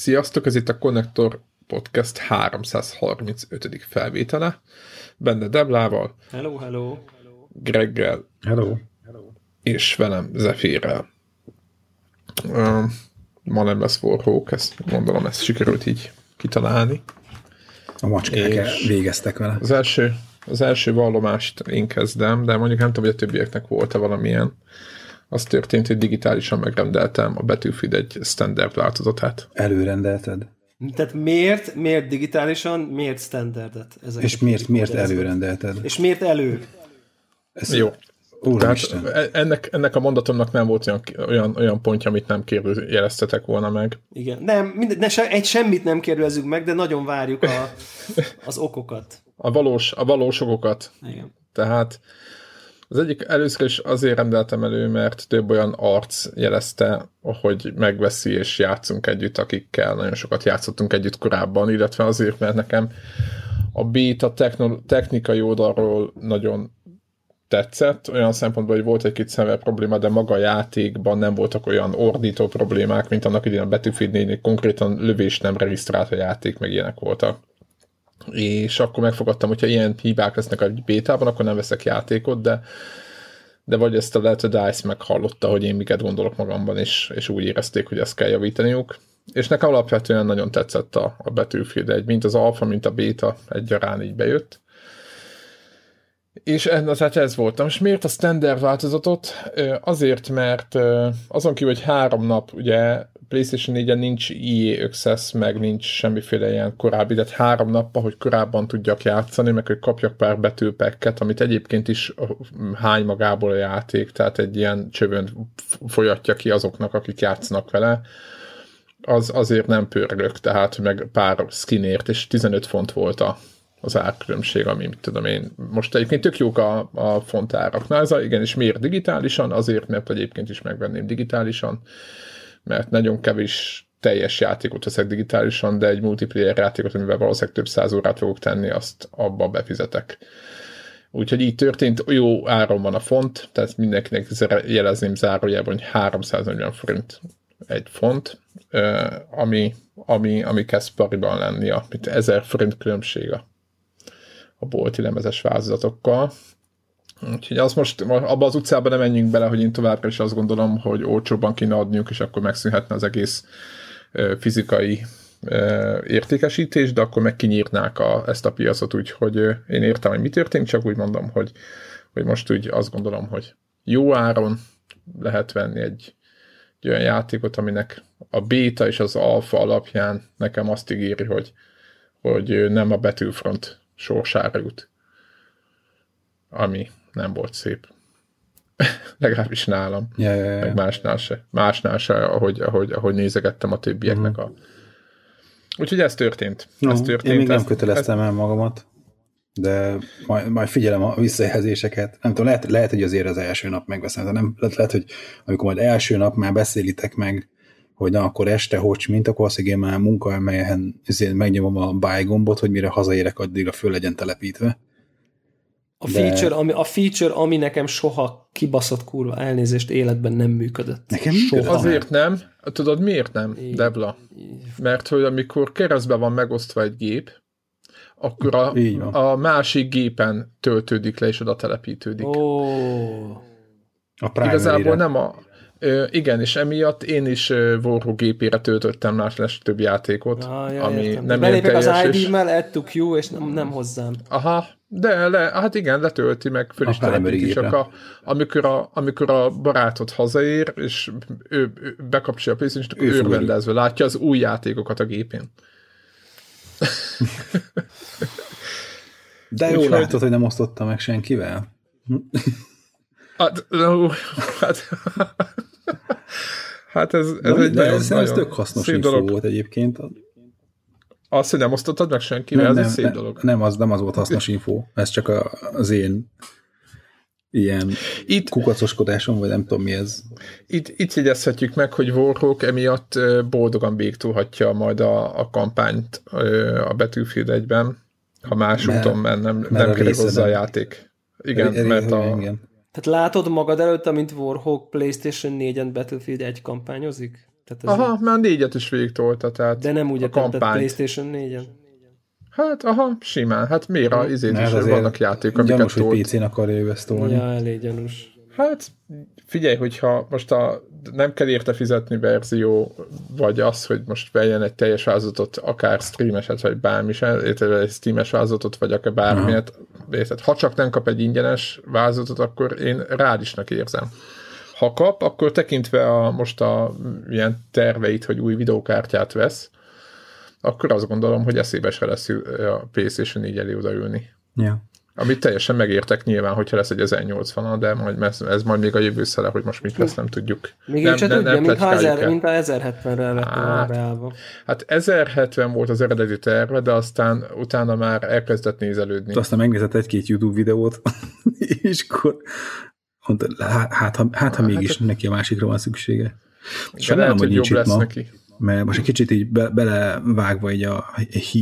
Sziasztok, ez itt a Konnektor Podcast 335. felvétele. Benne Deblával. Hello, hello. Greggel. Hello. És velem Zephyrrel. Ma nem lesz Warhawk, ezt gondolom, ezt sikerült így kitalálni. A macskák végeztek vele. Az első vallomást én kezdem, de mondjuk nem tudom, hogy a többieknek volt-e valamilyen. Az történt, hogy digitálisan megrendeltem a Battlefield 1 standard változatát. Előrendelted? Tehát miért digitálisan, miért standardet? És miért előrendelted? És miért elő? Ez jó. Úristen. Ennek a mondatomnak nem volt olyan pontja, amit nem kérdőjeleztetek volna meg. Igen. Nem, semmit nem kérdőjelezünk meg, de nagyon várjuk az okokat. A valós okokat. Igen. Tehát az egyik először is azért rendeltem elő, mert több olyan arc jelezte, hogy megveszi és játszunk együtt, akikkel nagyon sokat játszottunk együtt korábban, illetve azért, mert nekem a beta technikai oldalról nagyon tetszett, olyan szempontból, hogy volt egy-két szemvel probléma, de maga a játékban nem voltak olyan ordító problémák, mint annak idén a Battlefield 4-nél, konkrétan lövést nem regisztrált a játék, meg ilyenek voltak. És akkor megfogadtam, hogyha ilyen hibák lesznek a bétában, akkor nem veszek játékot, de vagy ezt a lehető DICE meghallotta, hogy én miket gondolok magamban, és úgy érezték, hogy ezt kell javítaniuk. És nekem alapvetően nagyon tetszett a Battlefield 1, mint az alfa, mint a béta egyaránt így bejött. És ez voltam. És miért a standard változatot? Azért, mert azon kívül, hogy 3 nap, ugye PlayStation 4-en nincs EA Access, meg nincs semmiféle ilyen korábbi, tehát 3 nappal, hogy korábban tudjak játszani, meg hogy kapjak pár betűpekket, amit egyébként is hány magából a játék, tehát egy ilyen csövön folyatja ki azoknak, akik játszanak vele, az azért nem pörgök, tehát meg pár skinért, és 15 font volt az árkülönbség, ami mit tudom én. Most egyébként tök jók a fontárak. Na ez igenis miért digitálisan? Azért, mert egyébként is megvenném digitálisan, mert nagyon kevés teljes játékot veszek digitálisan, de egy multiplayer játékot, amivel valószínűleg több 100 órát fogok tenni, azt abba befizetek. Úgyhogy így történt, jó áron van a font, tehát mindenkinek jelezném zárójában, hogy 340 forint egy font, ami kezd pariban lenni, mint 1000 forint különbsége a bolti lemezes változatokkal. Úgyhogy azt most abba az utcába nem menjünk bele, hogy én továbbra is azt gondolom, hogy olcsóbban kéne adniuk, és akkor megszűnhetne az egész fizikai értékesítés, de akkor meg kinyírnák ezt a piacot, úgyhogy én értem, hogy mi történik, csak úgy mondom, hogy most úgy azt gondolom, hogy jó áron lehet venni egy olyan játékot, aminek a béta és az alfa alapján nekem azt ígéri, hogy nem a Battlefront sorsára jut, ami nem volt szép. Legalábbis nálam. Yeah. Meg másnál se, ahogy nézegettem a többieknek. Úgyhogy ez történt. Én még nem köteleztem el magamat, de majd figyelem a visszajelzéseket. Nem tudom, lehet, hogy azért az első nap megveszem, de nem, lehet, hogy amikor majd első nap már beszélitek meg, hogy na, akkor este mint akkor azt én már munkahelyen megnyomom a buy gombot, hogy mire hazaérek, addigra föl legyen telepítve. A feature, ami nekem soha kibaszott kurva elnézést életben nem működött. Nekem soha működött. Azért nem. Tudod, miért nem, Debla? Mert hogy amikor keresztbe van megosztva egy gép, akkor a másik gépen töltődik le, és oda telepítődik. Igazából nem a... igen, és emiatt én is Warhawk gépére töltöttem más több játékot, ami értem. Nem ilyen teljes. Belépek az ID-mel, add to queue, és nem hozzám. Aha, de hát igen, letölti meg, föl is telepíti, csak amikor a barátod hazaér, és ő bekapcsolja a PlayStation-t, akkor őrvendezve látja az új játékokat a gépén. De jól látod, hogy nem osztotta meg senkivel? Hát ez egy nagyon tök hasznos infó volt egyébként. Azt, hogy nem osztottad meg senkivel, ez egy szép dolog. Nem az volt hasznos infó, ez csak az én ilyen kukacoskodásom, vagy nem tudom mi ez. Itt jegyezhetjük meg, hogy Warhawk emiatt boldogan béktúlhatja majd a kampányt a Battlefield 1-ben, ha más úton nem kerül hozzá a játék. Igen, mert Tehát látod magad előtt, amint Warhawk PlayStation 4-en Battlefield 1 kampányozik? Aha, már 4-et is végigtolta, tehát de nem úgy a kampányt. PlayStation 4-en. Hát, aha, simán. Hát miért a izét is vannak játék, amiket gyanús, tolt. Gyanús, hogy PC-n akarja ő ezt tolni. Ja, elég gyanús. Hát, figyelj, hogyha most nem kell érte fizetni verzió, vagy az, hogy most vegyen egy teljes vázatot, akár streameset, vagy bármi sem, egy steames vázatot, vagy akár bármilyet. Érted? Ha csak nem kap egy ingyenes vázatot, akkor én rádisnak érzem. Ha kap, akkor tekintve most ilyen terveit, hogy új videókártyát vesz, akkor azt gondolom, hogy eszébe se lesz a PlayStation 4 elé odaülni. Yeah. Amit teljesen megértek nyilván, hogyha lesz egy 1080-a, de majd ez majd még a jövő szele, hogy most mit lesz, nem tudjuk. Még nem, én sem tudja, mintha 1070-re lett volna beállva. Hát 1070 volt az eredeti terve, de aztán utána már elkezdett nézelődni. Aztán megnézett egy-két YouTube videót, és akkor hát ha mégis neki a másikra van szüksége. Sajnálom, hogy nincs itt ma, mert most egy kicsit így belevágva így a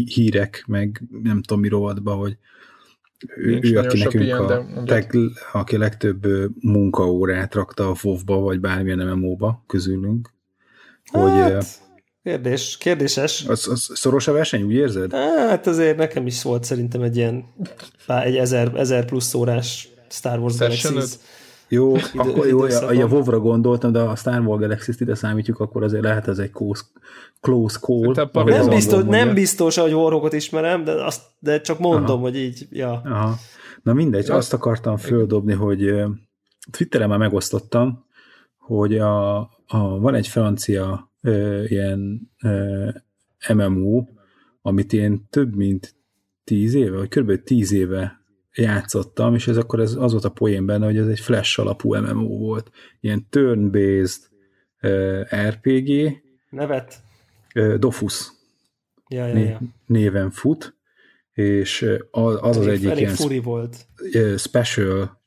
hírek, meg nem tudom mi rovatba, hogy ő aki nekünk ilyen, aki a legtöbb munkaórát rakta a WoW-ba, vagy bármilyen MMO-ba közülünk. Hát, hogy, kérdéses. Az szoros a verseny, úgy érzed? Hát azért nekem is volt szerintem egy ilyen 1000 plusz órás Star Wars Galaxies. Jó, akkor jó, a WoW-ra gondoltam, de a Star Wars Galaxies-t ide számítjuk, akkor azért lehet ez egy close call. Nem biztos, hogy Warhawkot ismerem, de csak mondom, aha, hogy így. Ja. Aha. Na mindegy, azt akartam földobni, hogy Twitteren már megosztottam, hogy van egy francia ilyen MMO, amit én több mint 10 éve, vagy kb. 10 éve játszottam, és ez akkor az volt a poén benne, hogy ez egy flash alapú MMO volt. Ilyen turn-based RPG. Nevet? Dofus. Ja. Néven fut, és az egyik ilyen volt. Special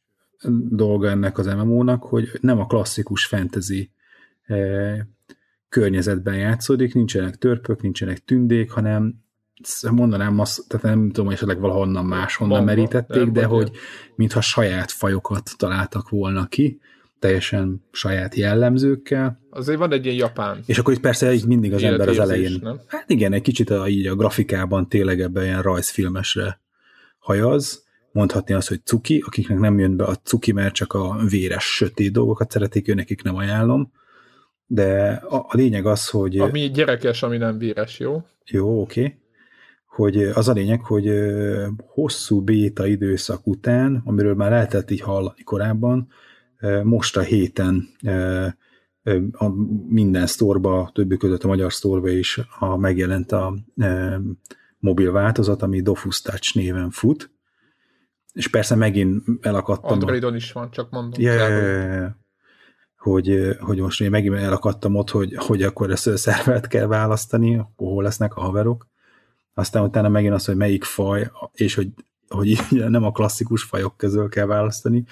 dolga ennek az MMO-nak, hogy nem a klasszikus fantasy környezetben játszódik, nincsenek törpök, nincsenek tündék, hanem mondanám azt, tehát nem tudom, hogy esetleg valahonnan máshonnan merítették, de hogy mintha saját fajokat találtak volna ki, teljesen saját jellemzőkkel. Azért van egy ilyen japán. És akkor itt persze így mindig az ember az elején. Nem? Hát igen, egy kicsit így a grafikában tényleg ebben ilyen rajzfilmesre hajaz. Mondhatni azt, hogy cuki, akiknek nem jön be a cuki, mert csak a véres, sötét dolgokat szeretik, őnekik nem ajánlom. De a lényeg az, hogy... Ami gyerekes, ami nem véres, jó? Jó, oké. Hogy az a lényeg, hogy hosszú béta időszak után, amiről már lehetett így hallani korábban, most a héten a minden sztorba, többek között a magyar sztorba is megjelent a mobil változat, ami Dofus Touch néven fut, és persze megint elakadtam... Androidon is van, csak mondom. Yeah. Hogy most én megint elakadtam ott, hogy akkor ezt szervet kell választani, akkor hol lesznek a haverok. Aztán utána megint az, hogy melyik faj, és hogy nem a klasszikus fajok közül kell választani.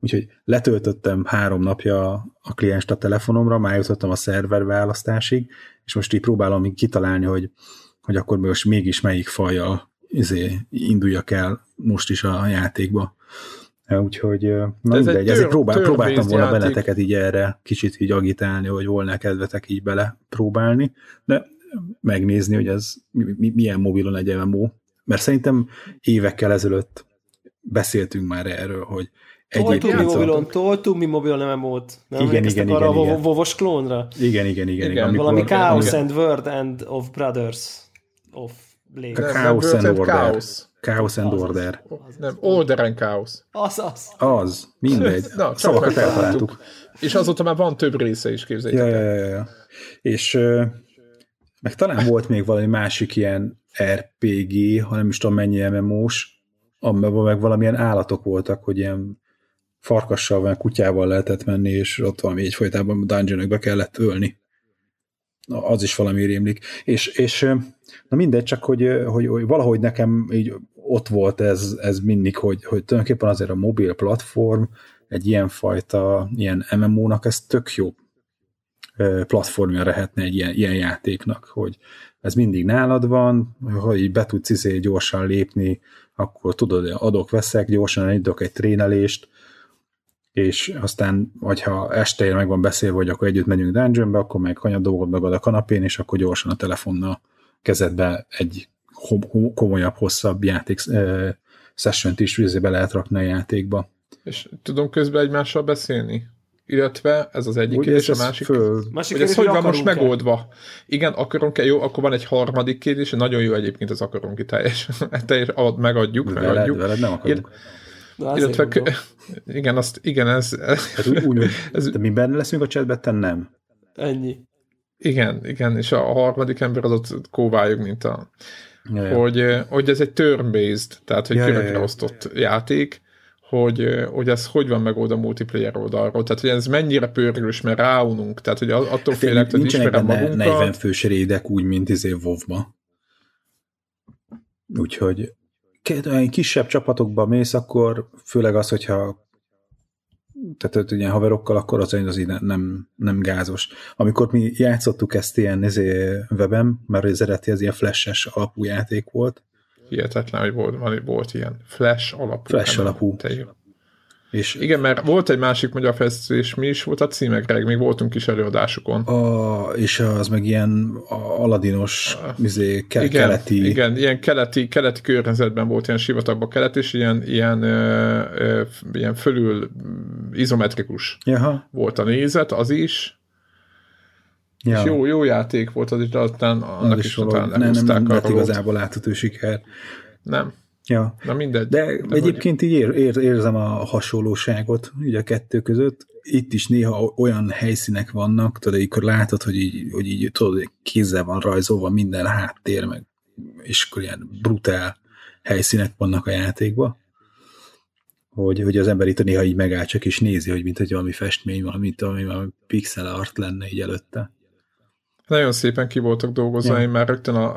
Úgyhogy letöltöttem 3 napja a klienst a telefonomra, már jutottam a szerver választásig, és most így próbálom így kitalálni, hogy akkor mégis melyik fajjal induljak el most is a játékba. Úgyhogy na mindegy, ezért próbáltam volna benneteket így erre kicsit így agitálni, hogy volna kedvetek így bele próbálni, de megnézni, hogy ez milyen mobilon egy MMO, mert szerintem évekkel ezelőtt beszéltünk már erről, hogy toltunk mi mobilon MMO-t. Igen. Arra a vovos klónra? Igen. Amikor, valami Chaos and World and of Brothers of Blade. Chaos and Order. Nem, Order and Chaos. Az. Mindegy. Na, szavakat eltaláltuk. És azóta már van több része is, képzeljétek. Ja. És... meg talán volt még valami másik ilyen RPG, ha nem is tudom mennyi MMO-s, amiben meg valamilyen állatok voltak, hogy ilyen farkassal vagy kutyával lehetett menni, és ott valami egyfolytában dungeonokba kellett ölni. Na, az is valami rémlik. És na mindegy, csak hogy valahogy nekem így ott volt ez mindig, hogy tulajdonképpen azért a mobil platform egy ilyenfajta, ilyen MMO-nak ez tök jó platformja lehetne egy ilyen játéknak, hogy ez mindig nálad van, ha így be tudsz gyorsan lépni, akkor tudod, adok-veszek, gyorsan elindok egy trénelést, és aztán, hogyha este meg van beszélve, hogy akkor együtt megyünk dungeonbe, akkor meg kanyar dolgot magad a kanapén, és akkor gyorsan a telefonnal kezedbe egy komolyabb, hosszabb játék sessiont is vizébe lehet rakni a játékba. És tudom közben egymással beszélni? Illetve ez az egyik kérdés, a másik. Másik kérdés, hogy van most megoldva? Igen, akarunk-e? Jó, akkor van egy harmadik kérdés, nagyon jó egyébként az akarunk-e teljesen, megadjuk. Veled nem akarunk. Illetve, igen, ez mi benne leszünk a chatben, te nem. Ennyi. Igen, és a harmadik ember az ott kóváljuk, mint a... Jaj. Hogy ez egy turn-based, tehát egy körökre osztott játék, hogy ez hogy van megoldva a multiplayer oldalról, tehát hogy ez mennyire pörgős, mert ráununk, tehát hogy attól félek, hogy ismerem magunkat. 40 fős rédek úgy, mint WoW-ba. Úgyhogy kisebb csapatokba mész, akkor főleg az, hogyha tehát ugye haverokkal, akkor az nem gázos. Amikor mi játszottuk ezt ilyen webem, mert az eredeti ez ilyen flashes alapú játék volt. Hihetetlen, hogy volt ilyen flash alapú. És igen, mert volt egy másik magyar fejlesztés, mi is volt a címe, Gregg, még voltunk kis előadásokon. És az meg ilyen aladinos, keleti... Igen, ilyen keleti környezetben volt, ilyen sivatagban kelet, és ilyen fölül izometrikus. Jaha. Volt a nézet, az is. Ja. És jó játék volt az is, de aztán annak is után nem lett igazából látható siker. Nem. Ja. Na mindegy. De egyébként így érzem a hasonlóságot ugye a kettő között. Itt is néha olyan helyszínek vannak, tudod, amikor látod, hogy így tudod, kézzel van rajzolva minden háttér, meg, és akkor ilyen brutál helyszínek vannak a játékban. Hogy az ember itt néha így megáll, csak és nézi, hogy mint hogy valami festmény, valami pixel art lenne így előtte. Nagyon szépen ki voltak dolgozva, én már rögtön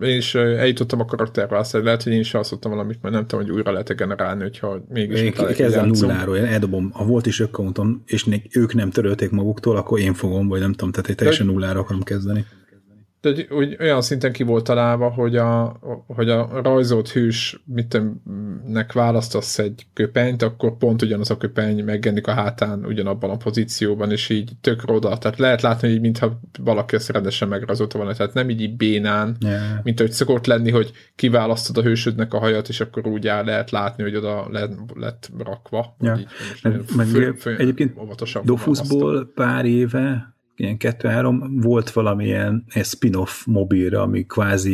én is eljutottam a karaktervászra, lehet, hogy én is alszottam valamit, mert nem tudom, hogy újra lehet-e generálni, hogyha mégis utána kezdem nulláról, én eldobom, ha volt is accountom, és ők nem törölték maguktól, akkor én fogom, vagy nem tudom, tehát én teljesen nullára akarom kezdeni. De úgy, olyan szinten ki volt találva, hogy a rajzolt hűs mitnek választasz egy köpenyt, akkor pont ugyanaz a köpeny megjelenik a hátán ugyanabban a pozícióban, és így tök roda. Tehát lehet látni, hogy mintha valaki ezt rendesen megrajzolta volna. Tehát nem így bénán, mint ahogy szokott lenni, hogy kiválasztod a hősödnek a hajat, és akkor úgy áll, lehet látni, hogy oda lett rakva. Yeah. Egyébként Dofusból pár éve ilyen 2-3, volt valamilyen spin-off mobilra, ami kvázi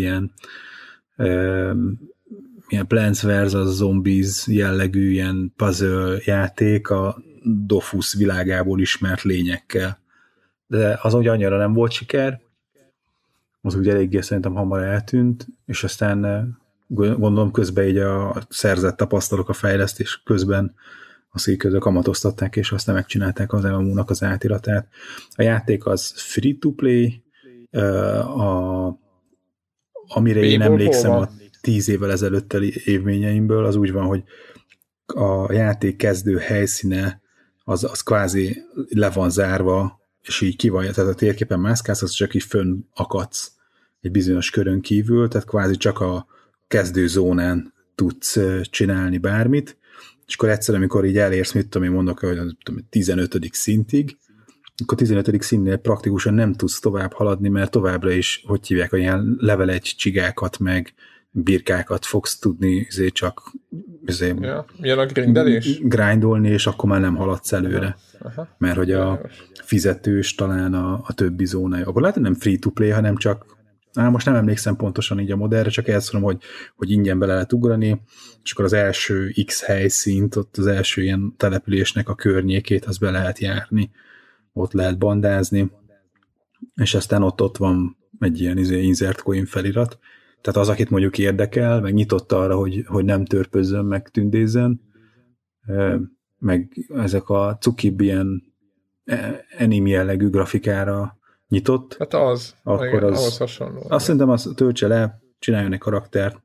ilyen Plants vs. Zombies jellegű ilyen puzzle játék a Dofus világából ismert lényekkel. De az ugye annyira nem volt siker, az úgy eléggé szerintem hamar eltűnt, és aztán gondolom közben így a szerzett tapasztalok a fejlesztés közben a széközök kamatoztatták, és aztán megcsinálták az MMO-nak az átiratát. A játék az free-to-play, amire én emlékszem a 10 évvel ezelőtteli évményeimből, az úgy van, hogy a játék kezdő helyszíne az kvázi le van zárva, és így kivanja, tehát a térképen mászkálsz, az csak így fönn akadsz egy bizonyos körön kívül, tehát kvázi csak a kezdő zónán tudsz csinálni bármit, és akkor egyszerűen, amikor így elérsz, mondok, hogy 15. szintig, akkor 15. szintnél praktikusan nem tudsz tovább haladni, mert továbbra is, hogy hívják, olyan level 1 csigákat, meg birkákat fogsz tudni, milyen a grindelés? Grindolni, és akkor már nem haladsz előre. Aha. Mert hogy a fizetős talán a többi zónája. Akkor lehet, hogy nem free-to-play, hanem csak most nem emlékszem pontosan így a modellre, csak elszólom, hogy ingyen bele lehet ugrani, és akkor az első X helyszínt, ott az első ilyen településnek a környékét, az be lehet járni, ott lehet bandázni, és aztán ott van egy ilyen insert coin felirat, tehát az, akit mondjuk érdekel, meg nyitott arra, hogy nem törpözzön, meg tündézzen, meg ezek a cukibb ilyen anime jellegű grafikára nyitott. Hát az. Akkor igen, az hasonló. Azt szerintem az töltse le, csináljon egy karaktert,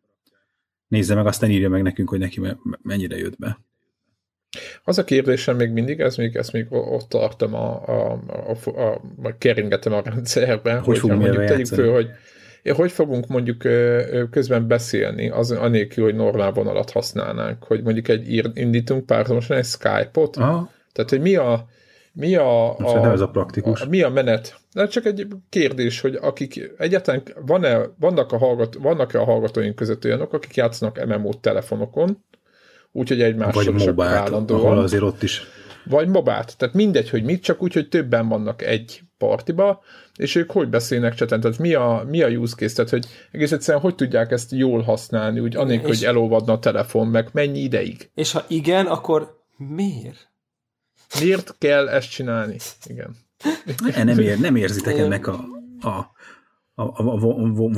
nézze meg, aztán írja meg nekünk, hogy neki mennyire jött be. Az a kérdésem még mindig, ezt még ott tartom, keringetem a rendszerben, hogy mondjuk tegyük föl, hogy fogunk mondjuk közben beszélni, anélkül, hogy normál vonalat használnánk, hogy mondjuk indítunk párhuzamosan egy Skype-ot, Tehát, hogy mi a menet? De csak egy kérdés, hogy akik egyáltalán vannak-e a hallgatóink között olyanok, akik játszanak MMO-t telefonokon, úgyhogy egymással csak állandóan. Vagy azért ott is. Vagy mobát. Tehát mindegy, hogy mit, csak úgy, hogy többen vannak egy partiba, és ők hogy beszélnek cseten? Tehát mi a use case? Tehát, hogy egész egyszerűen hogy tudják ezt jól használni, úgy anélkül, hogy elolvadna a telefon, meg mennyi ideig? És ha igen, akkor miért? Miért kell ezt csinálni? Igen. Nem érzitek ennek a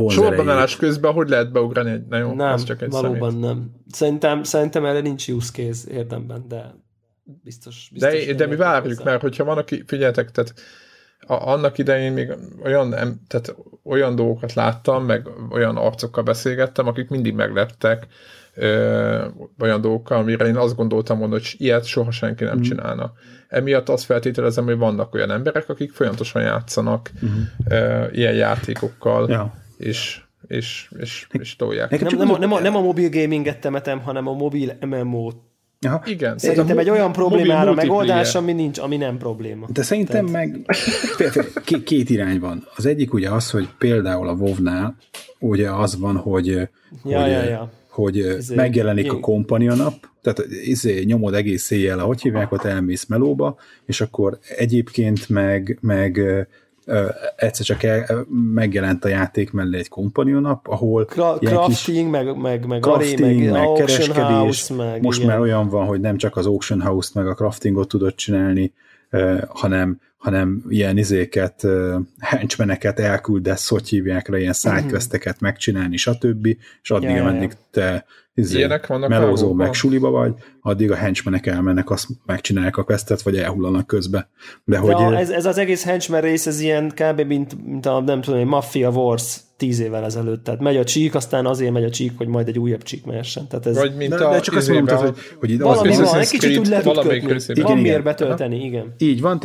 sorbanállás közben, hogy lehet beugrani egy nagyon... Nem, csak egy valóban szemét. Nem. Szerintem erre nincs use case érdemben, de biztos de mi várjuk, mert hogyha van, aki, figyeljetek, tehát annak idején még olyan dolgokat láttam, meg olyan arcokkal beszélgettem, akik mindig megleptek olyan dolgokkal, amire én azt gondoltam volna, hogy ilyet soha senki nem csinálna. Emiatt azt feltételezem, hogy vannak olyan emberek, akik folyamatosan játszanak ilyen játékokkal, és tolják. Nem a mobil gaminget temetem, hanem a mobil MMO-t. Aha. Igen. Szerintem egy olyan problémára megoldás, ami nem probléma. De szerintem két irány van. Az egyik ugye az, hogy például a WoW-nál ugye az van, hogy megjelenik a companion app, tehát nyomod egész éjjel, ahogy hívják, ott elmész melóba, és akkor egyébként meg egyszer csak megjelent a játék mellé egy companion app, ahol crafting, meg kereskedés, meg, most igen. Már olyan van, hogy nem csak az auction house-t meg a craftingot tudod csinálni, hanem ilyen izéket, henchmeneket elküldesz, hogy hívják rá, ilyen sidequesteket megcsinálni, stb. És addig, ameddig te melózó meg suliba vagy, addig a henchmenek elmennek, azt megcsinálják a questet, vagy elhullanak közbe. Ez az egész henchman rész, ez ilyen kb. mint a, nem tudom, Mafia Wars 10 évvel ezelőtt. Tehát megy a csík, aztán azért megy a csík, hogy majd egy újabb csík mehessen. Tehát ez... Vagy mint de csak azt mondtad, hogy valami van, egy kicsit úgy le tud kötni. Van miért betölteni, igen. Így van,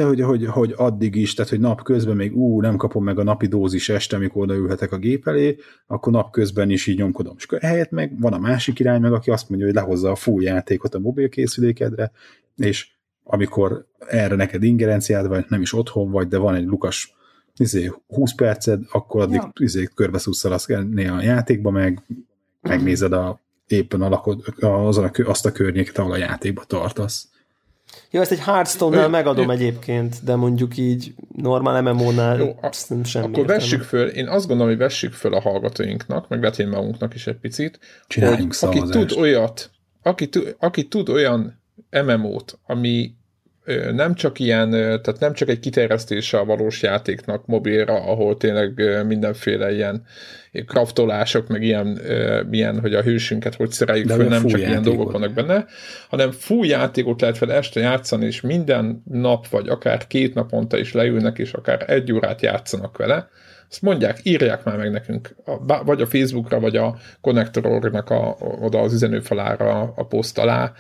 hogy addig is, tehát hogy napközben még nem kapom meg a napi dózis este, amikor odaülhetek a gép elé, akkor napközben is így nyomkodom. És helyett meg van a másik irány meg, aki azt mondja, hogy lehozza a full játékot a mobil készülékedre, és amikor erre neked ingerenciád vagy, nem is otthon vagy, de van egy lukas 20 perced, akkor addig körbeszúszalasz néha a játékba, meg megnézed éppen azt a környéket, ahol a játékba tartasz. Jó, ezt egy Hearthstone-nál megadom egyébként, de mondjuk így normál MMO-nál semmi értelme. Akkor vessük föl, én azt gondolom, hogy vessük föl a hallgatóinknak, meg lehet én magunknak is egy picit, hogy aki tud olyan MMO-t, ami nem csak ilyen, tehát nem csak egy kiterjesztése a valós játéknak mobilra, ahol tényleg mindenféle ilyen kraftolások, meg ilyen, hogy a hősünket hogy szereljük föl, nem csak ilyen dolgok vannak benne, hanem full játékot lehet fel este játszani, és minden nap, vagy akár 2 naponta is leülnek, és akár 1 órát játszanak vele. Azt mondják, írják már meg nekünk, vagy a Facebookra, vagy a Konnektor Ordernek oda az üzenőfalára, a poszt alá,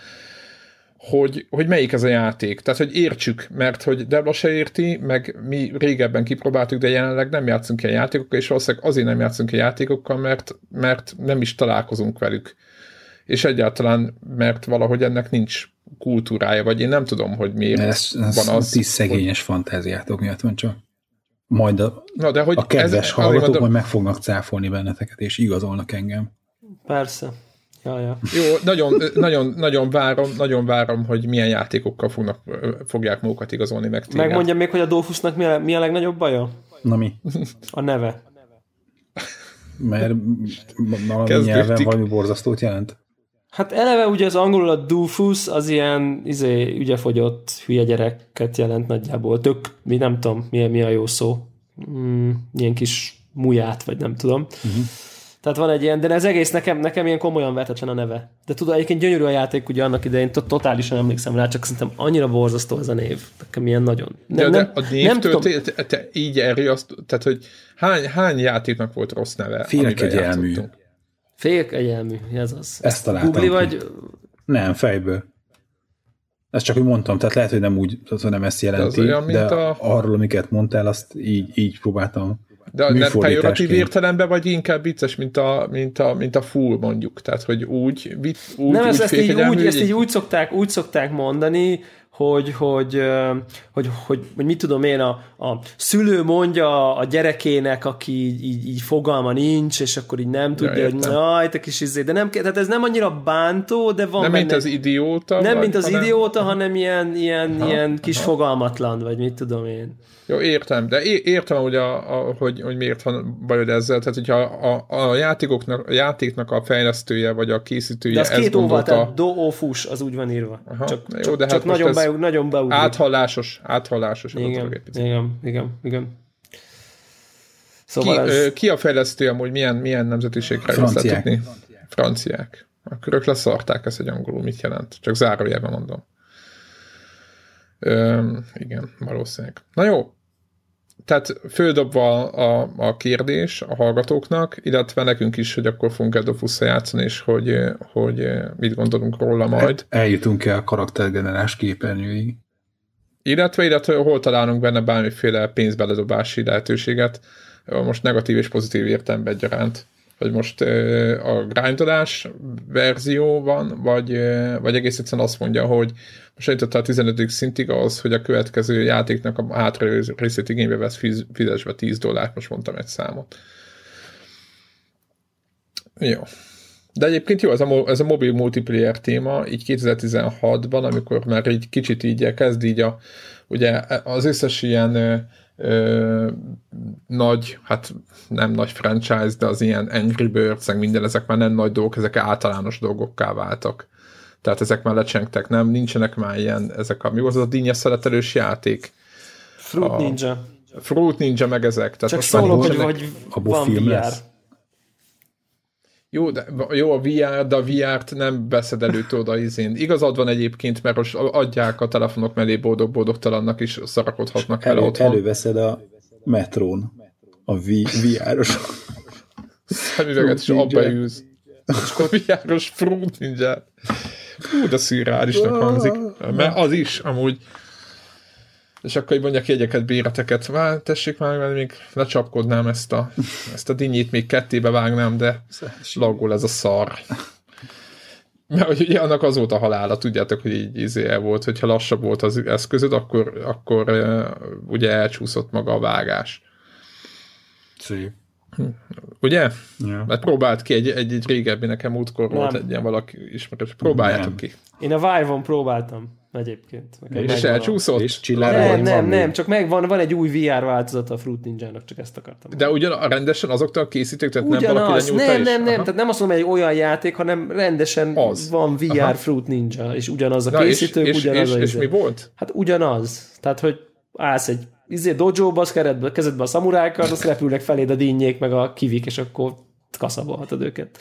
hogy melyik ez a játék. Tehát, hogy értsük, mert hogy Debla se érti, meg mi régebben kipróbáltuk, de jelenleg nem játszunk ilyen játékokkal, és valószínűleg azért nem játszunk ilyen játékokkal, mert nem is találkozunk velük. És egyáltalán, mert valahogy ennek nincs kultúrája, vagy én nem tudom, hogy miért ez van az. 10 szegényes fantáziátok miatt van csak. Majd a kedves hallgatók majd meg fognak cáfolni benneteket, és igazolnak engem. Persze. Ja. Jó, nagyon várom, hogy milyen játékokkal fogják magukat igazolni meg téged. Megmondjam még, hogy a Dofusnak mi a legnagyobb baja? Na mi? A neve. Mert valami nyelven valami borzasztót jelent. Hát eleve ugye az angolul a Dofus az ilyen ügyefogyott hülye gyereket jelent nagyjából. Mi nem tudom, mi a jó szó. Ilyen kis muját, vagy nem tudom. Tehát van egy ilyen, de ez egész nekem ilyen komolyan vetetlen a neve. De tudod, egyébként gyönyörű a játék, ugye annak idején totálisan emlékszem rá, csak szerintem annyira borzasztó ez a név. Nekem ilyen nagyon. De a névtől te így azt, tehát hogy hány játéknak volt rossz neve? Félkegyelmű. Félkegyelmű, ez az. Ezt találtam. Google vagy? Nem, fejből. Ezt csak úgy mondtam, tehát lehet, hogy nem úgy, nem ezt jelenti, de arról, amiket mondtál, azt így próbáltam. De nem pejoratív értelemben, vagy inkább vicces, mint a full mondjuk. Tehát, hogy úgy félkegyelmű. Nem, ezt így úgy szokták mondani, hogy mit tudom én, a szülő mondja a gyerekének, aki így fogalma nincs, és akkor így nem tudja, hogy jaj, te kis izé, de nem, tehát ez nem annyira bántó, de van nem benne, mint az idióta. Nem, mint az hanem... idióta, hanem ilyen kis fogalmatlan, vagy mit tudom én. Jó, értem, de értem, hogy, hogy miért van bajod ezzel, tehát hogyha a játéknak a fejlesztője, vagy a készítője de ez két gondolta... De do-o-fus, az úgy van írva. Aha, csak nagyon baj. Nagyon beugrik. Áthallásos. Igen. Szóval ki a fejlesztő amúgy, milyen nemzetiségre Franciák. Tudni? Franciák. Akkor ők leszarták ezt, hogy angolul mit jelent. Csak zárójelben mondom. Igen, valószínűleg. Na jó. Tehát földobva a kérdés a hallgatóknak, illetve nekünk is, hogy akkor fogunk Dofus játszani, és hogy mit gondolunk róla majd. Eljutunk-e a karaktergenerás képernyőig? Illetve hol találunk benne bármiféle pénzbeledobási lehetőséget, most negatív és pozitív értelemben egyaránt. Vagy most a grindolás verzió van, vagy egész egyszerűen azt mondja, hogy most eljutottál a 15. szintig az, hogy a következő játéknak a hátra részét igénybe vesz, fizesbe $10, most mondtam egy számot. Jó. De egyébként jó, ez a mobil multiplayer téma, így 2016-ban, amikor már így kicsit így kezd így ugye az összes ilyen nagy, hát nem nagy franchise, de az ilyen Angry Birds, minden, ezek már nem nagy dolgok, ezek általános dolgokká váltak. Tehát ezek már lecsengtek, nem? Nincsenek már ilyen, ezek a, mi volt az a dinnye szeletelős játék? Fruit Ninja. Fruit Ninja meg ezek. Tehát csak szólok, hogy van VR. Lesz. Jó, a VR, de a VR-t nem veszed előtt oda izén. Igazad van egyébként, mert most adják a telefonok mellé boldog-boldogtalannak is szarakodhatnak vele otthon. Előveszed a metrón a VR-os. Szemüveget is abba űz. A VR-os Fruit Ninja. Hú, de szürreálisnak hangzik. Mert az is, amúgy. És akkor így mondják jegyeket, béreteket. Vár, tessék már, mert még lecsapkodnám ezt a dinnyét, még kettébe vágnám, de laggol ez a szar. Mert ugye annak az volt a halála, tudjátok, hogy így izé volt, hogyha lassabb volt az eszközöd, akkor ugye elcsúszott maga a vágás. Szép. Ugye? Yeah. Mert próbált ki egy régebbi, nekem útkor volt egy ilyen valaki ismerős. Próbáljátok ki. Én a Vive-on próbáltam egyébként. És elcsúszott? Nem, csak van egy új VR változata a Fruit Ninja-nak, csak ezt akartam. De ugyan rendesen azoktól a készítők, tehát ugyanaz, nem valaki lenyúlta is? Nem, tehát nem azt mondom, hogy olyan játék, hanem rendesen az. Van VR aha. Fruit Ninja, és ugyanaz a készítők, ugyanaz a... És mi volt? Hát ugyanaz. Tehát, hogy állsz egy dojo-ba, az kezedbe a szamurákkal, azt repülnek feléd a dinnyék, meg a kivik, és akkor kaszabolhatod őket.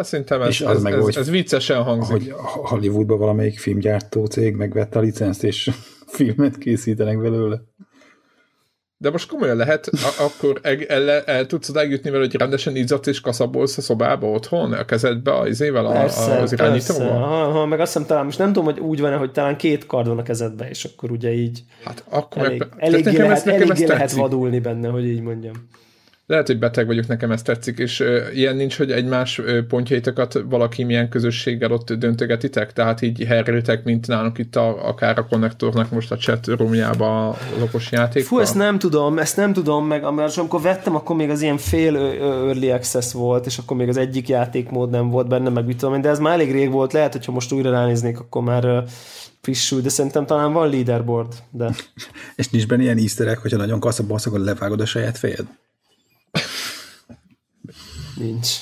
Szerintem ez viccesen hangzik. Hogy Hollywoodban valamelyik filmgyártó cég megvette a licenzt, és filmet készítenek belőle. De most komolyan lehet, akkor el tudsz odáig jutni vele, hogy rendesen izzadsz és kaszabolsz a szobába otthon, a kezedbe az irányítóval? Aha, meg azt hiszem talán, most nem tudom, hogy úgy van, hogy talán 2 kard van a kezedbe, és akkor ugye így hát akkor eléggé lehet vadulni benne, hogy így mondjam. Lehet, hogy beteg vagyok, nekem ez tetszik, és ilyen nincs, hogy egymás pontjaitokat valaki milyen közösséggel ott döntögetitek, tehát így herrültek, mint nálunk itt akár a Konnektornak most a chat roomjába az okos játékkal. Fú, ezt nem tudom, meg amikor vettem, akkor még az ilyen fél early access volt, és akkor még az egyik játékmód nem volt benne, meg mit tudom én, de ez már elég rég volt, lehet, hogyha most újra ránéznék, akkor már frissül, de szerintem talán van leaderboard, de... És nincs benne ilyen easter egg, hogyha nagyon kaszabolsz, akkor levágod a saját fejed?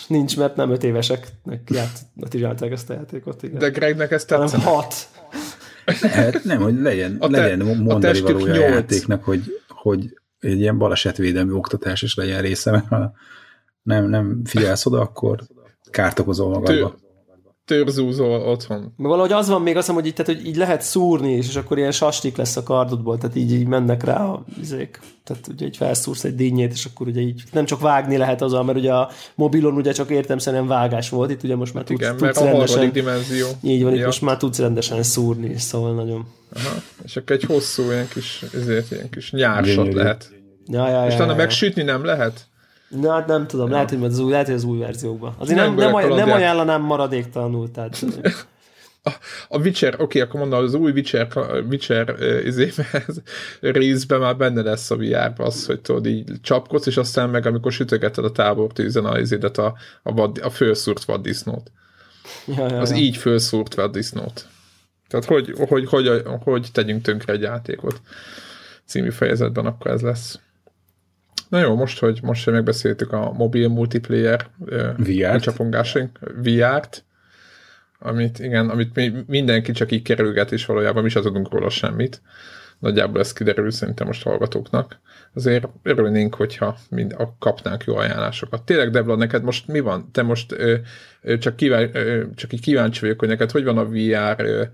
Nincs, mert nem 5 évesek játszották ezt a játékot. Igen. De Greggnek ezt tetszene? Hanem 6. Nem, hogy legyen mondani valója a játéknak, hogy egy ilyen balesetvédelmi oktatás is legyen része, mert ha nem figyelsz oda, akkor kárt okozol magadba. Törzúzol otthon. Meg valahogy az van még, azt hiszem, hogy így lehet szúrni, és akkor ilyen sastik lesz a kardodból, tehát így mennek rá a izék. Tehát ugye így felszúrsz egy dinnyét, és akkor ugye így nem csak vágni lehet azzal, mert ugye a mobilon ugye csak értelemszerűen vágás volt, itt ugye most már tudsz rendesen... a harmadik dimenzió. Így van, itt most már tudsz rendesen szúrni, szóval nagyon... Aha. És akkor egy hosszú ilyen kis nyársat lehet. És talán megsütni nem lehet? Na, hát nem tudom, lehet, hogy az új verziókban. Azért nem ajánlanám maradéktalanul. Tehát, A Witcher, oké, akkor mondom, az új Witcher részben már benne lesz a VR-ba az, hogy tudod, így csapkodsz, és aztán meg amikor sütögeted a tábortűzen a fölszúrt vaddisznót. Ja. Az így fölszúrt vaddisznót. Tehát hogy tegyünk tönkre egy játékot című fejezetben, akkor ez lesz. Na jó, most, hogy megbeszéltük a mobil multiplayer kicsapongásunk, VR-t, amit mindenki csak így kerülget, és valójában mi sem tudunk róla semmit. Nagyjából ez kiderül szerintem most hallgatóknak. Azért örülnénk, hogyha kapnánk jó ajánlásokat. Tényleg, Debla, neked most mi van? Te most csak így kíváncsi vagyok, hogy neked hogy van a VR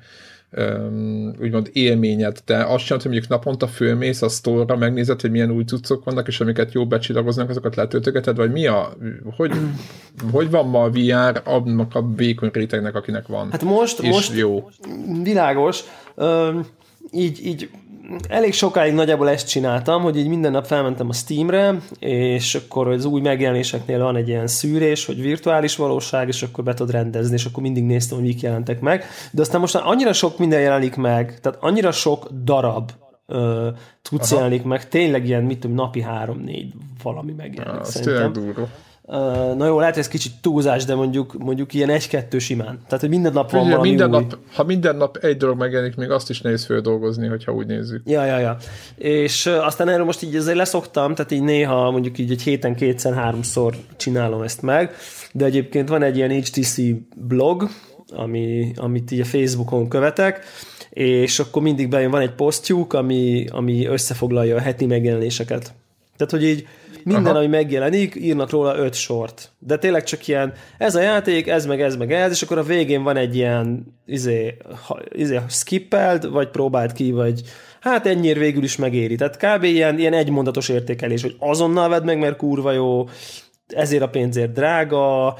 úgymond élményed, de azt sem, hogy mondjuk naponta fölmész a sztorra, megnézed, hogy milyen új cuccok vannak, és amiket jó becsillagoznak, azokat letöltögeted, vagy mi a... Hogy van ma a VR annak a vékony rétegnek, akinek van? Hát most jó. Világos. Így elég sokáig nagyjából ezt csináltam, hogy így minden nap felmentem a Steamre, és akkor az új megjelenéseknél van egy ilyen szűrés, hogy virtuális valóság, és akkor be tud rendezni, és akkor mindig néztem, hogy mik jelentek meg. De aztán most annyira sok minden jelenik meg, tehát annyira sok darab tudsz jelenik meg, tényleg ilyen, mit tudom, napi 3-4 valami megjelenik. Ez tényleg durva. Na jó, lehet, ez kicsit túlzás, de mondjuk ilyen 1-2 simán. Tehát, hogy minden nap van valami minden új. Ha minden nap egy dolog megjelenik, még azt is nehéz földolgozni, hogyha úgy nézzük. Ja. És aztán erről most így azért leszoktam, tehát így néha mondjuk így egy héten 2-3-szor csinálom ezt meg, de egyébként van egy ilyen HTC blog, amit így a Facebookon követek, és akkor mindig bejön, van egy posztjuk, ami összefoglalja a heti megjelenéseket. Tehát, hogy így minden, ami megjelenik, írnak róla 5 sort. De tényleg csak ilyen, ez a játék, ez, meg ez, és akkor a végén van egy ilyen skippeld, vagy próbáld ki, vagy hát ennyire végül is megéri. Tehát kb. Ilyen egymondatos értékelés, hogy azonnal vedd meg, mert kurva jó, ezért a pénzért drága,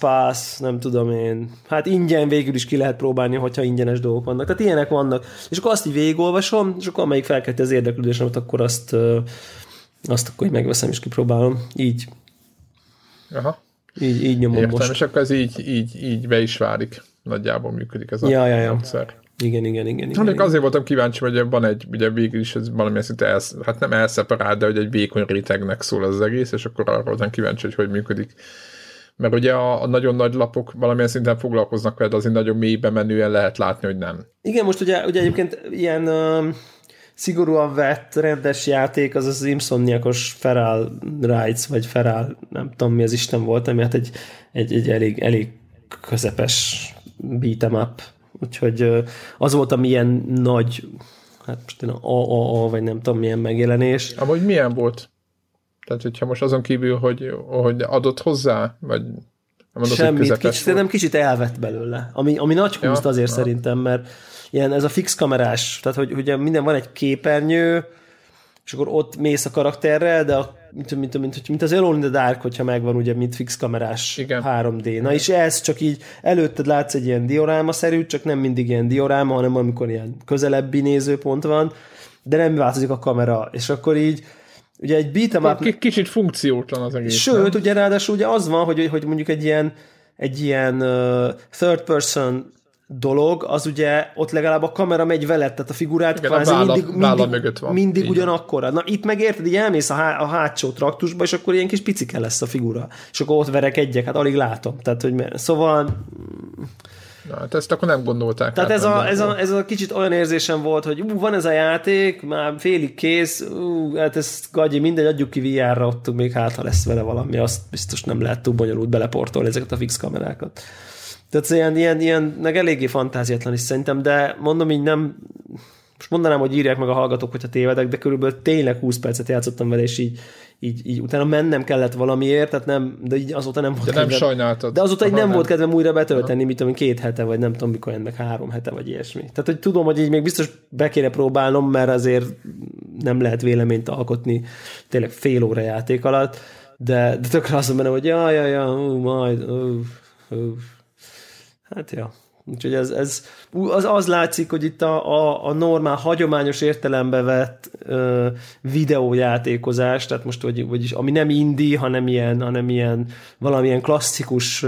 pass, nem tudom én. Hát ingyen végül is ki lehet próbálni, hogyha ingyenes dolgok vannak. Tehát ilyenek vannak. És akkor azt így végigolvasom, és akkor amelyik felkelti az érdeklődésemet, akkor azt így megveszem és kipróbálom. Így. Aha. Így nyomom. Értem, most. És akkor ez így be is válik. Nagyjából működik ez a rendszer. Ja. Igen. Azért voltam kíváncsi, hogy van egy, ugye végül is ez valami szinte hát nem elszeparált, de hogy egy vékony rétegnek szól az egész, és akkor arra voltam kíváncsi, hogy működik. Mert ugye a nagyon nagy lapok valamilyen szinten foglalkoznak veled, azért nagyon mélybe menően lehet látni, hogy nem. Igen, most ugye egyébként ilyen szigorúan vett rendes játék, az az Insomniacos Feral Rights, vagy Feral, nem tudom mi az Isten volt, ami hát egy elég közepes beat'em up. Úgyhogy az volt, ami ilyen nagy, hát most én vagy nem tudom milyen megjelenés. Amúgy milyen volt? Tehát, hogyha most azon kívül, hogy adott hozzá, vagy mondod, semmit, kicsit elvett belőle. Ami nagy húzt azért szerintem, mert ilyen ez a fix kamerás, tehát hogy ugye minden van egy képernyő, és akkor ott mész a karakterrel, de mint az Alone in the Dark, hogyha megvan ugye, mint fix kamerás 3D. Na és ez csak így előtted látsz egy ilyen diorámaszerű, csak nem mindig ilyen dioráma, hanem amikor ilyen közelebbi nézőpont van, de nem változik a kamera, és akkor így ugye egy beat-em-up... Kicsit funkciótlan az egész. Sőt, ugye ráadásul ugye az van, hogy mondjuk egy ilyen third person dolog, az ugye ott legalább a kamera megy veled, tehát a figurát igen, kvázi mindig ugyanakkora. Na itt megérted, így elmész a hátsó traktusba, és akkor ilyen kis picike lesz a figura. És akkor ott verek hát alig látom. Tehát, hogy szóval... Na, hát ezt akkor nem gondolták. Tehát ez a kicsit olyan érzésem volt, hogy van ez a játék, már félig kész, hát ez gagyi, mindegy, adjuk ki VR-ra, ott még hát, ha lesz vele valami, azt biztos nem lehet túl bonyolult beleportolni ezeket a fix kamerákat. Tehát ilyen eléggé fantáziatlan is szerintem, de mondom így nem, most mondanám, hogy írják meg a hallgatók, hogyha tévedek, de körülbelül tényleg 20 percet játszottam vele, és így utána mennem kellett valamiért, tehát nem, de így azóta nem volt kedvem. De nem sajnáltad. De azóta így nem volt kedvem újra betölteni, mit tudom, 2 hete, vagy nem tudom mikor, meg 3 hete, vagy ilyesmi. Tehát, hogy tudom, hogy így még biztos be kéne próbálnom, mert azért nem lehet véleményt alkotni tényleg fél óra játék alatt, de tökre azt mondanám, hogy majd. Hát ja, Úgyhogy az látszik, hogy itt a normál, hagyományos értelembe vett videójátékozás, tehát most vagyis ami nem indie, hanem ilyen valamilyen klasszikus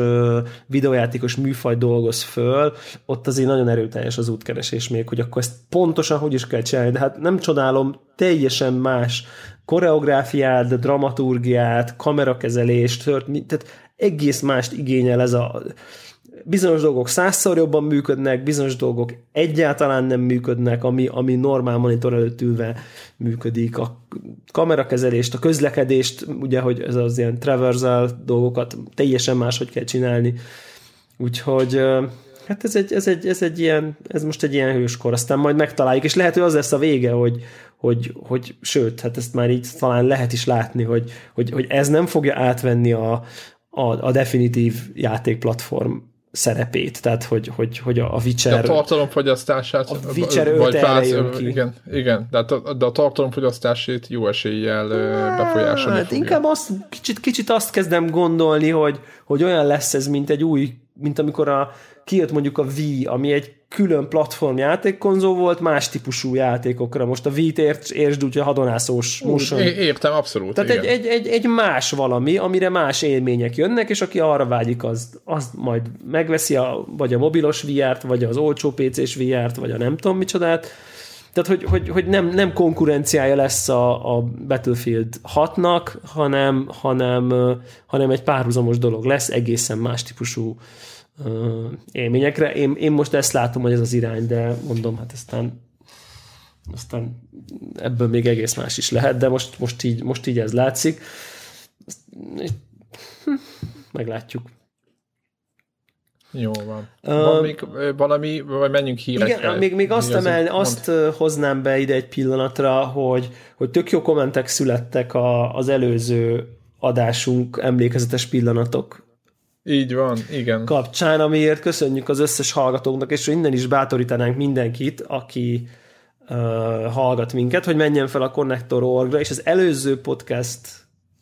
videójátékos műfaj dolgoz föl, ott azért nagyon erőteljes az útkeresés még, hogy akkor ezt pontosan hogy is kell csinálni, de hát nem csodálom, teljesen más koreográfiát, dramaturgiát, kamerakezelést, tehát egész mást igényel ez a... Bizonyos dolgok 100-szor jobban működnek, bizonyos dolgok egyáltalán nem működnek, ami normál monitor előtt ülve működik. A kamerakezelést, a közlekedést, ugye, hogy ez az ilyen traversal dolgokat teljesen máshogy kell csinálni. Úgyhogy hát ez most egy ilyen hőskor, aztán majd megtaláljuk, és lehet, hogy az lesz a vége, hogy sőt, hát ezt már így talán lehet is látni, hogy ez nem fogja átvenni a definitív játékplatform szerepét, tehát hogy a Witcher... De a tartalomfogyasztását... A Witcher 5 erre jön ki. Igen, de a tartalomfogyasztásét jó eséllyel befolyásolni hát fogja. Inkább kicsit azt kezdem gondolni, hogy olyan lesz ez, mint egy új, mint amikor kijött mondjuk a Wii, ami egy külön platform játékkonzol volt, más típusú játékokra. Most a Wii-t értsd úgy, hogy a hadonászós motion. Értem, abszolút. Tehát egy más valami, amire más élmények jönnek, és aki arra vágyik, az majd megveszi vagy a mobilos VR-t, vagy az olcsó PC-s VR-t, vagy a nem tudom micsodát. Tehát, hogy nem konkurenciája lesz a Battlefield 6-nak, hanem egy párhuzamos dolog lesz, egészen más típusú élményekre. Én most ezt látom, hogy ez az irány, de mondom, hát aztán ebből még egész más is lehet, de most így ez látszik. Meglátjuk. Jó van. Van még valami, vagy menjünk hírekre. Igen, még azt hoznám be ide egy pillanatra, hogy tök jó kommentek születtek az előző adásunk emlékezetes pillanatok. Így van, igen. Kapcsán, amiért köszönjük az összes hallgatóknak, és innen is bátorítanánk mindenkit, aki hallgat minket, hogy menjen fel a Konnektor.org-ra, és az előző podcast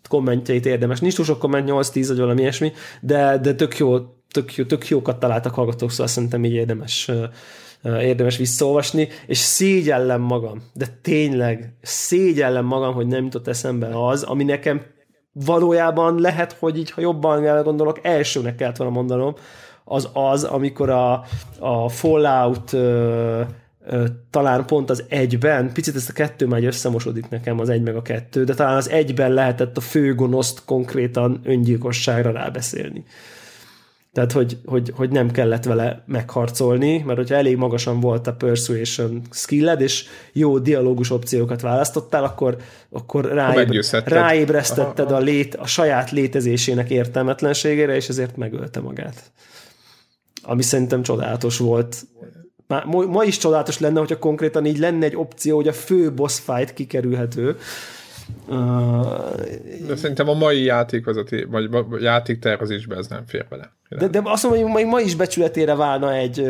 kommentjeit érdemes. Nincs túl sok komment, 8-10, vagy valami ilyesmi, de tök jókat találtak hallgatók, szóval szerintem így érdemes visszaolvasni, és szégyellem magam, de tényleg szégyellem magam, hogy nem jutott eszembe az, ami nekem valójában lehet, hogy így, ha jobban elgondolok, elsőnek kellett volna mondanom, az, amikor a Fallout talán pont az 1-ben, picit ezt a 2 már összemosodik nekem, az 1 meg a 2, de talán az 1-ben lehetett a főgonoszt konkrétan öngyilkosságra rábeszélni. Tehát, hogy nem kellett vele megharcolni, mert hogyha elég magasan volt a persuasion skilled, és jó dialógus opciókat választottál, akkor ráébresztetted a saját létezésének értelmetlenségére, és ezért megölte magát. Ami szerintem csodálatos volt. Ma is csodálatos lenne, hogyha konkrétan így lenne egy opció, hogy a fő boss fight kikerülhető. De szerintem a mai játékvezető, vagy játéktervezésben ez nem fér vele. De azt mondom, hogy ma is becsületére válna egy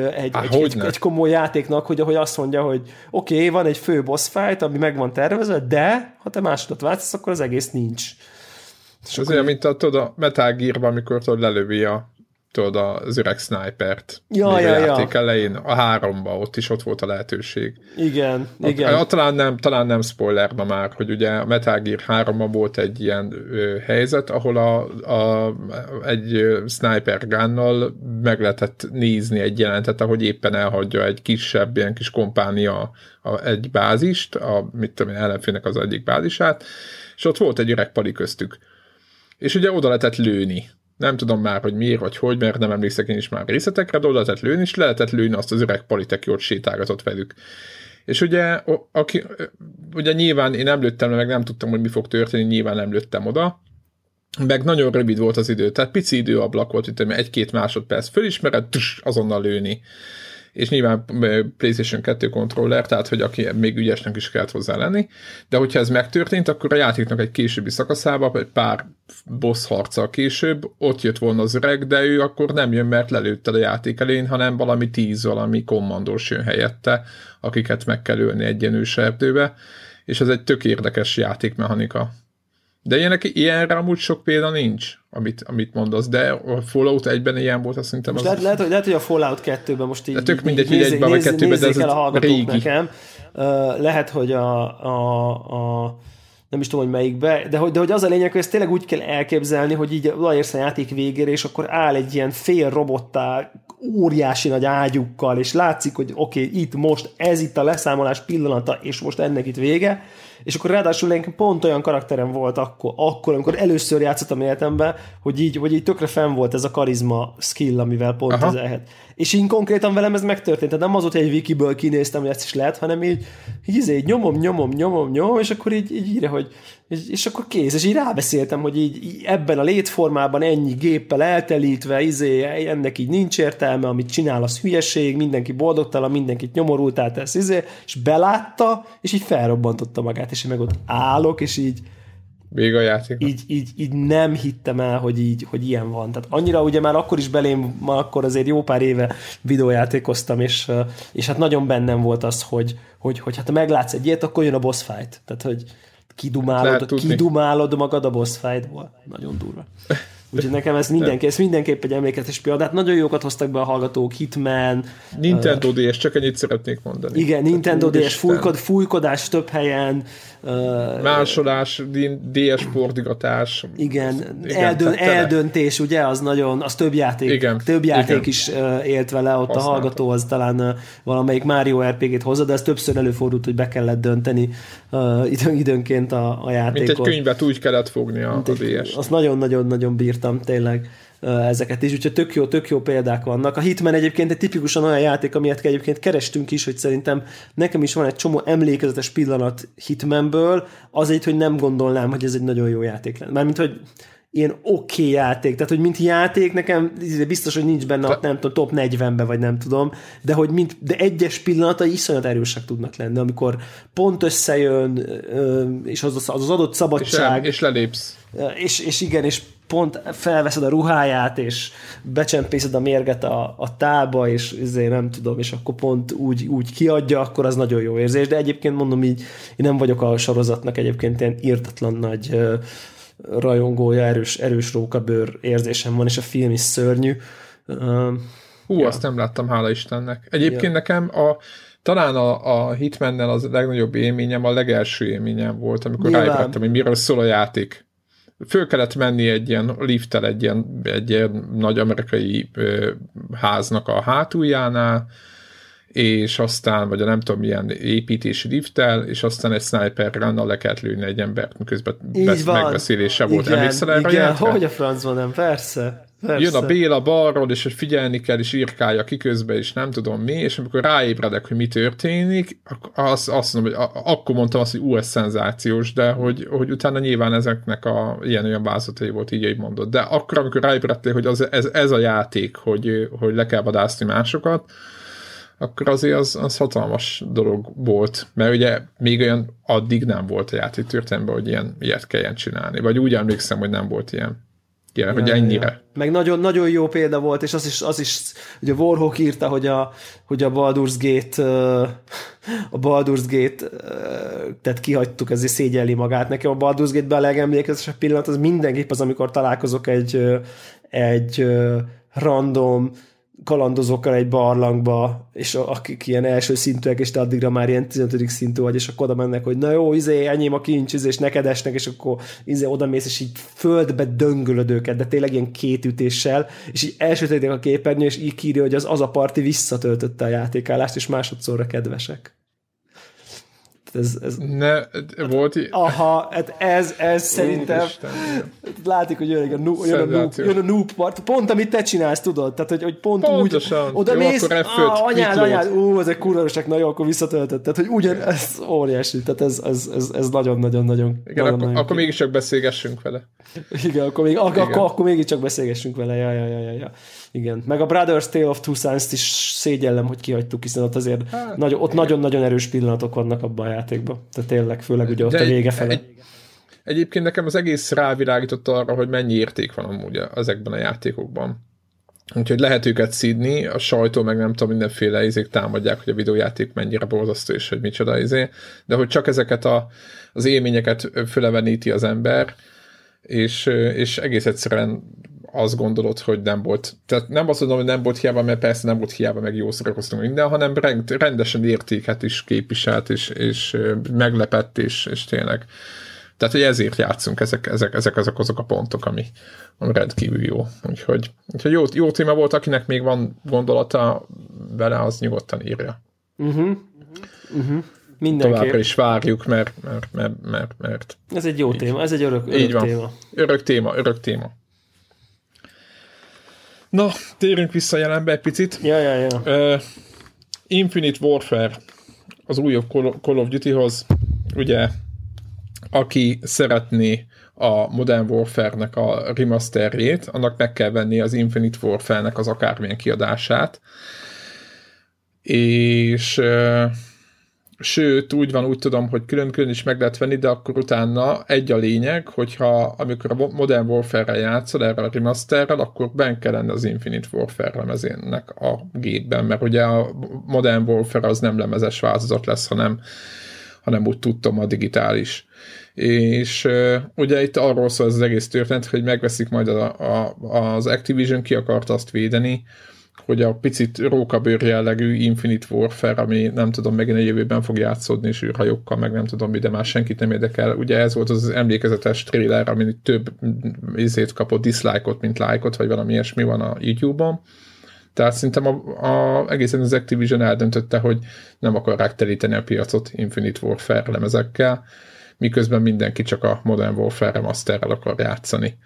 komoly játéknak, hogy ahogy azt mondja, hogy oké, van egy fő boss fight, ami meg van tervezve, de ha te másodat váltasz, akkor az egész nincs. És az olyan, mint a Metal Gear-ban, amikor lelövi az öreg sniper-t a játék elején, a 3-ba ott volt a lehetőség. Igen, igen. Talán nem spoilerba már, hogy ugye a Metal Gear 3-ban volt egy ilyen helyzet, ahol egy sniper gunnal meg lehetett nézni egy jelentet, ahogy éppen elhagyja egy kisebb, ilyen kis kompánia egy bázist, ellenfélnek az egyik bázisát, és ott volt egy öreg pali köztük. És ugye oda lehetett lőni. Nem tudom már, hogy miért, vagy hogy, mert nem emlékszek én is már részletekre, de oda lehetett lőni, és lehetett lőni azt az öreg palitek, jól sétálgatott velük. És ugye, ugye nyilván én nem lőttem, meg nem tudtam, hogy mi fog történni, nyilván nem lőttem oda, meg nagyon rövid volt az idő, tehát pici időablak volt, itt 1-2 másodperc fölismered, azonnal lőni. És nyilván PlayStation 2 kontroller, tehát hogy aki még ügyesnek is kellett hozzá lenni, de hogyha ez megtörtént, akkor a játéknak egy későbbi szakaszába, egy pár boss harccal később, ott jött volna az öreg, de ő akkor nem jön, mert lelőtted a játék elején, hanem valami 10 valami kommandós jön helyette, akiket meg kell ölni egy ilyen őserdőbe, és ez egy tök érdekes játékmechanika. De ilyenre amúgy sok példa nincs, amit mondasz, de a Fallout 1-ben ilyen volt, azt szerintem... Az lehet, hogy a Fallout 2-ben most így... De tök mindegy, hogy egyben vagy kettőben, de ez a régi. Nekem. Lehet, hogy a nem is tudom, hogy melyikbe, de hogy az a lényeg, hogy ezt tényleg úgy kell elképzelni, hogy így odaérsz a játék végére, és akkor áll egy ilyen fél robottá, óriási nagy ágyukkal, és látszik, hogy oké, itt most, ez itt a leszámolás pillanata, és most ennek itt vége, és akkor ráadásul én pont olyan karakterem volt akkor, amikor először játszottam életemben, hogy így tökre fenn volt ez a karizma skill, amivel pont ez lehet. És így konkrétan velem ez megtörtént, tehát nem az ott, hogy egy wikiből kinéztem, hogy ezt is lehet, hanem így nyomom, és akkor így írja, hogy és akkor kész, és így rábeszéltem, hogy így ebben a létformában ennyi géppel eltelítve, ennek így nincs értelme, amit csinál, az hülyeség, mindenki boldogtalan, mindenkit nyomorultá tesz, és belátta, és így felrobbantotta magát, és én meg ott állok, és így vége a játéknak. Így nem hittem el, hogy ilyen van. Tehát annyira ugye már akkor is akkor azért jó pár éve videójátékoztam, és hát nagyon bennem volt az, hogy hát ha meglátsz egy ilyet, akkor jön a boss fight. Tehát, hogy kidumálod magad a boss fightból. Nagyon durva. Úgyhogy nekem ez mindenképp egy emlékezetes példát. Nagyon jókat hoztak be a hallgatók, Hitman. Nintendo DS, csak ennyit szeretnék mondani. Igen, Nintendo DS, fújkodás több helyen. Másolás, DS fordigatás. Igen, eldöntés, ugye, az nagyon, az több játék. Igen, több játék is élt vele, ott használtam. A hallgató az talán valamelyik Mario RPG-t hozza, de ez többször előfordult, hogy be kellett dönteni időnként a játékot. Mint egy könyvet úgy kellett fogni a DS-t. Azt nagyon-nagyon bírt. Tényleg ezeket is, úgyhogy tök jó példák vannak. A Hitman egyébként egy tipikusan olyan játék, amilyet egyébként kerestünk is, hogy szerintem nekem is van egy csomó emlékezetes pillanat Hitmanből, azért, hogy nem gondolnám, hogy ez egy nagyon jó játék lenne. Mármint, hogy ilyen oké játék, tehát, hogy mint játék nekem biztos, hogy nincs benne, nem tudom, top 40-ben, vagy nem tudom, de egyes pillanatai iszonyat erősek tudnak lenni, amikor pont összejön, és az adott szabadság. És lelépsz. És pont felveszed a ruháját, és becsempészed a mérget a tába, és ezért nem tudom, és akkor pont úgy kiadja, akkor az nagyon jó érzés. De egyébként mondom így, én nem vagyok a sorozatnak egyébként ilyen írtatlan nagy rajongója, erős rókabőr érzésem van, és a film is szörnyű. Azt nem láttam, hála Istennek. Egyébként nekem talán a Hitmannel az legnagyobb élményem, a legelső élményem volt, amikor rájöttem, hogy miről szól a játék. Föl kellett menni egy ilyen lifttel, egy ilyen nagy amerikai háznak a hátuljánál, és aztán, vagy a nem tudom milyen építési lifttel, és aztán egy sniperrel le kellett lőni egy embert, miközben megbeszélése volt. Emlékszel erre a játékra? Hogy a francban nem, persze. Jön a Béla balról, és hogy figyelni kell, és irkálja ki közben, és nem tudom mi, és amikor ráébredek, hogy mi történik, azt mondom, hogy akkor mondtam azt, hogy ez szenzációs, de hogy utána nyilván ezeknek a ilyen-olyan vázatai volt, így mondott. De akkor, amikor ráébredtél, hogy ez a játék, hogy le kell vadászni másokat, akkor azért az hatalmas dolog volt, mert ugye még olyan addig nem volt a játék történetben, hogy ilyet kelljen csinálni, vagy úgy emlékszem, hogy nem volt ilyen. Igen, hogy ennyire. Ja. Meg nagyon jó példa volt, és az is ugye Warhawk írta, hogy a Baldur's Gate, tehát kihagytuk, ezért szégyelli magát. Nekem a Baldur's Gate-ben a legemlékezetesebb pillanat az mindenképp az, amikor találkozok egy random kalandozókkal egy barlangba, és akik ilyen első szintűek, és te addigra már ilyen 15. szintű vagy, és akkor oda mennek, hogy na jó, enyém a kincs, és neked esnek, és akkor oda mész, és így földbe döngölöd őket, de tényleg ilyen két ütéssel, és így elsütötték a képernyő, és így írja, hogy az a parti visszatöltötte a játékállást, és másodszorra kedvesek. Ez... Ne, volt ilyen. Aha, hát ez szerintem látjuk, hogy jön a noob part, pont amit te csinálsz, tudod, tehát hogy pont pontosan. Úgy oda mész, anyád, ez egy kurvarosak, na jó, akkor visszatöltött, tehát hogy ugyanez óriási, tehát ez nagyon-nagyon-nagyon. Igen, akkor mégis csak beszélgessünk vele. Igen, akkor mégis csak beszélgessünk vele, ja. Igen, meg a Brothers Tale of Two Sons-t is szégyellem, hogy kihagytuk, hiszen ott azért ott nagyon-nagyon erős pillanatok vannak abban a játékban. Tehát tényleg, főleg ugye ott a vége fele. Egyébként nekem az egész rávilágított arra, hogy mennyi érték van amúgy ezekben a játékokban. Úgyhogy lehet őket szídni, a sajtó meg nem tudom, mindenféle izék támadják, hogy a videójáték mennyire borzasztó és hogy micsoda izé, de hogy csak ezeket az élményeket föleveníti az ember, és egész egyszerűen azt gondolod, hogy nem volt. Tehát nem azt mondom, hogy nem volt hiába, mert persze nem volt hiába, meg jó szórakoztunk minden, hanem rendesen értéket is képviselt, és meglepett, és tényleg. Tehát, hogy ezért játszunk, ezek azok a pontok, ami rendkívül jó. Úgyhogy jó téma volt, akinek még van gondolata vele, az nyugodtan írja. Mindenképp. Továbbra is várjuk, mert... Ez egy jó téma, ez egy örök téma. Örök téma. Na, térünk vissza a jelenbe egy picit. Infinite Warfare az újabb Call of Duty-hoz, ugye, aki szeretné a Modern Warfare-nek a remasterjét, annak meg kell venni az Infinite Warfare-nek az akármilyen kiadását. És sőt, úgy tudom, hogy külön-külön is meg lehet venni, de akkor utána egy a lényeg, hogyha amikor a Modern Warfare-rel játszol, erre a remasterrel, akkor benne kell lenni az Infinite Warfare lemezének a gépben, mert ugye a Modern Warfare az nem lemezes változat lesz, hanem úgy tudtam a digitális. És ugye itt arról szól ez az egész történet, hogy megveszik majd az Activision, ki akart azt védeni, hogy a picit rókabőr jellegű Infinite Warfare, ami nem tudom, megint a jövőben fog játszódni, és űrhajókkal, meg nem tudom, de már senkit nem érdekel. Ugye ez volt az emlékezetes trailer, ami több izét kapott, dislike-ot, mint like-ot, vagy valami ilyesmi van a YouTube-on. Tehát szerintem egészen az Activision eldöntötte, hogy nem akarják telíteni a piacot Infinite Warfare lemezekkel, miközben mindenki csak a Modern Warfare Remasterrel akar játszani.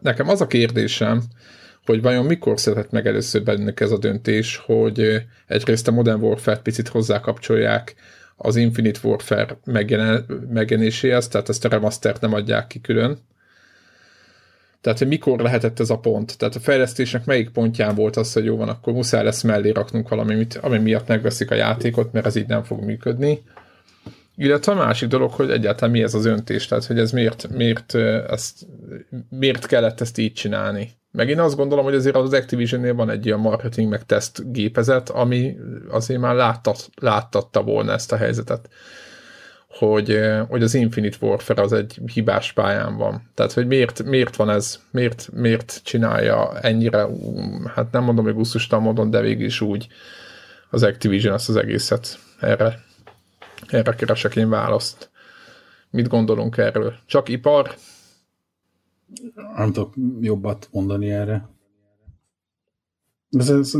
Nekem az a kérdésem, hogy vajon mikor született meg először bennük ez a döntés, hogy egyrészt a Modern Warfare-t picit hozzákapcsolják az Infinite Warfare megjelenéséhez, tehát ezt a remastert nem adják ki külön. Tehát, hogy mikor lehetett ez a pont? Tehát a fejlesztésnek melyik pontján volt az, hogy jó van, akkor muszáj lesz mellé raknunk valamit, ami miatt megveszik a játékot, mert ez így nem fog működni. Illetve a másik dolog, hogy egyáltalán mi ez az öntés, tehát hogy ez miért kellett ezt így csinálni. Meg én azt gondolom, hogy azért az Activision-nél van egy ilyen marketing meg teszt gépezet, ami azért már láttatta volna ezt a helyzetet, hogy az Infinite Warfare az egy hibás pályán van. Tehát, hogy miért van ez, miért csinálja ennyire, hát nem mondom, hogy gusztustalan módon, de végig is úgy az Activision ezt az egészet erre keresek én választ. Mit gondolunk erről? Csak ipar? Nem tudok jobbat mondani erre. Ez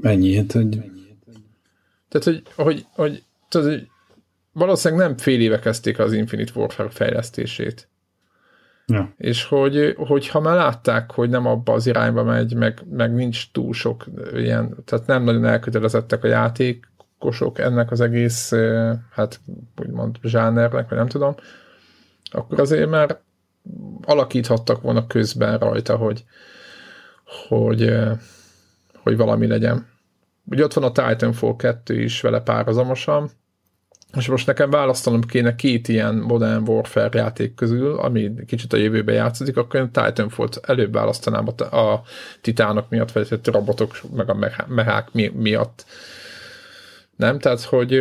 mennyit? Tehát, hogy valószínűleg nem fél éve kezdték az Infinite Warfare fejlesztését. Ja. És hogy ha már látták, hogy nem abba az irányba megy, meg nincs túl sok ilyen, tehát nem nagyon elkötelezettek a játékosok ennek az egész, hát úgymond zsánernek, vagy nem tudom, akkor azért már alakíthattak volna közben rajta, hogy valami legyen. Ugye ott van a Titanfall 2 is vele párhuzamosan, és most nekem választanom kéne két ilyen Modern Warfare játék közül, ami kicsit a jövőben játszódik, akkor én Titanfall-t előbb választanám a titánok miatt, vagy a robotok, meg a mehák miatt. Nem? Tehát, hogy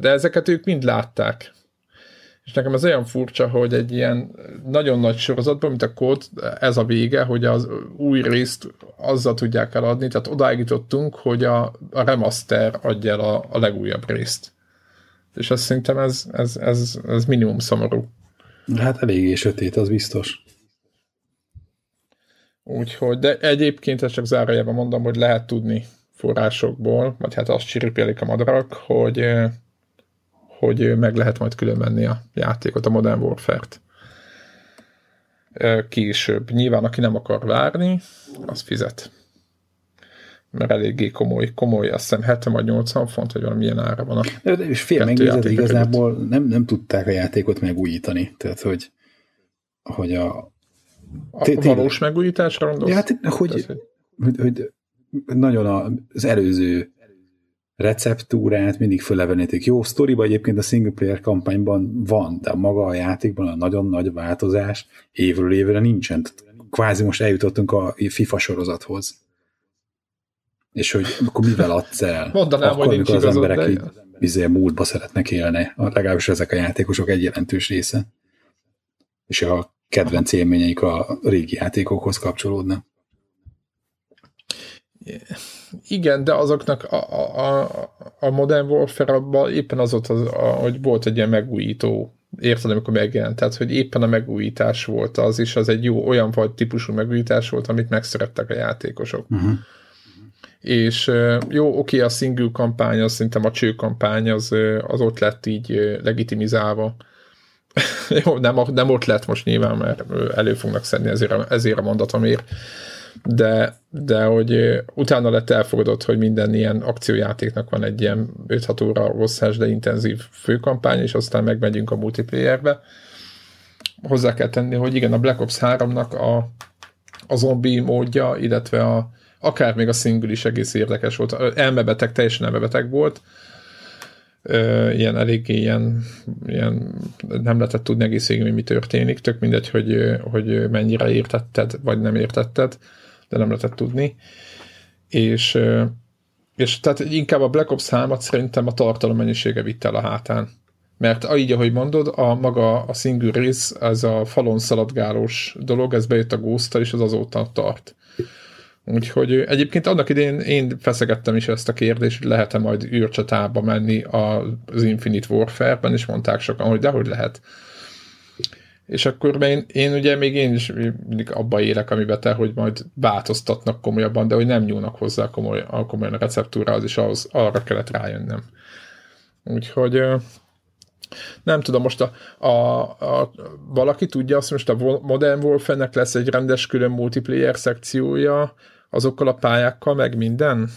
de ezeket ők mind látták. És nekem ez olyan furcsa, hogy egy ilyen nagyon nagy sorozatban, mint a kód, ez a vége, hogy az új részt azzal tudják eladni, tehát odáig jutottunk, hogy a remaster adja el a legújabb részt. És azt szerintem ez minimum szomorú. Hát eléggé sötét, az biztos. Úgyhogy, de egyébként ezt csak zárójában mondom, hogy lehet tudni forrásokból, vagy hát azt csiripélik a madarak, hogy meg lehet majd külön venni a játékot, a Modern Warfare-t később. Nyilván, aki nem akar várni, az fizet. Mert eléggé komoly, azt hiszem 70 vagy 80 font, vagy valamilyen ára van a... És félmegnézed, igazából nem tudták a játékot megújítani. Tehát, hogy a valós megújításra gondolsz? Hát, hogy nagyon az előző receptúrát mindig fölevenítik. Jó, sztoriba egyébként a single player kampányban van, de maga a játékban a nagyon nagy változás évről évre nincsen. kvázi most eljutottunk a FIFA sorozathoz. És hogy akkor mivel adsz el? Mondanám, akkor, hogy az emberek így múltba szeretnek élni. Legalábbis ezek a játékosok egy jelentős része. És a kedvenc élményeik a régi játékokhoz kapcsolódnak. Igen, de azoknak a Modern Warfare-ban éppen az ott, hogy volt egy ilyen megújító, érted, amikor megjelent, tehát hogy éppen a megújítás volt az, és az egy jó, olyan vagy típusú megújítás volt, amit megszerettek a játékosok. Uh-huh. És jó, oké, a single kampány, az szerintem a cső kampány, az ott lett így legitimizálva. Jó, nem ott lett most nyilván, mert elő fognak szedni ezért a mondatomért. De hogy utána lett elfogadott, hogy minden ilyen akciójátéknak van egy ilyen 5-6 óra hosszás, de intenzív főkampány, és aztán megmegyünk a multiplayerbe. Hozzá kell tenni, hogy igen, a Black Ops 3-nak a zombi módja, illetve akár még a single is egész érdekes volt. Elmebeteg, teljesen elmebeteg volt. Ilyen eléggé ilyen nem lehetett tudni egész végül, hogy mi történik, tök mindegy, hogy mennyire értetted, vagy nem értetted, de nem lehetett tudni. És tehát inkább a Black Ops 3-at szerintem a tartalom mennyisége vitt el a hátán. Mert így, ahogy mondod, a single rész, ez a falon szaladgálós dolog, ez bejött a Ghost-tal, és az azóta tart. Úgyhogy egyébként annak idején én feszegettem is ezt a kérdést, hogy lehet-e majd űrcsatába menni az Infinite Warfare-ben, és mondták sokan, hogy dehogy lehet. És akkor én ugye még én is mindig abba élek, amiben te, hogy majd változtatnak komolyabban, de hogy nem nyúlnak hozzá komolyan a receptúrához, és arra kellett rájönnem. Úgyhogy nem tudom, most valaki tudja azt, most a Modern Warfare-nek lesz egy rendes külön multiplayer szekciója, azokkal a pályákkal, meg minden?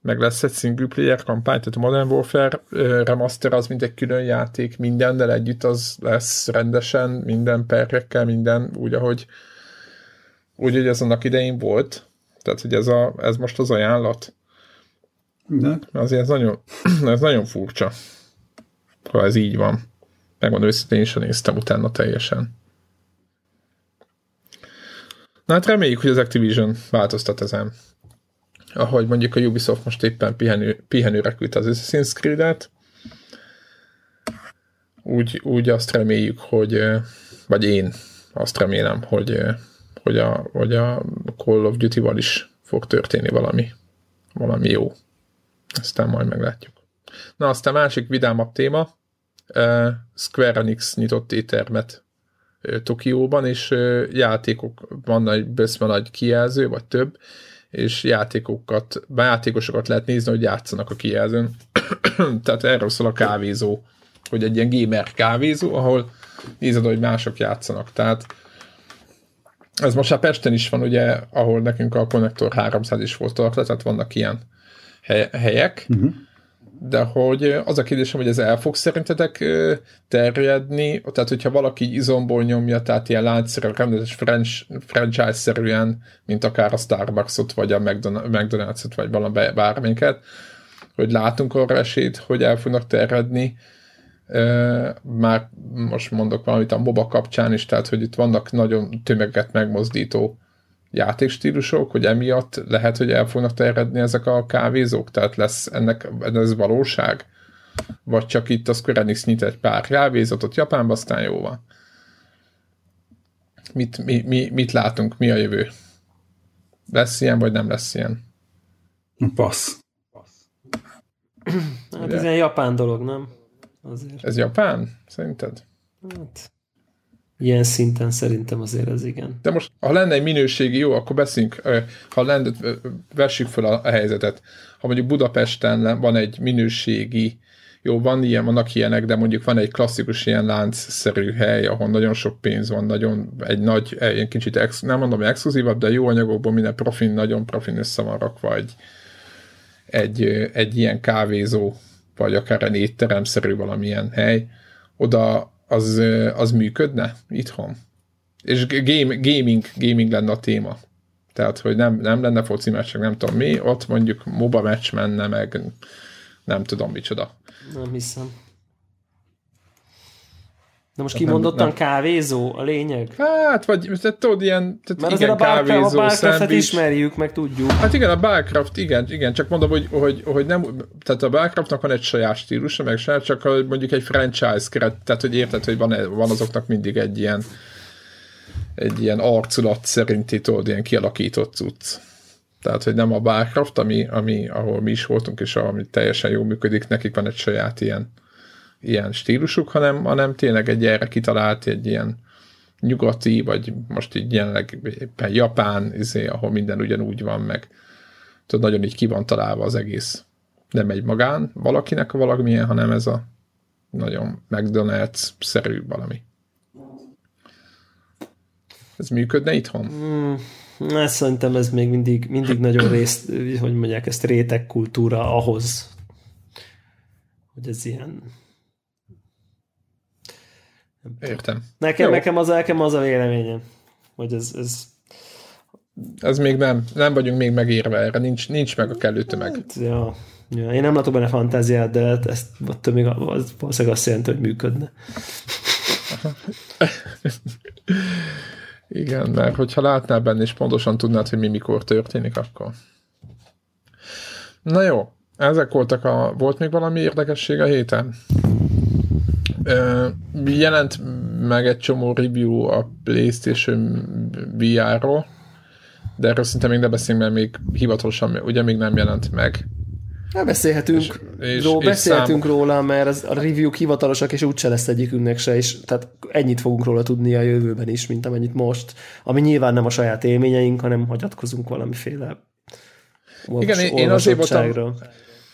Meg lesz egy single player kampány, tehát a Modern Warfare Remastered az mint egy külön játék, mindennel együtt az lesz rendesen, minden perrekkel, minden úgy, ahogy ez annak idején volt. Tehát, hogy ez most az ajánlat. De. Azért ez nagyon furcsa. Ha ez így van. Megmondom őszintén, én sem néztem utána teljesen. Na hát reméljük, hogy az Activision változtat ezen. Ahogy mondjuk a Ubisoft most éppen pihenőre küldte az Assassin's Creed-et, úgy azt reméljük, hogy, vagy én azt remélem, hogy a Call of Duty-val is fog történni valami jó. Aztán majd meglátjuk. Na, aztán másik vidámabb téma, Square Enix nyitott éttermet Tokióban, és játékok, van nagy kijelző, vagy több, és játékosokat lehet nézni, hogy játszanak a kijelzőn. Tehát erről szól a kávézó, hogy egy ilyen gamer kávézó, ahol nézed, hogy mások játszanak. Tehát ez most már Pesten is van, ugye, ahol nekünk a Konnektor 300 is volt tartva, tehát vannak ilyen helyek, uh-huh. De hogy az a kérdésem, hogy ez el fog szerintetek terjedni, tehát hogyha valaki izomból nyomja, tehát ilyen láncszerűen, rendes franchise-szerűen, mint akár a Starbucksot, vagy a McDonald's-ot, vagy valami bárminket, hogy látunk arra esélyt, hogy el fognak terjedni. Már most mondok valamit a MOBA kapcsán is, tehát hogy itt vannak nagyon tömeget megmozdító játékstílusok, hogy emiatt lehet, hogy el fognak terjedni ezek a kávézók, tehát lesz ennek ez valóság? Vagy csak itt a Square Enix nyit egy pár kávézatot Japánban, aztán jó van. Mit látunk? Mi a jövő? Lesz ilyen, vagy nem lesz ilyen? Passz. Hát ez egy japán dolog, nem? Azért. Ez japán? Szerinted? Hát... ilyen szinten szerintem azért ez igen. De most, ha lenne egy minőségi, jó, akkor beszéljünk, vessük fel a helyzetet. Ha mondjuk Budapesten van egy minőségi, jó, vannak ilyenek, de mondjuk van egy klasszikus ilyen láncszerű hely, ahol nagyon sok pénz van, nem mondom, exkluzívabb, de jó anyagokból minden profin, nagyon profin össze van rakva egy ilyen kávézó, vagy akár egy étteremszerű valamilyen hely, oda az működne itthon. És gaming lenne a téma. Tehát, hogy nem lenne foci meccs, nem tudom mi, ott mondjuk MOBA meccs menne, meg nem tudom micsoda. Nem hiszem. Na most kimondottan nem. Kávézó a lényeg? Hát, vagy tudod, ilyen tehát igen, a kávézó, a Barcraftet ismerjük, meg tudjuk. Hát igen, a Barcraft, igen, csak mondom, hogy nem, tehát a Barcraftnak van egy saját stílusa, meg saját, csak mondjuk egy franchise keret, tehát hogy érted, hogy van azoknak mindig egy ilyen arculat szerinti, tudod, ilyen kialakított cucc. Tehát, hogy nem a Barcraft, ami ahol mi is voltunk, és ami teljesen jól működik, nekik van egy saját ilyen stílusuk, hanem tényleg egy erre kitalált, egy ilyen nyugati, vagy most így jelenleg éppen japán, ahol minden ugyanúgy van, meg tudod, nagyon így ki van találva az egész. Nem egy magán valakinek valamilyen, hanem ez a nagyon McDonald's-szerű valami. Ez működne itthon? Szerintem ez még mindig nagyon réteg kultúra ahhoz, hogy ez ilyen. Értem. Nekem az a véleményem, hogy ez... Ez még nem vagyunk még megírva erre, nincs meg a kellő tömeg. Hát, ja. Én nem látok benne fantáziát, de ezt még valószínűleg azt jelenti, hogy működne. Igen, mert hogyha látnál benne, és pontosan tudnád, hogy mikor történik, akkor... Na jó, ezek voltak volt még valami érdekesség a héten? Jelent meg egy csomó review a PlayStation VR-ról, de erről szinte még ne beszélünk, mert még hivatalosan ugye még nem jelent meg. Nem beszélhetünk róla, mert a review-k hivatalosak, és úgyse lesz egyikünknek se, és tehát ennyit fogunk róla tudni a jövőben is, mint amennyit most, ami nyilván nem a saját élményeink, hanem hagyatkozunk valamiféle olvasottságra.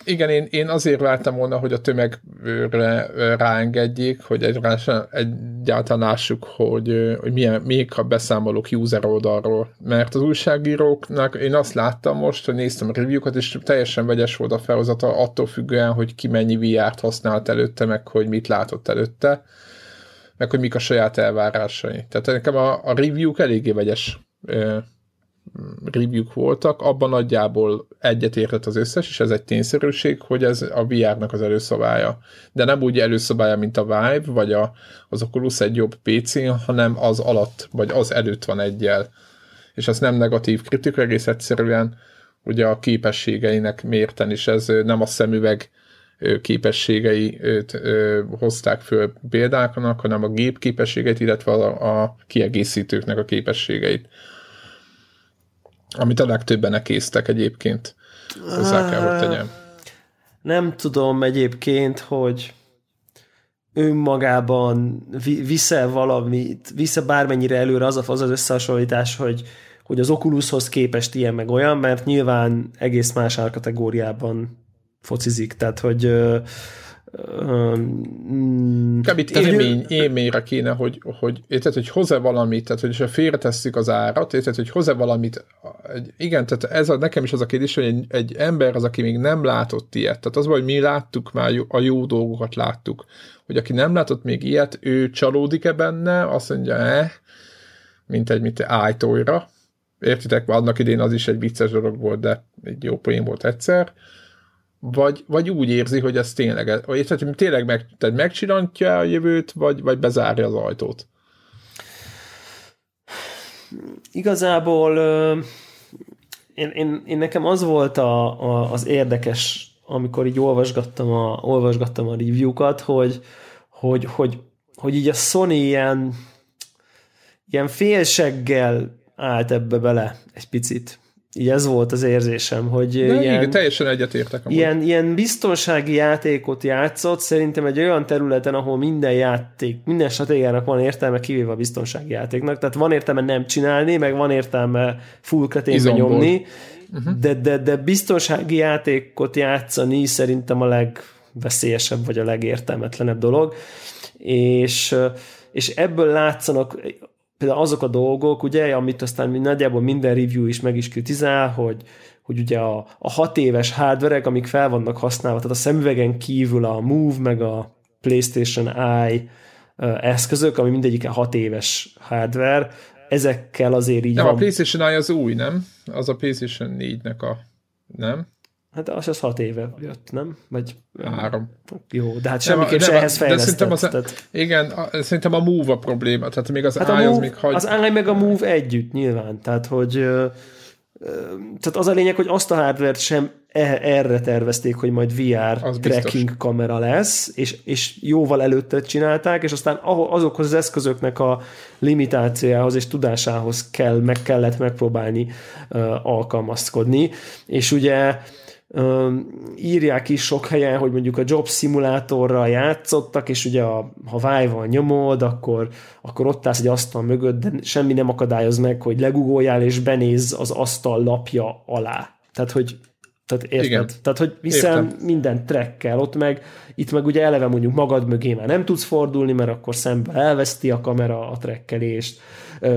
Igen, én azért vártam volna, hogy a tömegre ráengedjék, hogy egyáltalán lássuk, hogy milyen a beszámolók user oldalról. Mert az újságíróknak én azt láttam most, hogy néztem a review-kat, és teljesen vegyes volt a felhozata, attól függően, hogy ki mennyi VR-t használt előtte, meg hogy mit látott előtte, meg hogy mik a saját elvárásai. Tehát nekem a review-k eléggé vegyes review-k voltak, abban nagyjából egyetértett az összes, és ez egy tényszerűség, hogy ez a VR-nak az előszabálya. De nem úgy előszabálya, mint a Vive, vagy az Oculus egy jobb PC-n, hanem az alatt, vagy az előtt van egyel. És ez nem negatív kritika, egész egyszerűen ugye a képességeinek mérten is, ez nem a szemüveg képességeit hozták föl példáknak, hanem a gép képességeit, illetve a kiegészítőknek a képességeit. Amit a legtöbbenek észtek egyébként. Hozzá kell, hogy tegyem. Nem tudom egyébként, hogy önmagában viszel valamit, viszel bármennyire előre az összehasonlítás, hogy az Oculushoz képest ilyen meg olyan, mert nyilván egész más árkategóriában focizik. Tehát, hogy... Kb. Élményre kéne, hogy érted, hogy hozzá valamit, tehát hogy ha félretesszük az árat, érted, hogy hozzá valamit, igen, tehát ez nekem is az a kérdés, hogy egy ember az, aki még nem látott ilyet, tehát az, hogy mi láttuk már, a jó dolgokat láttuk, hogy aki nem látott még ilyet, ő csalódik-e benne, azt mondja, mint egy ájtójra, értitek, annak idén az is egy vicces dolog volt, de egy jó poén volt egyszer, Vagy úgy érzi, hogy ez tényleg megcsilantja a jövőt, vagy bezárja az ajtót? Igazából én nekem az volt az érdekes, amikor így olvasgattam a review-kat, hogy így a Sony ilyen félseggel állt ebbe bele egy picit. Így ez volt az érzésem, hogy igen, teljesen egyetértek. Ilyen biztonsági játékot játszott, szerintem egy olyan területen, ahol minden stratégiának van értelme, kivéve a biztonsági játéknak. Tehát van értelme nem csinálni, meg van értelme full kreténbe nyomni, de biztonsági játékot játszani szerintem a legveszélyesebb, vagy a legértelmetlenebb dolog. És ebből látszanak... Például azok a dolgok, ugye, amit aztán nagyjából minden review is meg is kritizál, hogy ugye a 6 éves hardverek, amik fel vannak használva, tehát a szemüvegen kívül a Move, meg a PlayStation Eye eszközök, ami mindegyike 6 éves hardware, ezekkel azért így nem, van. A PlayStation Eye az új, nem? Az a PlayStation 4-nek a... Nem? Hát az 6 éve jött, nem? Vagy 3. Jó, de hát semmiképp se ehhez fejlesztett. Igen, szerintem a Move a probléma. Tehát még az Eye az még hagy... Az Eye meg a Move együtt nyilván. Tehát, hogy, tehát az a lényeg, hogy azt a hardware-t sem erre tervezték, hogy majd VR tracking kamera lesz, és jóval előtte csinálták, és aztán azokhoz az eszközöknek a limitációjához és tudásához kellett megpróbálni alkalmazkodni. És ugye írják is sok helyen, hogy mondjuk a job szimulátorral játszottak, és ugye ha Vive-val nyomod, akkor ott állsz egy asztal mögött, de semmi nem akadályoz meg, hogy legugoljál és benézz az asztal lapja alá. Tehát érted? Igen. Tehát, hogy hiszen értem. Minden trackkel ott meg, itt meg ugye eleve mondjuk magad mögé már nem tudsz fordulni, mert akkor szemben elveszti a kamera a trekkelést.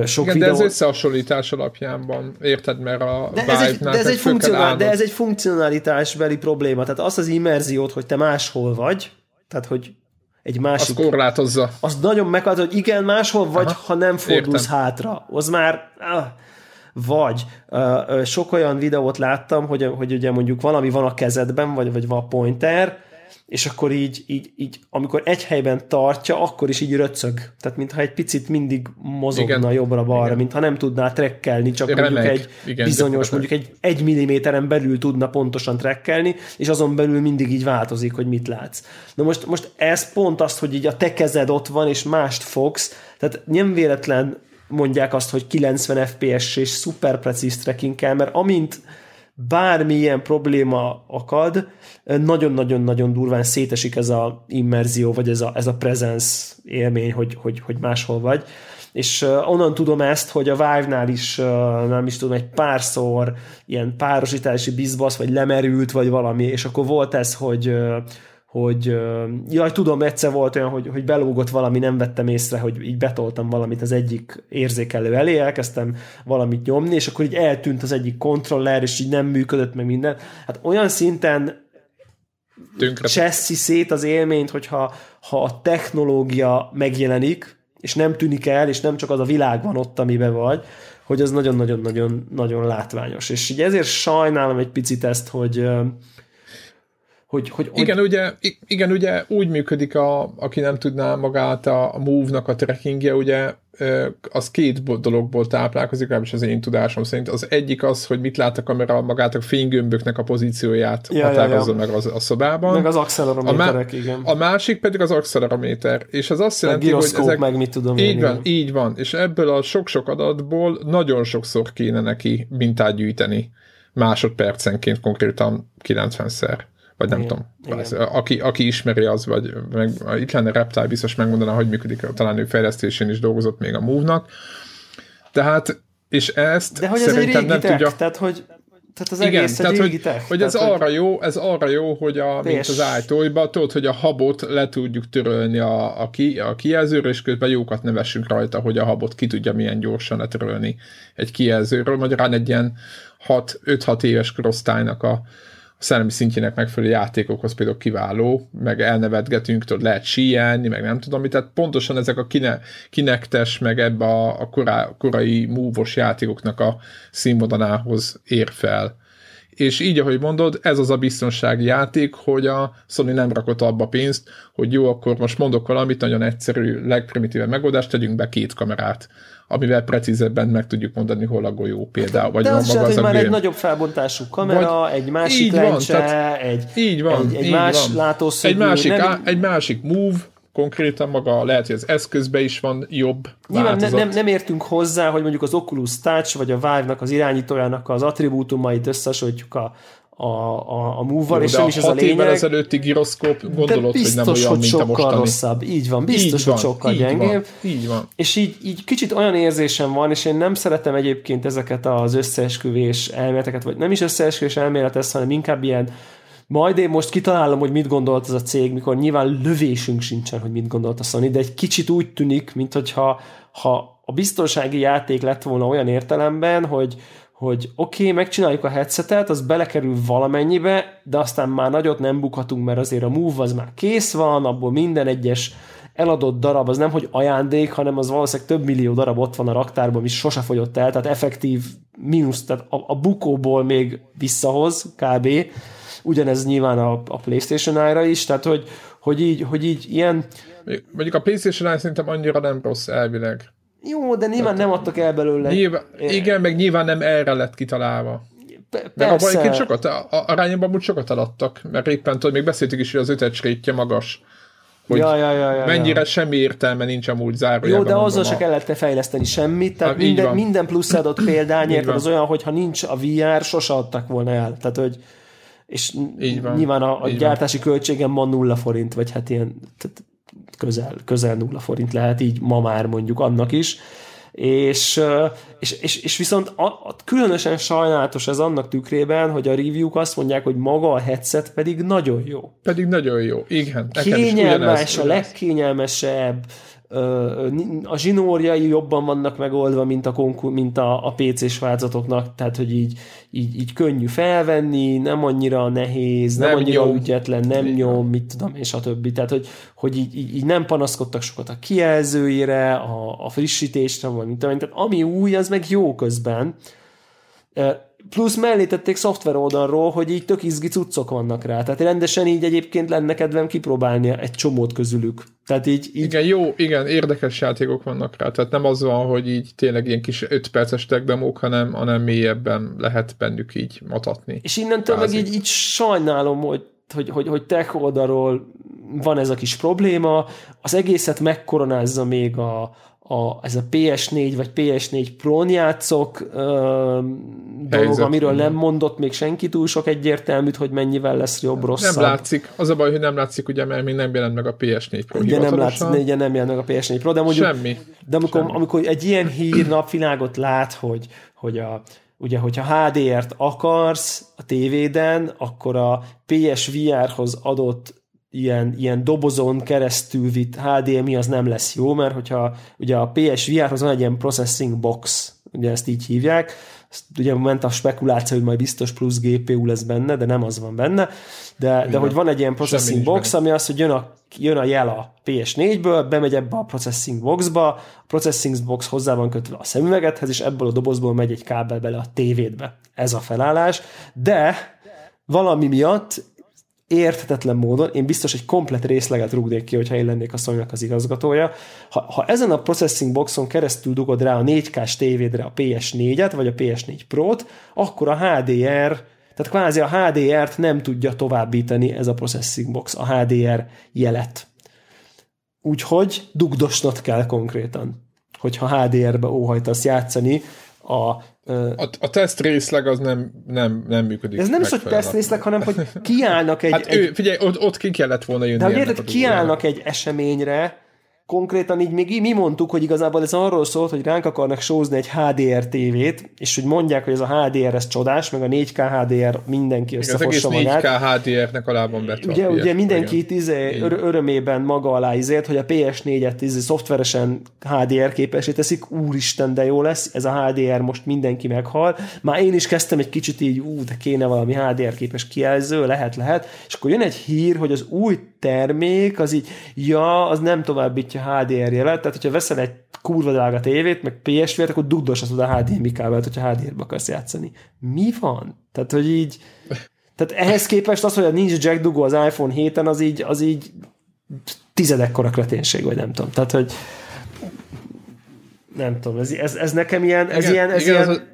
Sok igen, videó... de ez összehasonlítás alapján van, érted, mert a Vive-nál ez egy funkcionalitásbeli probléma, tehát azt az immerziót, hogy te máshol vagy, tehát hogy egy másik... Az korlátozza. Az nagyon meghatod, hogy igen, máshol vagy, aha, ha nem fordulsz értem. Hátra. Az már... Vagy sok olyan videót láttam, hogy ugye mondjuk valami van a kezedben, vagy van a pointer, és akkor így, amikor egy helyben tartja, akkor is így röcög. Tehát mintha egy picit mindig mozogna igen, jobbra-balra, igen. Mintha nem tudná trekkelni, csak remeg, mondjuk egy igen, bizonyos, mondjuk egy milliméteren belül tudna pontosan trekkelni, és azon belül mindig így változik, hogy mit látsz. Na most ez pont az, hogy így a te kezed ott van, és mást fogsz, tehát nem véletlen mondják azt, hogy 90 FPS és szuper precíz tracking-kel, mert amint bármilyen probléma akad, nagyon-nagyon-nagyon durván szétesik ez a immerzió, vagy ez a presence élmény, hogy máshol vagy. És onnan tudom ezt, hogy a Vive-nál is, nem is tudom, egy párszor ilyen párosítási bizbasz, vagy lemerült, vagy valami, és akkor volt ez, hogy jaj, tudom, egyszer volt olyan, hogy belógott valami, nem vettem észre, hogy így betoltam valamit az egyik érzékelő elé, elkezdtem valamit nyomni, és akkor így eltűnt az egyik kontroller, és így nem működött meg minden. Hát olyan szinten cseszi szét az élményt, hogyha a technológia megjelenik, és nem tűnik el, és nem csak az a világ van ott, amiben vagy, hogy az nagyon-nagyon-nagyon-nagyon látványos. És így ezért sajnálom egy picit ezt, hogy ugye úgy működik, aki nem tudná magát a Move-nak a trackingje, ugye az két dologból táplálkozik, legalábbis az én tudásom szerint. Az egyik az, hogy mit lát a kamera, magát a fénygömböknek a pozícióját határozza meg a szobában. Meg az accelerométerek, igen. A másik pedig az accelerométer, és az azt jelenti, hogy ezek... meg mit tudom én. Így van, és ebből a sok-sok adatból nagyon sokszor kéne neki mintát gyűjteni. Másodpercenként konkrétan 90-szer. Vagy nem igen, tudom, igen. Aki ismeri az, vagy itt lenne Reptile, biztos megmondaná, hogy működik, talán ő fejlesztésén is dolgozott még a Move-nak. Tehát, és ezt de hogy szerintem nem tech, tudja... Tehát, hogy tehát az igen, egész tehát, régi tech. Hogy ez, tehát, ez arra jó, hogy mint az iToy-ba, tudod, hogy a habot le tudjuk törölni a kijelzőről, és közben jókat nevessünk rajta, hogy a habot ki tudja milyen gyorsan letörölni egy kijelzőről. Magyarán egy ilyen 5-6 éves korosztálynak a szellemi szintjének megfelelő játékokhoz például kiváló, meg elnevetgetünk, tudod, lehet síelni, meg nem tudom mit, tehát pontosan ezek a Kinectes, meg ebbe a korai Move-os játékoknak a színvonalához ér fel. És így, ahogy mondod, ez az a biztonsági játék, hogy a Sony nem rakott abba pénzt, hogy jó, akkor most mondok valamit, nagyon egyszerű, legprimitívebb megoldást, tegyünk be 2 kamerát, amivel precízebben meg tudjuk mondani, hol a golyó például. Vagy de az maga az, hogy már egy nagyobb felbontású kamera, vagy egy másik lencse, egy látószögű. Egy másik Move, konkrétan maga lehet, hogy az eszközben is van jobb nyilván változat. Nem értünk hozzá, hogy mondjuk az Oculus Touch, vagy a Vive-nak, az irányítójának az attribútumait összehasonlítjuk a Move-val, és nem is ez a lényeg. De a 6 évvel ezelőtti gyroszkóp, gondolod, biztos, hogy nem olyan, mint a mostani. Biztos, hogy sokkal rosszabb. Így van, biztos, hogy sokkal gyengébb. Így van. És így kicsit olyan érzésem van, és én nem szeretem egyébként ezeket az összeesküvés elméleteket, vagy nem is összeesküvés elmélet ez, hanem inkább ilyen majd én most kitalálom, hogy mit gondolt ez a cég, mikor nyilván lövésünk sincsen, hogy mit gondolt a Sony, de egy kicsit úgy tűnik, mintha a biztonsági játék lett volna olyan értelemben, hogy oké, megcsináljuk a headsetet, az belekerül valamennyibe, de aztán már nagyot nem bukhatunk, mert azért a Move az már kész van, abból minden egyes eladott darab, az nem, hogy ajándék, hanem az valószínűleg több millió darab ott van a raktárban, ami sose fogyott el, tehát effektív mínusz, tehát a bukóból még visszahoz kb., ugyanez nyilván a PlayStation Eye-ra is, tehát hogy így ilyen... Mondjuk a PlayStation Eye szerintem annyira nem rossz elvileg. Jó, de nyilván nem adtak el belőle. Nyilván, igen, meg nyilván nem erre lett kitalálva. Mert abban egyébként sokat, arányban amúgy sokat eladtak, mert éppen tudod, még beszéltük is, hogy az ötecsrétje magas. Hogy mennyire semmi értelme nincs amúgy zárójelben. Jó, de azzal se kellett fejleszteni semmit, tehát minden plusz adott példányért az olyan, hogyha nincs a VR, sose adtak volna el. Tehát, hogy és nyilván a gyártási költségem ma 0 forint, vagy hát ilyen tehát közel 0 forint lehet így ma már mondjuk annak is. És viszont különösen sajnálatos ez annak tükrében, hogy a review-k azt mondják, hogy maga a headset pedig nagyon jó. Pedig nagyon jó, igen. Kényelmes, a legkényelmesebb, a zsinórjai jobban vannak megoldva, mint a PC-s változatoknak, tehát hogy így könnyű felvenni, nem annyira nehéz, nem annyira ügyetlen, nem nyom, mit tudom, és a többi. Tehát, hogy így nem panaszkodtak sokat a kijelzőire, a frissítésre, vagy mit tudom, tehát ami új, az meg jó közben. Plusz mellé tették szoftver oldalról, hogy így tök izgi cuccok vannak rá. Tehát rendesen így egyébként lenne kedvem kipróbálni egy csomót közülük. Tehát így... Igen, jó, igen, érdekes játékok vannak rá. Tehát nem az van, hogy így tényleg ilyen kis 5 perces tech demók, hanem mélyebben lehet bennük így matatni. És innentől meg így sajnálom, hogy tech oldalról van ez a kis probléma. Az egészet megkoronázza még ez a PS4 vagy PS4 Pro-n játszok dolog, amiről nem mondott még senki túl sok egyértelműt, hogy mennyivel lesz jobb, rosszabb. Nem látszik. Az a baj, hogy nem látszik, ugye, mert még nem jelent meg a PS4 Pro hivatalosan. Ugye nem jelent meg a PS4 Pro, de mondjuk... Semmi. De amikor egy ilyen hír napvilágot lát, ugye, hogyha HDR-t akarsz a tévéden, akkor a PSVR-hoz adott ilyen dobozon keresztül vitt HDMI az nem lesz jó, mert hogyha ugye a PSVR-hoz van egy ilyen processing box, ugye ezt így hívják, ezt ugye ment a spekuláció, hogy majd biztos plusz GPU lesz benne, de nem az van benne, de hogy van egy ilyen processing box, ami az, hogy jön a jel a PS4-ből, bemegy ebbe a processing boxba, a processing box hozzá van kötve a szemüvegedhez, és ebből a dobozból megy egy kábel bele a tévédbe. Ez a felállás, de valami miatt érthetetlen módon, én biztos egy komplet részleget rúgnék ki, hogyha én lennék a Sony-nak az igazgatója. Ha ezen a processing boxon keresztül dugod rá a 4K-s tévédre a PS4-et, vagy a PS4 Pro-t, akkor a HDR, tehát kvázi a HDR-t nem tudja továbbítani ez a processing box, a HDR jelet. Úgyhogy dugdosnod kell konkrétan, hogyha HDR-be óhajtasz játszani, a tesztrészleg az nem működik. Ez nem is, hogy tesztrészleg, hanem hogy kiállnak egy... Hát figyelj, ott ki kellett volna jönni. De miért kiállnak egy eseményre, konkrétan így még mi mondtuk, hogy igazából ez arról szólt, hogy ránk akarnak sózni egy HDR tévét, és hogy mondják, hogy ez a HDR ez csodás, meg a 4K HDR mindenki összefossa magát. Az egész 4K HDR-nek alá van betartva. Ugye mindenki örömében maga alá izért, hogy a PS4-et szoftveresen HDR képessé teszik, úristen, de jó lesz, ez a HDR most mindenki meghal. Már én is kezdtem egy kicsit így, de kéne valami HDR képes kijelző, lehet, és akkor jön egy hír, hogy az új termék, az így, az nem továbbítja HDR jelet, tehát hogyha veszel egy kurva drága tévét, meg PSV-t, akkor dugdoshatod a HDMI kábelt, hogyha HDR-be akarsz játszani. Mi van? Tehát, hogy így... Tehát ehhez képest az, hogy nincs jack dugó az iPhone 7-en, az így 10-ekkora kreténség, vagy nem tudom. Tehát, hogy... Nem tudom, ez nekem ilyen... Igen,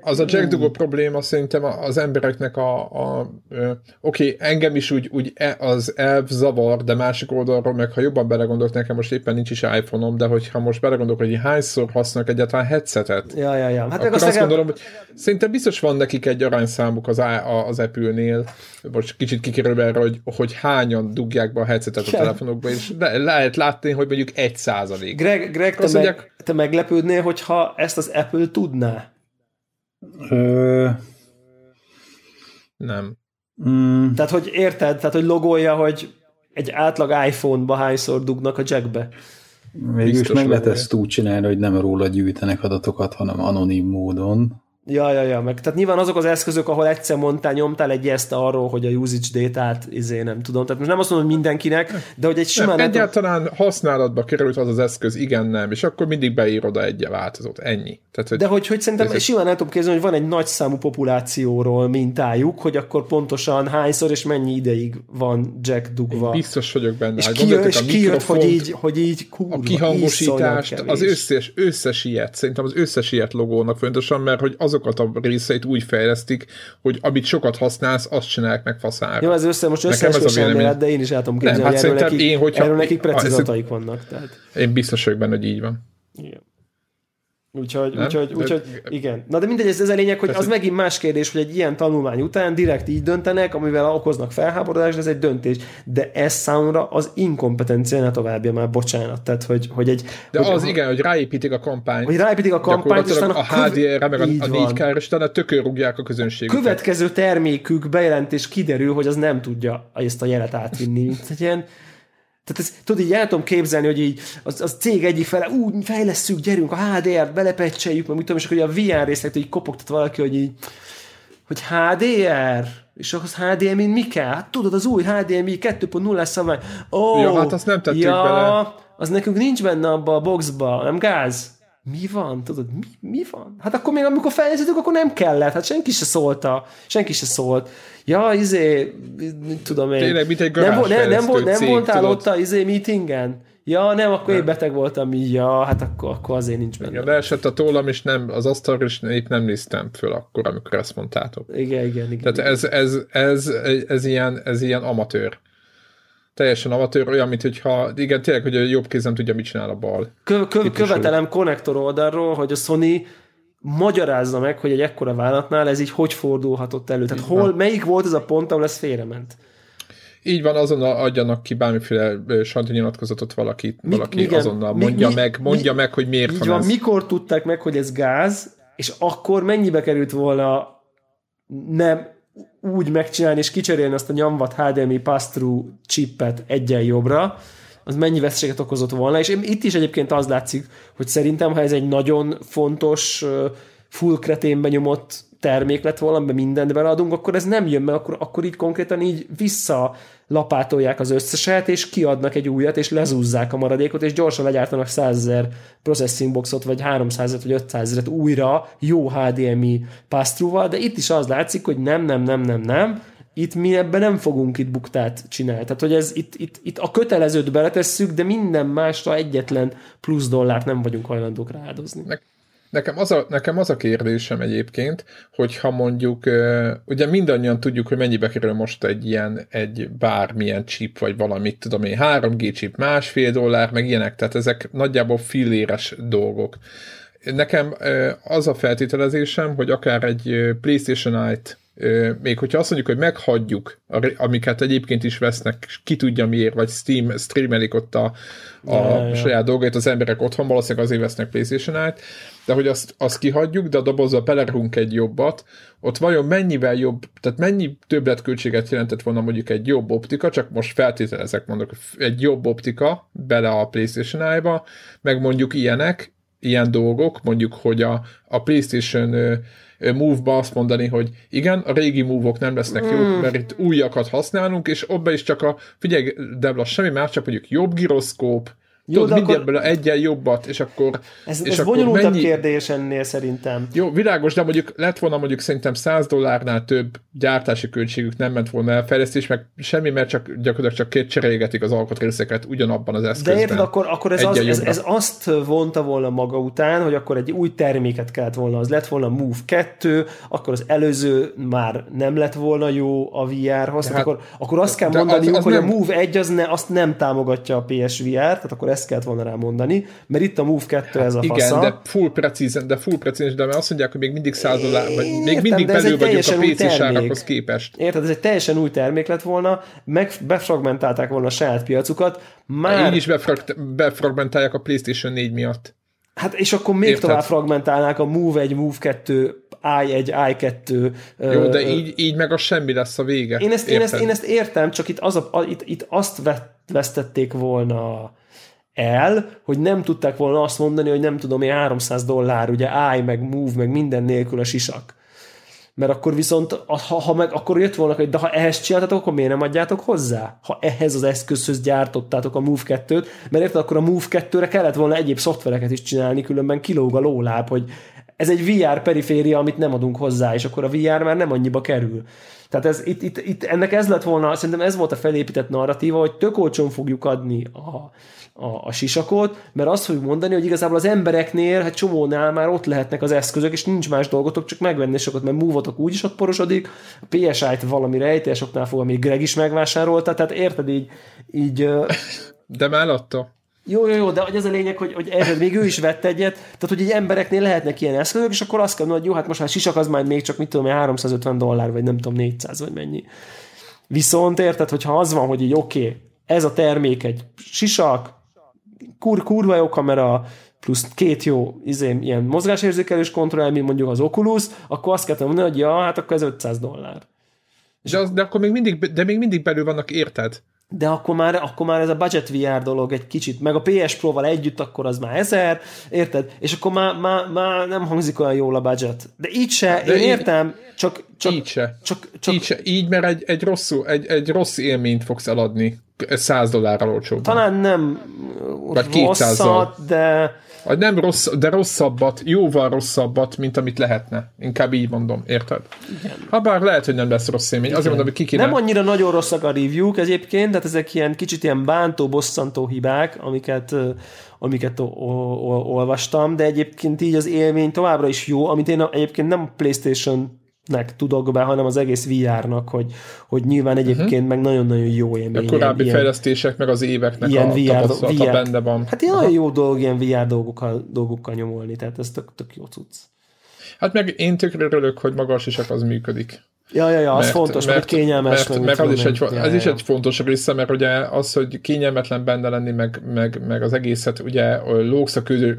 az a jack dugó probléma szerintem az embereknek oké, engem is úgy az elv zavar, de másik oldalról meg, ha jobban belegondolok, nekem most éppen nincs is iPhone-om, de hogyha most belegondolok, hogy hányszor használok egyáltalán headsetet, hát akkor azt gondolom, hogy szerintem biztos van nekik egy arányszámuk az Apple-nél, most kicsit kikérőbb erre, hogy hányan dugják be a headsetet a telefonokba, és lehet látni, hogy mondjuk 1%. Greg, te meglepődnél, hogyha ezt az Apple tudná? Nem. Tehát, hogy érted? Tehát, hogy logolja, hogy egy átlag iPhone-ba hányszor dugnak a jackbe? Végülis meg lehet ezt úgy csinálni, hogy nem róla gyűjtenek adatokat, hanem anonim módon. Ja, meg tehát nyilván azok az eszközök, ahol egyszer mondtál, nyomtál egy ezt arról, hogy a usage data-t, nem tudom, tehát most nem azt mondom, hogy mindenkinek, de hogy egy simán... Egyáltalán használatba került az az eszköz, igen, nem, és akkor mindig beír oda egy változót, ennyi. Tehát, hogy de hogy szerintem ez simán el tudom képzelni, hogy van egy nagyszámú populációról mintájuk, hogy akkor pontosan hányszor és mennyi ideig van jack dugva. Én biztos vagyok benne. És kijött, hogy így kurva, a kihangosítást, az összes ilyet, szerintem az összes ilyet logónak fontosan, mert hogy azokat a részeit úgy fejlesztik, hogy amit sokat használsz, azt csinálják meg faszára. Jó, ez össze most összeesküvés, de én is el tudom képzelni, hát erről nekik precíz adataik vannak. Tehát. Én biztos vagyok benne, hogy így van. Igen. Úgyhogy igen. Na de mindegy, ez a lényeg, hogy az megint más kérdés, hogy egy ilyen tanulmány után direkt így döntenek, amivel okoznak felháborodást, ez egy döntés. De ez számomra az inkompetenciánál továbbja már, bocsánat. Tehát, hogy egy... De hogy, az igen, hogy ráépítik a kampányt. Hogy ráépítik a kampányt, és a HDR-re, meg a 4K-re, és talán tökörrugják a közönséget. Következő termékük bejelentés kiderül, hogy az nem tudja ezt a jelet átvinni. Tehát ezt, tudod, így el tudom képzelni, hogy így az cég egyik fele, fejlesszük, gyerünk a HDR-t, belepecseljük, meg mit tudom, és akkor a VR részlet így kopogtat valaki, hogy így, hogy HDR, és az HDMI-n mi kell? Hát tudod, az új HDMI 2.0 szabvány. Jó, hát azt nem tettük bele. Az nekünk nincs benne abba a boxba, nem gáz? Mi van? Tudod, mi van? Hát akkor még amikor fejlesztettük, akkor nem kellett. Hát senki se szólt. Ja, tudom én. Tényleg, mint egy nem voltál ott a meetingen? Ja, nem, akkor én beteg voltam. Ja, hát akkor azért nincs benne. Igen, leesett a tollam, és nem, az asztalra, és épp nem néztem föl akkor, amikor ezt mondtátok. Igen. Tehát ez ilyen amatőr. Teljesen amatőr, olyan, mint hogyha, igen, tényleg, hogy a jobb kéz nem tudja, mit csinál a bal. Követelem Konnektor oldalról, hogy a Sony magyarázza meg, hogy egy ekkora vállalatnál ez így hogy fordulhatott elő. Tehát melyik volt ez a pont, ahol ez félrement? Így van, azonnal adjanak ki bármiféle sajtónyilatkozatot valaki azonnal mondja meg, hogy miért van ez. Mikor tudták meg, hogy ez gáz, és akkor mennyibe került volna nem úgy megcsinálni, és kicserélni azt a nyomvat HDMI pass-through chipet egyen jobbra, az mennyi veszteséget okozott volna, és itt is egyébként az látszik, hogy szerintem, ha ez egy nagyon fontos, full kreténbe nyomott termék lett volna, mert mindent beleadunk, akkor ez nem jön, mert akkor így konkrétan így visszalapátolják az összeset, és kiadnak egy újat, és lezúzzák a maradékot, és gyorsan legyártanak 100,000 processing boxot, vagy 300,000, vagy 500,000 újra jó HDMI pass-through-val, de itt is az látszik, hogy nem, itt mi ebben nem fogunk itt buktát csinálni. Tehát, hogy ez itt a kötelezőt beletesszük, de minden másra egyetlen plusz dollárt nem vagyunk hajlandók rááldozni. Nekem az a kérdésem egyébként, hogyha mondjuk, ugye mindannyian tudjuk, hogy mennyibe kerül most egy bármilyen chip, vagy valamit, tudom én, 3G chip, $1,5, meg ilyenek, tehát ezek nagyjából filléres dolgok. Nekem az a feltételezésem, hogy akár egy PlayStation Eye-t, még hogyha azt mondjuk, hogy meghagyjuk, amiket egyébként is vesznek, ki tudja miért, vagy Steam streamelik ott a saját dolgait, az emberek otthon valószínűleg azért vesznek PlayStation-át, de hogy azt kihagyjuk, de a dobozba belerunk egy jobbat, ott vajon mennyivel jobb, tehát mennyi többletköltséget jelentett volna mondjuk egy jobb optika, csak most feltételezek, mondok, egy jobb optika bele a PlayStation Eye-ba, meg mondjuk ilyen dolgok, mondjuk, hogy a PlayStation Move-ba azt mondani, hogy igen, a régi Move-ok nem lesznek jók, mert itt újakat használunk, és obba is csak figyelj, Debla, semmi más, csak mondjuk jobb gyroszkóp, tudod, mindjárt egyen jobbat, és akkor... Ez bonyolultabb kérdés ennél szerintem. Jó, világos, de mondjuk lett volna mondjuk szerintem $100 több gyártási költségük, nem ment volna el fejlesztés, meg semmi, mert csak, gyakorlatilag csak két cserélgetik az alkatrészeket ugyanabban az eszközben. De érted, akkor ez azt vonta volna maga után, hogy akkor egy új terméket kellett volna, az lett volna Move 2, akkor az előző már nem lett volna jó a VR-hoz, hát, akkor azt kell mondani, hogy nem... a Move 1 azt nem támogatja a PSVR, tehát akkor ezt kellett volna rá mondani, mert itt a Move 2 ez a fasza. Igen, de full precízen, de mert azt mondják, hogy még mindig $100, vagy még mindig belül vagyunk a PC-s árakhoz képest. Érted, ez egy teljesen új termék lett volna, meg befragmentálták volna a saját piacukat. Már... Így is befragmentálják a PlayStation 4 miatt. Hát és akkor még tovább fragmentálnák a Move 1, Move 2, i1, i2. Jó, de így meg a semmi lesz a vége. Én ezt értem, csak itt azt vesztették volna el, hogy nem tudták volna azt mondani, hogy nem tudom én $300, ugye Eye, meg Move, meg minden nélkül a sisak. Mert akkor viszont, ha meg akkor jött volna, hogy de ha ehhez csináltatok, akkor miért nem adjátok hozzá? Ha ehhez az eszközhöz gyártottátok a Move 2-t, mert érted, akkor a Move 2-re kellett volna egyéb szoftvereket is csinálni, különben kilóg a lóláb, hogy ez egy VR periféria, amit nem adunk hozzá, és akkor a VR már nem annyiba kerül. Tehát ez, itt ennek ez lett volna, szerintem ez volt a felépített narratíva, hogy tök olcsón fogjuk adni a sisakot, mert azt fogjuk mondani, hogy igazából az embereknél, hát csomónál már ott lehetnek az eszközök, és nincs más dolgotok, csak megvenni sokat, mert Move-otok úgyis ott porosodik, a PSI-t valami rejtésoknál fog, amíg Gregg is megvásárolta, tehát érted így... De már adta. Jó, de az a lényeg, hogy erről még ő is vett egyet, tehát hogy így embereknél lehetnek ilyen eszközök, és akkor azt kell mondani, hogy jó, hát most már sisak az már még csak, mit tudom, $350, vagy nem tudom, 400, vagy mennyi. Viszont érted, hogyha az van, hogy így oké, ez a termék egy sisak, kurva jó kamera, plusz 2 jó ilyen mozgásérzékelős kontroll, mint mondjuk az Oculus, akkor azt kell mondani, hogy ja, hát akkor ez $500. De akkor még mindig belül vannak, érted? De akkor már ez a budget VR dolog egy kicsit, meg a PS Pro-val együtt akkor az már 1000, érted? És akkor már nem hangzik olyan jól a budget. De így se, de én értem, csak így se. Így, mert egy rossz élményt fogsz eladni $100 olcsóbb. Talán nem rosszat, de... Nem rossz, de rosszabbat, jóval rosszabbat, mint amit lehetne. Inkább így mondom, érted? Habár lehet, hogy nem lesz rossz élmény. Azért mondom, hogy ki kéne... Nem annyira nagyon rosszak a review-k egyébként, tehát ezek ilyen kicsit ilyen bántó, bosszantó hibák, amiket olvastam, de egyébként így az élmény továbbra is jó, amit én egyébként nem PlayStation-nek tudok be, hanem az egész VR-nak, hogy nyilván egyébként meg nagyon-nagyon jó élmény. A korábbi fejlesztések meg az éveknek ilyen a tapasztalata benne van. Hát ilyen nagyon jó dolog ilyen VR dolgokkal nyomolni, tehát ez tök jó cucc. Hát meg én tökre örülök, hogy magas sisak az működik. Ja, az fontos, mert kényelmes. Mert ez is egy fontos része, mert ugye az, hogy kényelmetlen benne lenni, meg az egészet, ugye lógsz a közül,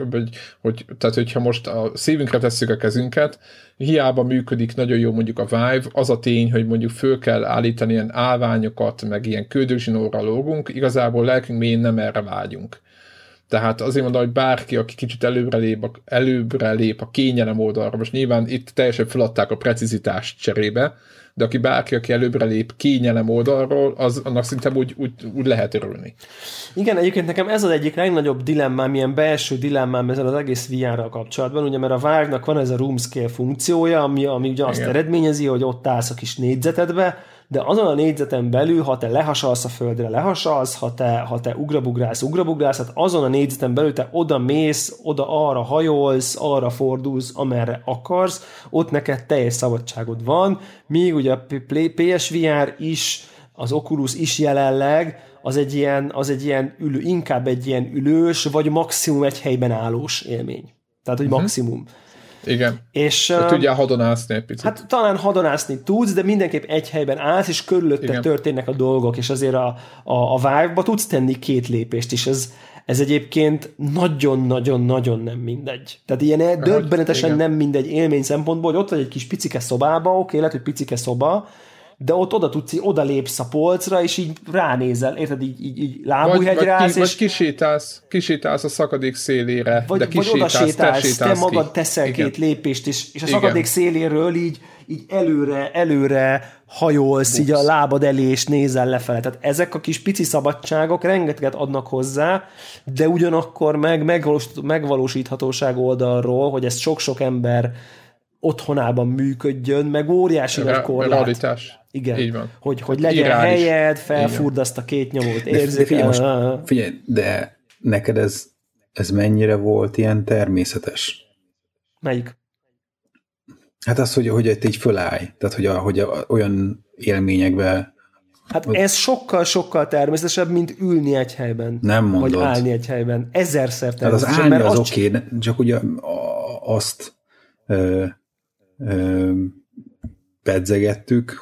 tehát hogyha most a szívünkre tesszük a kezünket, hiába működik nagyon jó mondjuk a Vive, az a tény, hogy mondjuk föl kell állítani ilyen állványokat, meg ilyen ködögzsinórra lógunk, igazából lelkünk mélyén nem erre vágyunk. Tehát azért mondom, hogy bárki, aki kicsit előbbre lép a kényelem oldalra, most nyilván itt teljesen feladták a precizitást cserébe, de aki előbbre lép kényelem oldalról, az annak szinte úgy lehet örülni. Igen, egyébként nekem ez az egyik legnagyobb dilemmám, ilyen belső dilemmám ezzel az egész VR-ral kapcsolatban, ugye, mert a Vive-nak van ez a room scale funkciója, ami ugye azt eredményezi, hogy ott állsz a kis négyzetedbe, de azon a négyzeten belül, ha te lehasalsz a földre, lehasalsz, ha te ugrabugrálsz, hát azon a négyzeten belül te oda mész, oda arra hajolsz, arra fordulsz, amerre akarsz, ott neked teljes szabadságod van, míg ugye a PSVR is, az Oculus is jelenleg, az egy ilyen ülő, inkább egy ilyen ülős, vagy maximum egy helyben állós élmény. Tehát, hogy maximum. Igen, és tudjál hadonászni egy picit. Hát talán hadonászni tudsz, de mindenképp egy helyben állsz, és körülötted történnek a dolgok, és azért a Vive-ba tudsz tenni 2 lépést is. Ez egyébként nagyon-nagyon-nagyon nem mindegy. Tehát ilyen döbbenetesen nem mindegy élmény szempontból, hogy ott vagy egy kis picike szobába, oké, lehet, hogy picike szoba, de ott oda lépsz a polcra, és így ránézel, érted, így lábújhegyrász, és... Vagy kisétálsz a szakadék szélére, de kisétálsz, te magad teszel 2 lépést, és a szakadék széléről így előre hajolsz, így a lábad elé, és nézel lefele. Tehát ezek a kis pici szabadságok rengeteget adnak hozzá, de ugyanakkor megvalósíthatóság oldalról, hogy ez sok-sok ember otthonában működjön, meg óriási nagy korlát. Realitás. Igen, hogy legyen irális helyed, felfúrd azt a 2 nyomót, érzékel. Figyelj, de neked ez mennyire volt ilyen természetes? Melyik? Hát az, hogy így fölállj, tehát hogy olyan élményekben... Hát ez sokkal-sokkal természetesebb, mint ülni egy helyben. Nem mondod. Vagy állni egy helyben. 1000-szer természetesebb. Hát az állni az oké, csak ugye azt... pedzegettük,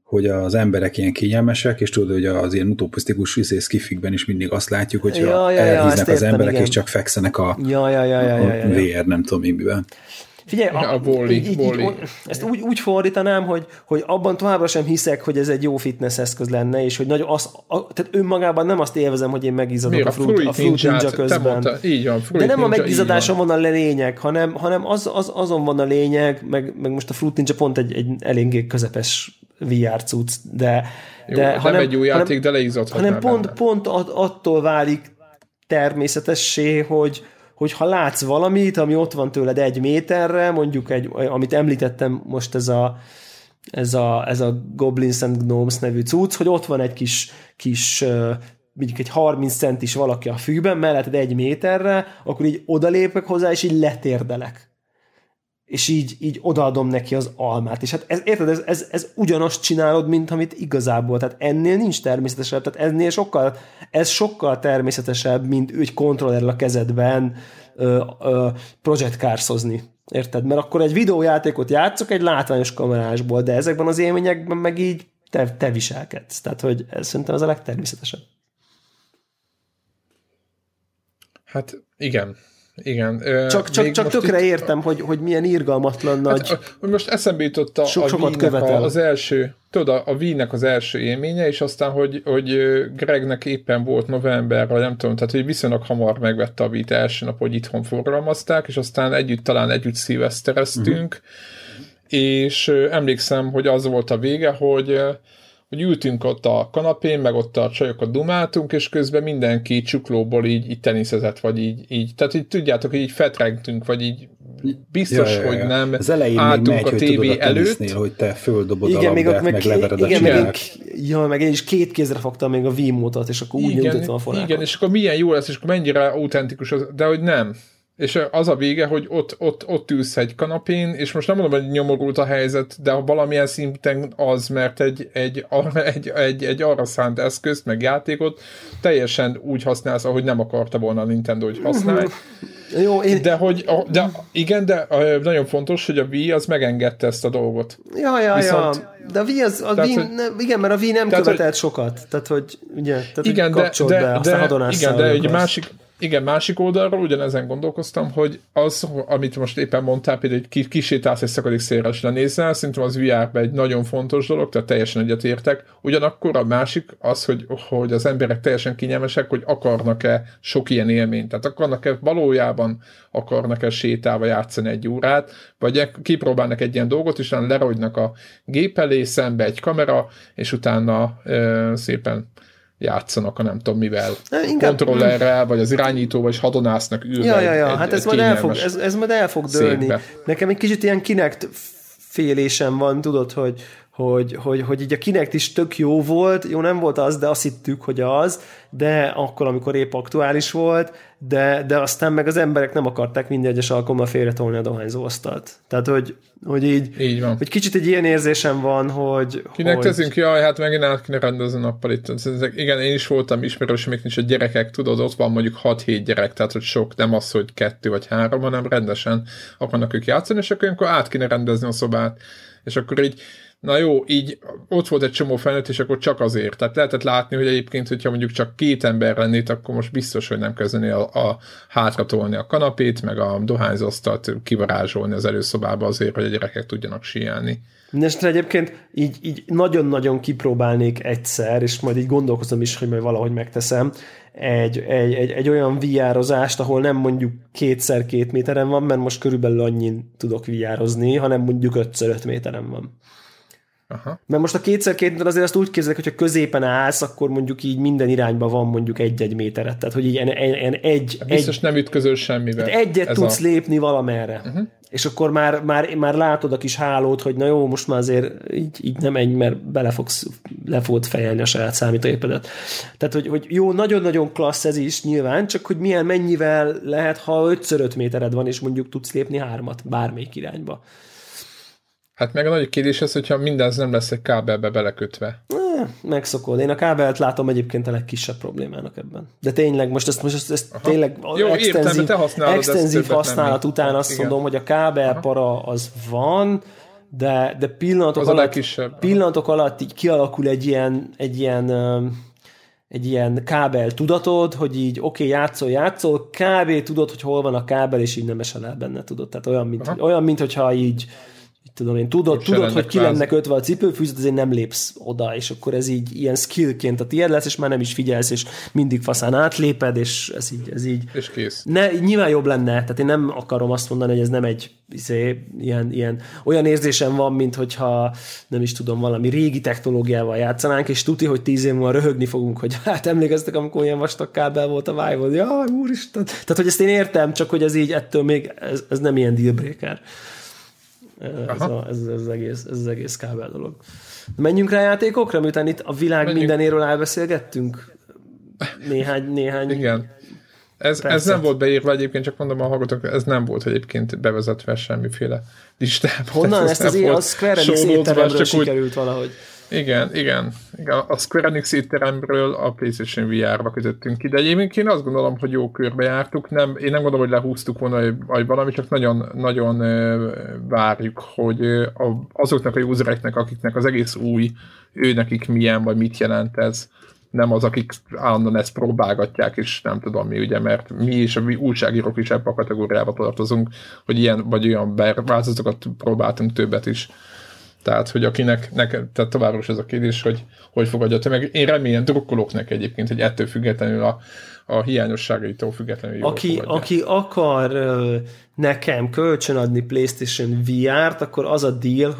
hogy az emberek ilyen kényelmesek, és tudod, hogy az ilyen utopisztikus szkifikben is mindig azt látjuk, hogyha elhíznek az emberek, és csak fekszenek a VR, nem tudom miben. Figyelj, ezt úgy fordítanám, hogy abban továbbra sem hiszek, hogy ez egy jó fitness eszköz lenne, és hogy tehát önmagában nem azt élvezem, hogy én megizzadok a Fruit Ninja közben. Mondta, így van, Fruit de nem Ninja, a megizzadáson van a lényeg, hanem azon van a lényeg, meg most a Fruit Ninja pont egy eléggé közepes VR cucc, de jó, hanem, egy jó játék, hanem, de leizadhatnál benne. Hanem pont attól válik természetessé, hogy ha látsz valamit, ami ott van tőled egy méterre, mondjuk amit említettem most ez a Goblins and Gnomes nevű cucc, hogy ott van egy kis mondjuk egy 30 centis valaki a fűben, melletted egy méterre, akkor így odalépek hozzá, és így letérdelek. És így odaadom neki az almát. És hát érted, ez ugyanazt csinálod, mint amit igazából. Tehát ennél nincs természetesebb, tehát ez sokkal természetesebb, mint egy kontrollerrel a kezedben projektkárszózni. Érted? Mert akkor egy videójátékot játszok egy látványos kamerásból, de ezekben az élményekben meg így te viselkedsz. Tehát, hogy szerintem ez a legtermészetesebb. Hát igen. Igen. Csak tökre értem, hogy milyen irgalmatlan nagy... Hát, most eszembe jutott az első... Tudod, a Wii-nek az első élménye, és aztán, hogy Greggnek éppen volt novemberre, nem tudom, tehát, hogy viszonylag hamar megvette a Wii-t első nap, hogy itthon forgalmazták, és aztán talán együtt szilvesztereztünk, és emlékszem, hogy az volt a vége, hogy ültünk ott a kanapén, meg ott a csajokat dumáltunk, és közben mindenki csuklóból így teniszezett, vagy így. Tehát így tudjátok, így fetrengtünk, vagy így biztos, hogy nem. Az elején álltunk a tévé előtt. Tenisznél, hogy te földobod a labdát, meg levered a csinálják. Ja, meg én is két kézre fogtam még a Wiimotot, és akkor úgy nyújtottam a forákat. Igen, és akkor milyen jó lesz, és akkor mennyire autentikus az, de hogy nem. És az a vége, hogy ott ülsz egy kanapén, és most nem mondom, hogy nyomorult a helyzet, de valamilyen szinten az, mert egy arra szánt eszközt, meg játékot teljesen úgy használsz, ahogy nem akarta volna a Nintendo, hogy használj. Jó, de nagyon fontos, hogy a Wii az megengedte ezt a dolgot. Viszont... De a Wii mert a Wii nem követelt sokat. Tehát, hogy ugye, kapcsolt be, aztán hadonásszal. Igen, de egy másik... Igen, másik oldalról ugyanezen gondolkoztam, hogy az, amit most éppen mondtál, például, hogy kisétálsz és szakadik szélres lenézzel, szerintem az VR-ben egy nagyon fontos dolog, tehát teljesen egyetértek. Ugyanakkor a másik az, hogy az emberek teljesen kényelmesek, hogy akarnak-e sok ilyen élményt, tehát akarnak-e sétálva játszani egy órát, vagy kipróbálnak egy ilyen dolgot, és lerogynak a gép elé, szembe egy kamera, és utána szépen játszanak, nem tudom mivel. Kontrollerrel, vagy az irányítóval, és hadonásznak ülve. Hát ez majd el fog dőlni. Nekem egy kicsit ilyen Kinect félésem van, tudod, hogy így a Kinect is tök jó volt, jó nem volt az, de azt hittük, hogy az, de akkor, amikor épp aktuális volt, de aztán meg az emberek nem akarták minden egyes alkalommal félretolni a dohányzóasztalt. Tehát, hogy így van. Hogy kicsit egy ilyen érzésem van, hogy... Kinektezünk, hát megint át kéne rendezni a nappal itt. Igen, én is voltam ismerősömnek is, a gyerekek, tudod, ott van mondjuk 6-7 gyerek, tehát, hogy sok, nem az, hogy 2 vagy 3, hanem rendesen akarnak ők játszani, és akkor át kéne rendezni a szobát. És akkor így na jó, így ott volt egy csomó felnőtt, és akkor csak azért. Tehát lehetett látni, hogy egyébként, hogyha mondjuk csak 2 ember lennét, akkor most biztos, hogy nem kezdené a hátratolni a kanapét, meg a dohányzóasztalt kivarázsolni az előszobába azért, hogy a gyerekek tudjanak síelni. Mindenesetre egyébként így nagyon-nagyon kipróbálnék egyszer, és majd így gondolkozom is, hogy majd valahogy megteszem, egy olyan VR-ozást, ahol nem mondjuk 2x2 méteren van, mert most körülbelül annyin tudok VR-ozni, hanem mondjuk 5x5 méteren van. Aha. Mert most a 2x2 azért azt úgy képzeljük, hogyha középen állsz, akkor mondjuk így minden irányba van mondjuk 1-1 méteret. Tehát, hogy így egy... Biztos nem ütközöl semmivel. Egyet tudsz lépni valamerre. Uh-huh. És akkor már látod a kis hálót, hogy na jó, most már azért így nem ennyi, mert le fogod fejelni a saját számítógépedet. Tehát, hogy jó, nagyon-nagyon klassz ez is nyilván, csak hogy mennyivel lehet, ha 5x5 métered van, és mondjuk tudsz lépni 3-at bármelyik irányba. Hát meg a nagy kérdés az, hogyha mindez nem lesz egy kábelbe belekötve. Megszokod. Én a kábelt látom egyébként a legkisebb problémának ebben. De tényleg, most ezt tényleg extenzív használat után azt mondom, hogy a kábelpara az van, de pillanatok alatt így kialakul egy ilyen egy ilyen kábel tudatod, hogy így oké, játszol, kb. Tudod, hogy hol van a kábel, és így nem esel el benne, tudod. Tehát olyan, mintha így tudom én, tudod hogy ki lenne kötve a cipőfűzet, azért nem lépsz oda, és akkor ez így ilyen skillként a tiéd lesz, és már nem is figyelsz, és mindig faszán átléped, és ez így. És kész. Nyilván jobb lenne, tehát én nem akarom azt mondani, hogy ez nem egy ilyen, olyan érzésem van, mint hogyha nem is tudom, valami régi technológiával játszanánk, és tuti, hogy 10 év múlva röhögni fogunk, hogy hát emlékeztek, amikor ilyen vastag kábel volt a Vive-on, jaj, úristen. Tehát, hogy ezt én értem, csak hogy ez így ettől még ez nem ilyen dealbreaker. Ez az egész kábel dolog. Menjünk rá játékokra, miután itt a világ mindenéről elbeszélgettünk? Néhány igen. Ez nem volt beírva egyébként, csak mondom a hallgatók, ez nem volt egyébként bevezetve semmiféle listába. Honnan ez az a Square Enix étteremről sikerült valahogy? Igen. A Square Enix étteremről a PlayStation VR-ba közöttünk ki, de egyébként én azt gondolom, hogy jó körbe jártuk. Én nem gondolom, hogy lehúztuk volna, vagy valami, csak nagyon várjuk, hogy azoknak a usereknek, akiknek az egész új, nekik milyen, vagy mit jelent ez. Nem az, akik állandóan ezt próbálgatják, és nem tudom mi, ugye, mert mi és a mi újságírók is ebbe a kategóriába tartozunk, hogy ilyen vagy olyan változatokat próbáltunk többet is. Tehát, hogy akinek, tehát továbbra is ez a kérdés, hogy fogadja a tömeg. Én remélem drukkolóknak egyébként, hogy ettől függetlenül a hiányosságaitól függetlenül aki akar nekem kölcsönadni PlayStation VR-t, akkor az a deal,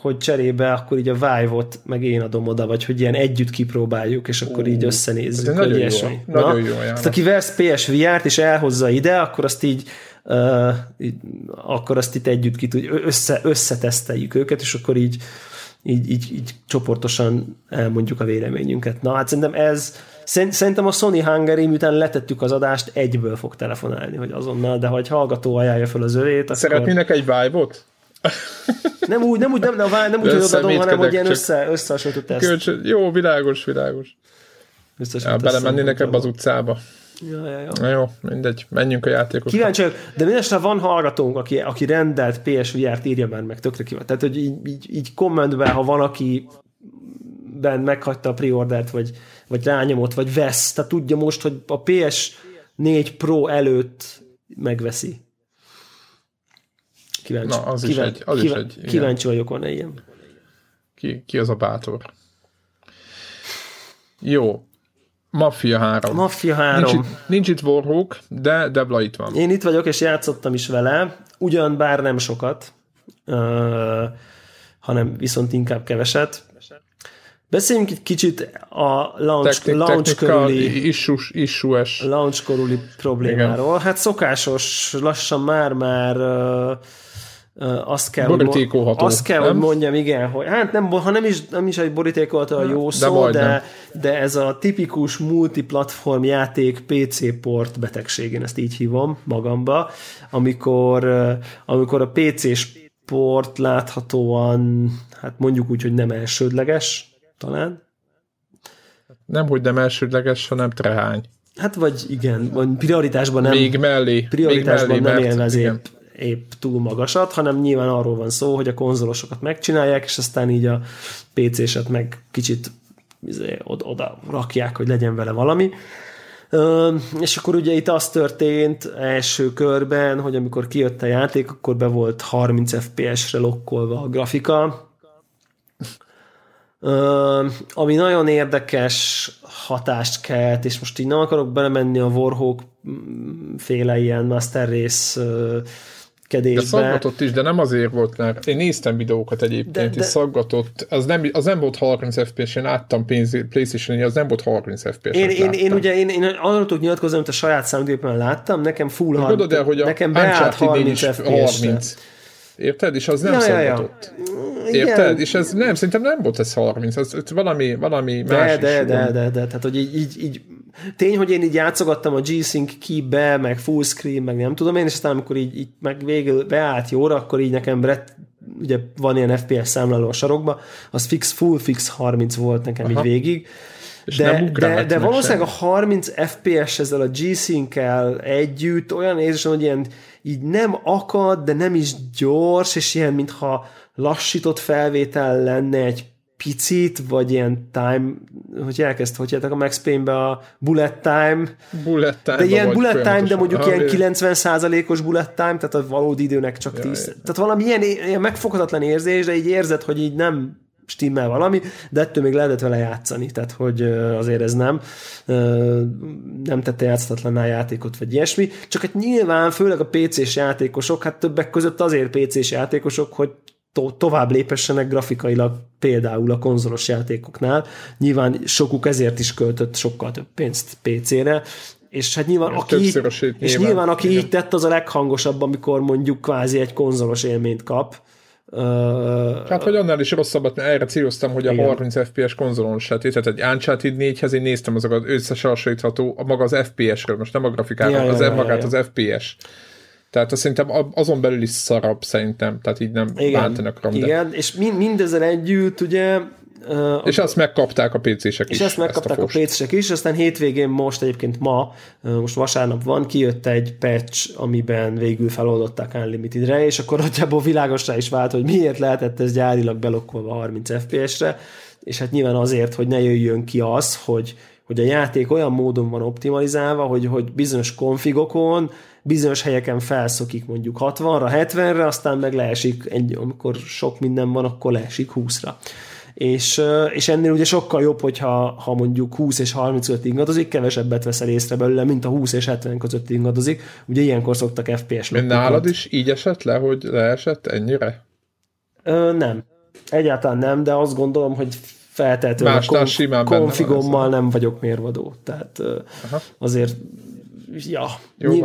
hogy cserébe akkor így a Vive-ot meg én adom oda, vagy hogy ilyen együtt kipróbáljuk, és akkor így összenézzük. Nagyon jó. Nagyon jó. Tehát aki vesz PS VR-t és elhozza ide, akkor azt így akkor azt itt együtt ki tudjuk, összeteszteljük őket, és akkor így csoportosan elmondjuk a véleményünket. Na hát szerintem a Sony Hungary, miután letettük az adást, egyből fog telefonálni, hogy azonnal, de ha egy hallgató ajánlja fel az övét, akkor... Szeretnének egy Vive-ot? Nem úgy, hogy odaadom, hanem hogy ilyen összehasonlító teszt. Jó, világos. Belemennének ebbe az utcába. Ja. Na jó, mindegy, menjünk a játékokra. Kíváncsiak, de mindenesetre van hallgatónk, aki rendelt PSVR-t, írja már meg, tökre kíváncsi. Tehát, hogy így kommentben, ha van, aki benn meghagyta a preordert, vagy rányomott, vagy vesz, tehát tudja most, hogy a PS4 Pro előtt megveszi. Kíváncsi vagyok, van-e ilyen. Ki az a bátor? Jó. Mafia 3. Nincs itt Warhawk, de Debla itt van. Én itt vagyok, és játszottam is vele, ugyanbár nem sokat, hanem viszont inkább keveset. Beszéljünk egy kicsit a launch körüli problémáról. Igen. Hát szokásos, lassan már azt kell, hogy mondjam, igen, hogy hát nem is egy borítékolható a jó szó, de ez a tipikus multiplatform játék PC port betegség, én ezt így hívom magamba, amikor a PC port láthatóan, hát mondjuk úgy, hogy nem elsődleges, talán. Nemhogy nem elsődleges, hanem trehány. Hát vagy igen, vagy prioritásban nem. Még mellé, nem élvez épp túl magasat, hanem nyilván arról van szó, hogy a konzolosokat megcsinálják, és aztán így a PC-set meg kicsit oda rakják, hogy legyen vele valami. És akkor ugye itt az történt első körben, hogy amikor kijött a játék, akkor be volt 30 FPS-re lokkolva a grafika, ami nagyon érdekes hatást kelt, és most így nem akarok belemenni a Warhawk féle ilyen Master Race kedésbe. De szaggatott is, de nem azért volt, mert én néztem videókat egyébként, és szaggatott. Az nem volt 30 FPS, én láttam PlayStation-en, az nem volt 30 FPS. Én arról tudok nyilatkozni, amit a saját számgépen láttam, nekem full 30, nekem beállt 30 FPS. Érted? És az nem szaggatott. Érted? És ez nem, szerintem nem volt ez 30, ez valami más is. De, tehát hogy így tény, hogy én így játszogattam a G-Sync keybe, meg fullscreen, meg nem tudom én, és aztán amikor így meg végül beállt jóra, akkor így nekem ugye van ilyen FPS számláló a sarokba, az full fix 30 volt nekem így végig. De valószínűleg a 30 FPS ezzel a G-Sync-kel együtt olyan érzésem, hogy ilyen így nem akad, de nem is gyors, és ilyen, mintha lassított felvétel lenne egy picit, vagy ilyen time, hogy elkezdhetjátok a Max Payne-be a bullet time de ilyen bullet time, de mondjuk ilyen 90%-os bullet time, tehát a valódi időnek csak 10. Tehát valami ilyen megfoghatatlan érzés, de így érzed, hogy így nem stimmel valami, de ettől még lehetett vele játszani, tehát hogy azért ez nem tette játszhatatlaná játékot, vagy ilyesmi, csak hát nyilván főleg a PC-s játékosok, hát többek között azért PC-s játékosok, hogy tovább lépessenek grafikailag például a konzolos játékoknál. Nyilván sokuk ezért is költött sokkal több pénzt PC-re, és hát nyilván aki így tett, az a leghangosabb, amikor mondjuk kvázi egy konzolos élményt kap. Hát, hogy annál is rosszabbat, erre céloztam, hogy a 30 FPS konzolon se tehát egy Uncharted 4-hez én néztem azokat összehasonlítható, maga az FPS-ről, most nem a grafikáról, az FPS. Tehát azt szerintem azon belül is szarabb szerintem, tehát így nem bántanak rám. Igen, és mindezzel együtt ugye... és azt megkapták a PC-sek is. És azt megkapták a PC-sek is, aztán hétvégén most egyébként most vasárnap van, kijött egy patch, amiben végül feloldották Unlimited-re, és akkor nagyjából világosra is vált, hogy miért lehetett ez gyárilag belokkolva 30 FPS-re, és hát nyilván azért, hogy ne jöjjön ki az, hogy a játék olyan módon van optimalizálva, hogy bizonyos konfigokon, bizonyos helyeken felszokik mondjuk 60-ra, 70-re, aztán meg leesik, amikor sok minden van, akkor leesik 20-ra. És ennél ugye sokkal jobb, hogyha mondjuk 20 és 35 ingadozik, kevesebbet veszel észre belőle, mint a 20 és 70 között ingadozik. Ugye ilyenkor szoktak FPS-t. Nálad is így esett le, hogy leesett ennyire? Nem. Egyáltalán nem, de azt gondolom, hogy feltétlenül a konfigommal nem vagyok mérvadó. Tehát azért... Ja,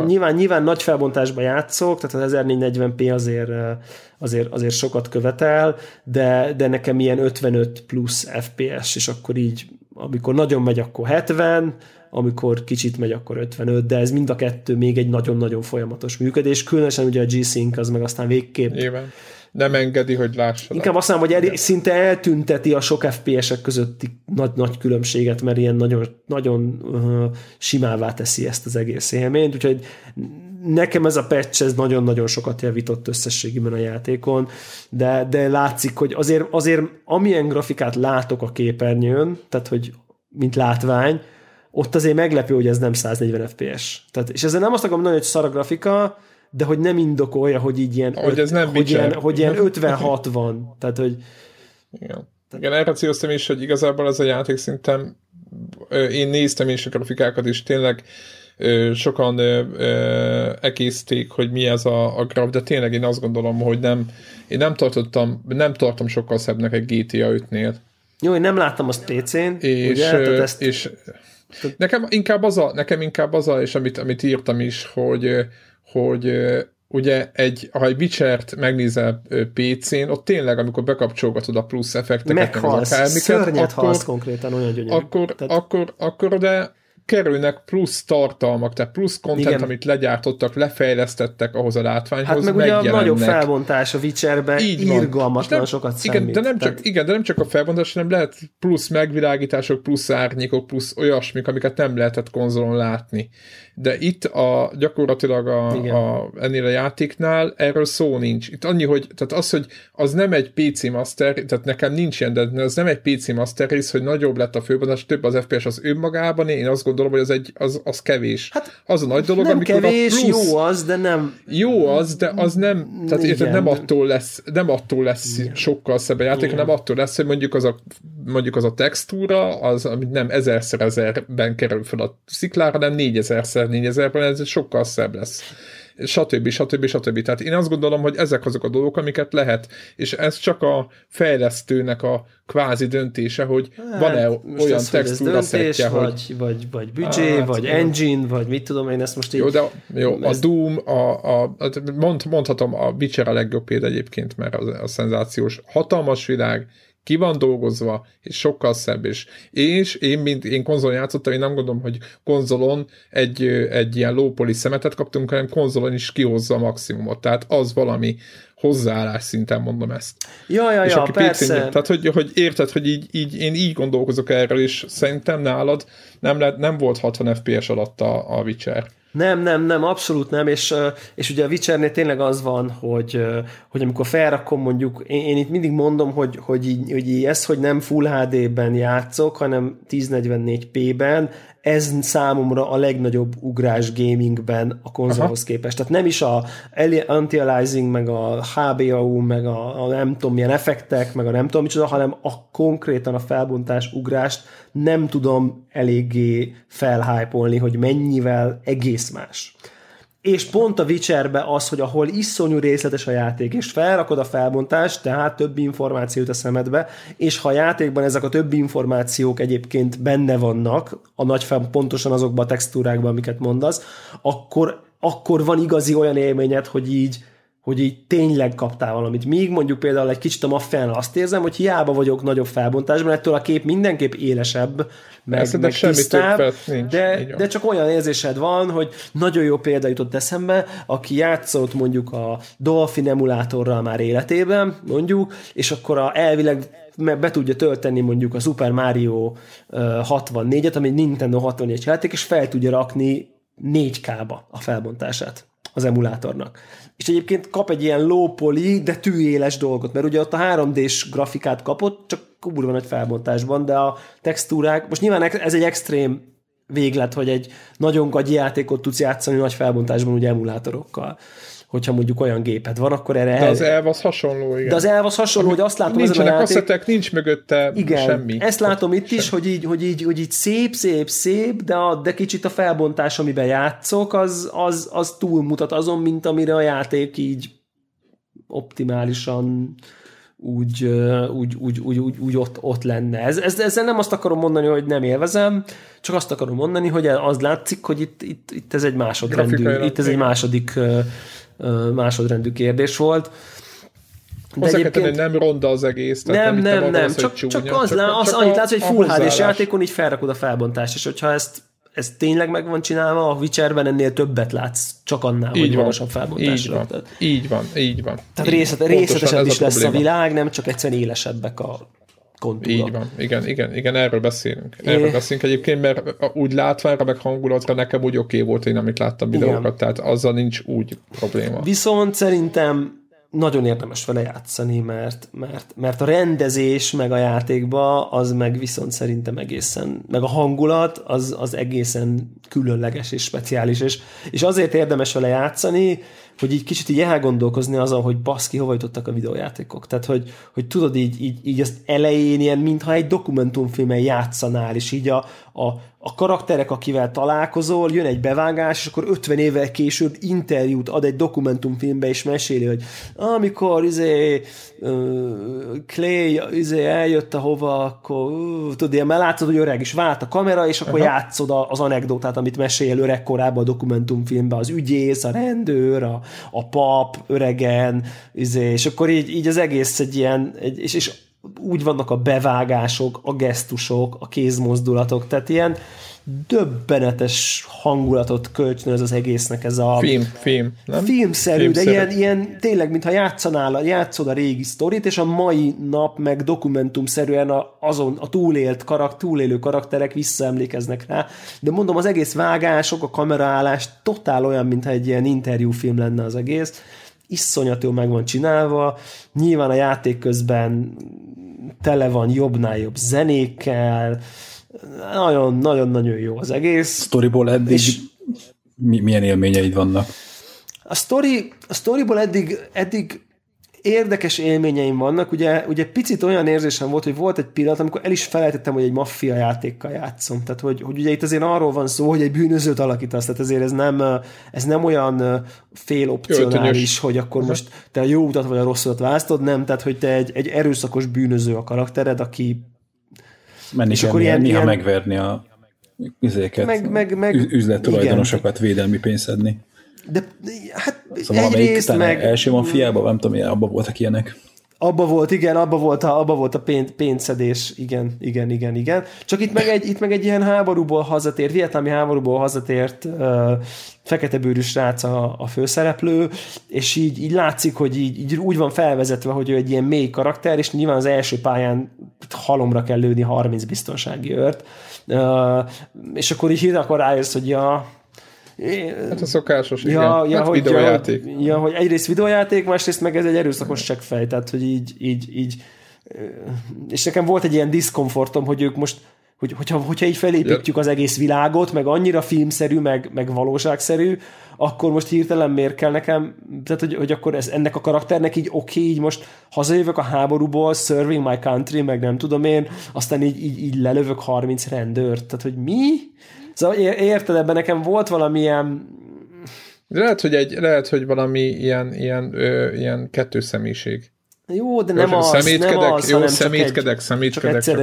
nyilván nagy felbontásban játszok, tehát az 1440p azért sokat követel, de nekem ilyen 55 plusz FPS, és akkor így, amikor nagyon megy, akkor 70, amikor kicsit megy, akkor 55, de ez mind a kettő még egy nagyon-nagyon folyamatos működés, különösen ugye a G-Sync az meg aztán végképp... Nyilván. Nem engedi, hogy lássanak. Inkább azt mondom, hogy szinte eltünteti a sok FPS-ek közötti nagy-nagy különbséget, mert ilyen nagyon simává teszi ezt az egész élményt, úgyhogy nekem ez a patch, ez nagyon-nagyon sokat javított összességében a játékon, de látszik, hogy azért amilyen grafikát látok a képernyőn, tehát hogy mint látvány, ott azért meglepő, hogy ez nem 140 FPS. Tehát, és ezzel nem azt akarom mondani, hogy szar a grafika, de hogy nem indokolja, hogy így ilyen, ilyen 50-60. Tehát, hogy... Igen, erre céloztam is, hogy igazából ez a játék szinten én néztem is a grafikákat, és tényleg sokan ekészték, hogy mi ez a graf, de tényleg én azt gondolom, hogy nem tartom sokkal szebbnek egy GTA 5-nél. Jó, én nem láttam azt PC-n, Nekem inkább az a, és amit írtam is, hogy ugye ha egy Witchert megnézel PC-n, ott tényleg, amikor bekapcsolgatod a plusz effekteket, meghalsz, szörnyet halsz konkrétan, olyan gyönyörű. Akkor de kerülnek plusz tartalmak, tehát plusz content, amit legyártottak, lefejlesztettek ahhoz a látványhoz, hát meg ugye a nagyobb felbontás a Witcherben irgalmatlan sokat számít. De nem csak a felbontás, hanem lehet plusz megvilágítások, plusz árnyékok, plusz olyasmik, amiket nem lehetett konzolon látni. De itt gyakorlatilag ennél a játéknál erről szó nincs. Itt annyi, hogy az nem egy PC Master, tehát nekem nincs ilyen, de az nem egy PC Master rész, hogy nagyobb lett a felbontás, több az FPS az önmagában, én azt gondolom, hogy az kevés. Hát az a nagy dolog, amikor kevés, a plusz... Jó az, de az nem... Tehát érted, nem attól lesz sokkal szebb a játék, hanem attól lesz, hogy mondjuk az a textúra, az, amit nem 1000x1000-ben kerül fel a sziklára, hanem 4000x4000-ben, ez sokkal szebb lesz. Stb. Tehát én azt gondolom, hogy ezek azok a dolgok, amiket lehet, és ez csak a fejlesztőnek a kvázi döntése, hogy van-e olyan textúra szettje, vagy büdzsé, vagy engine, vagy mit tudom én, ezt most így... Jó, a Doom, mondhatom, a Witcher a legjobb példa egyébként, mert a szenzációs, hatalmas világ, ki van dolgozva, és sokkal szebb is. És én konzolon játszottam, én nem gondolom, hogy konzolon egy ilyen low-poly szemetet kaptunk, hanem konzolon is kihozza a maximumot. Tehát az valami hozzáállás szinten, mondom ezt. Ja, persze. Tehát, hogy érted, hogy így én így gondolkozok erről, és szerintem nálad nem volt 60 FPS alatt a Witcher. Nem, abszolút nem, és ugye a Witchernél tényleg az van, hogy amikor felrakom, mondjuk, én itt mindig mondom, hogy ez, hogy nem Full HD-ben játszok, hanem 1044p-ben, ez számomra a legnagyobb ugrás gamingben a konzolhoz képest. Tehát nem is a anti-aliasing, meg a HBAU, meg a nem tudom milyen effektek, meg a nem tudom micsoda, hanem a konkrétan a felbontás ugrást nem tudom eléggé felhype-olni, hogy mennyivel egész más. És pont a Witcherbe az, hogy ahol iszonyú részletes a játék, és felrakod a felbontást, tehát több információt a szemedbe, és ha a játékban ezek a többi információk egyébként benne vannak, pontosan azokban a textúrákban, amiket mondasz, akkor van igazi olyan élményed, hogy így tényleg kaptál valamit. Míg mondjuk például egy kicsit a Maffiánál azt érzem, hogy hiába vagyok nagyobb felbontásban, ettől a kép mindenképp élesebb, meg tisztább, de csak olyan érzésed van, hogy nagyon jó példa jutott eszembe, aki játszott mondjuk a Dolphin emulátorral már életében, mondjuk, és akkor elvileg be tudja tölteni mondjuk a Super Mario 64-et, ami Nintendo 64 játék, és fel tudja rakni 4K-ba a felbontását az emulátornak. És egyébként kap egy ilyen low-poly, de tűéles dolgot, mert ugye ott a 3D-s grafikát kapott, csak kurva nagy felbontásban, de a textúrák, most nyilván ez egy extrém véglet, hogy egy nagyon gagyi játékot tudsz játszani nagy felbontásban, ugye emulátorokkal. Hogyha mondjuk olyan géped van, akkor erre... De az elv az hasonló, igen. De az elv az hasonló, hogy azt látom... Nincsenek asszetek, nincs mögötte semmi. Igen, ezt látom itt sem. Is, hogy így szép, de kicsit a felbontás, amiben játszok, az túlmutat azon, mint amire a játék így optimálisan úgy ott lenne. Ezzel nem azt akarom mondani, hogy nem élvezem, csak azt akarom mondani, hogy az látszik, hogy itt ez egy másodrendű, másodrendű kérdés volt. De egyébként nem ronda az egész. Nem. Csak annyit látsz, hogy full HD-s játékon így felrakod a felbontást, és hogyha ez tényleg meg van csinálva, a Witcherben ennél többet látsz, csak annál, hogy magasabb felbontásra. Így van. Tehát részletesebb is lesz a világ, nem csak egyszerűen élesebbek a kontúra. Így van, igen, erről beszélünk. Egyébként, mert úgy látványra, meg hangulatra nekem úgy oké volt, én amit láttam videókat, tehát azzal nincs úgy probléma. Viszont szerintem nagyon érdemes vele játszani, mert a rendezés meg a játékba, az meg viszont szerintem egészen, meg a hangulat, az egészen különleges és speciális, és azért érdemes vele játszani, hogy így kicsit így elgondolkozni azon, hogy baszki, hova jutottak a videójátékok. Tehát, hogy tudod, így az elején ilyen, mintha egy dokumentumfilmen játszanál, és így a karakterek, akivel találkozol, jön egy bevágás, és akkor 50 évvel később interjút ad egy dokumentumfilmbe, és meséli, hogy amikor Clay eljött ahova, akkor tudod, ilyen már látszod, hogy öreg is vált a kamera, és akkor játszod az anekdotát, amit mesél öreg korában a dokumentumfilmben, az ügyész, a rendőr, a pap, öregen, és akkor így az egész egy ilyen, és úgy vannak a bevágások, a gesztusok, a kézmozdulatok, tehát ilyen döbbenetes hangulatot kölcsönöz az egésznek ez a... Filmszerű, de ilyen tényleg, mintha játszod a régi sztorit, és a mai nap meg dokumentumszerűen azon a túlélő karakterek visszaemlékeznek rá, de mondom, az egész vágások, a kameraállás totál olyan, mintha egy ilyen interjúfilm lenne az egész, iszonyatul meg van csinálva, nyilván a játék közben tele van jobbnál jobb zenékkel, nagyon-nagyon jó az egész. Sztoriból eddig milyen élményeid vannak? A sztoriból eddig érdekes élményeim vannak, ugye picit olyan érzésem volt, hogy volt egy pillanat, amikor el is felejtettem, hogy egy maffia játékkal játszom. Tehát, hogy ugye itt azért arról van szó, hogy egy bűnözőt alakítasz, tehát azért ez nem olyan félopcionális, hogy akkor most te a jó utat vagy a rossz utat választod, nem, tehát hogy te egy erőszakos bűnöző a karaktered, aki menni és akkor néha megverni a üzéket, üzlettulajdonosokat védelmi pénzt adni. De hát szóval egyrészt meg... első maffiában, nem tudom, abban voltak ilyenek. Abba volt a pénzszedés, igen. Csak itt meg egy ilyen háborúból hazatért, vietnámi háborúból hazatért feketebőrű srác a főszereplő, és így látszik, hogy így úgy van felvezetve, hogy ő egy ilyen mély karakter, és nyilván az első pályán halomra kell lőni 30 biztonsági őrt, és akkor így hirtelen rájössz, hogy Hát a szokásos, igen. Hát hogy, videójáték. Hogy egyrészt videójáték, másrészt meg ez egy erőszakos csekkfej, tehát hogy így. És nekem volt egy ilyen diszkomfortom, hogy ők most, hogyha így felépítjük az egész világot, meg annyira filmszerű, meg valóságszerű, akkor most hirtelen miért kell nekem, tehát hogy akkor ennek a karakternek így oké, így most hazajövök a háborúból, serving my country, meg nem tudom én, aztán így lelövök 30 rendőrt, tehát hogy mi? Szóval érted, ebben nekem volt valamilyen... Lehet, hogy valami ilyen kettőszemélyiség. Jó, de nem az, szemétkedek. Csak egyszer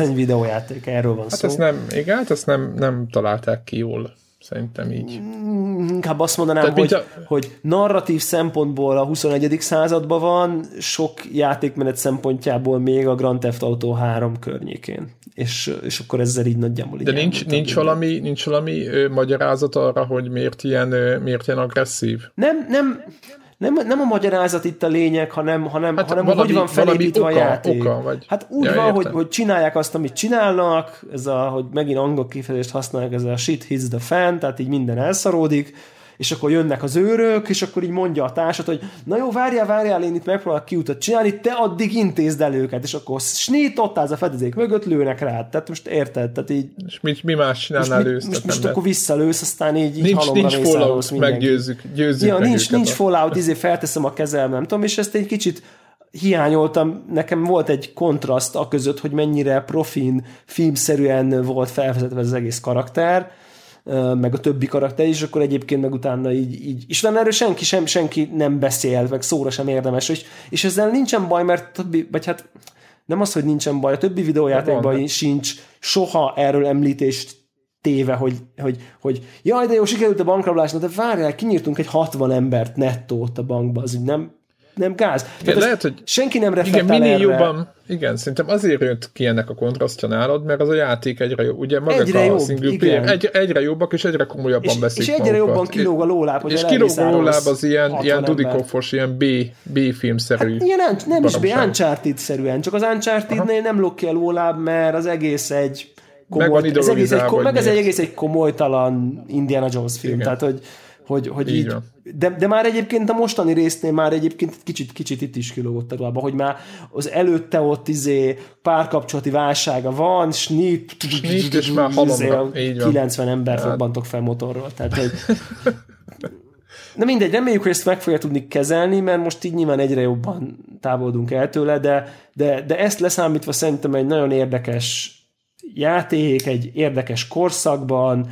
egy videójáték, erről van szó. Ezt nem találták ki jól, szerintem így. Inkább azt mondanám, hogy narratív szempontból a 21. században van, sok játékmenet szempontjából még a Grand Theft Auto 3 környékén. És akkor ezzel így nagyjából... De nincs valami magyarázat arra, hogy miért ilyen agresszív? Nem a magyarázat itt a lényeg, hanem valami, hogy van felépítve a játék. Vagy... Hát úgy van, hogy csinálják azt, amit csinálnak, ez a, hogy megint angol kifejezést használják, ez a shit hits the fan, tehát így minden elszaródik, és akkor jönnek az őrök, és akkor így mondja a társat, hogy na jó, várjál, én itt megpróbálok kiutat csinálni, te addig intézd el őket, és akkor snít, ott állsz a fedezék mögött, lőnek rád, tehát most érted, tehát így... És mi más csinálnál ősz? Most akkor visszalősz, aztán így halomra mészállósz mindenki. Nincs fallout, meggyőzzük meg őket. Nincs fallout, felteszem a kezem, nem tudom, és ezt egy kicsit hiányoltam, nekem volt egy kontraszt a között, hogy mennyire profin, filmszerűen volt felvezetve az egész karakter, meg a többi karakter is, akkor egyébként meg utána így. És utána erről senki nem beszél, meg szóra sem érdemes, és ezzel nincsen baj, mert többi, vagy hát nem az, hogy nincsen baj, a többi videójátékban sincs soha erről említést téve, hogy jaj, de jó, sikerült a bankrablásnak, de várjál, kinyírtunk egy 60 embert nettót a bankba, az így nem gáz. Igen, lehet, hogy senki nem reflektál erre. Igen, szerintem azért jött ki ennek a kontrasztja nálad, mert az a játék egyre jobb. Ugye magak a single player egyre jobbak, és egyre komolyabban veszik magukat. És egyre jobban kilóg a lóláb. És kilóg a lóláb az ilyen dudikofos, ilyen B-filmszerű. Hát, nem is B, Uncharted-szerűen. Csak az Uncharted-nél nem lóg ki a lóláb, mert az egész egy komolytalan Indiana Jones film. Igen. Tehát, hogy így de már egyébként a mostani résznél már egyébként kicsit itt is kilógott abba, hogy már az előtte ott párkapcsolati válsága van, snip és már halomra 90 ember robbantok fel motorról, tehát hogy na mindegy, reméljük, hogy ezt meg fogja tudni kezelni, mert most így nyilván egyre jobban távolodunk el tőle, de ezt leszámítva szerintem egy nagyon érdekes játék, egy érdekes korszakban,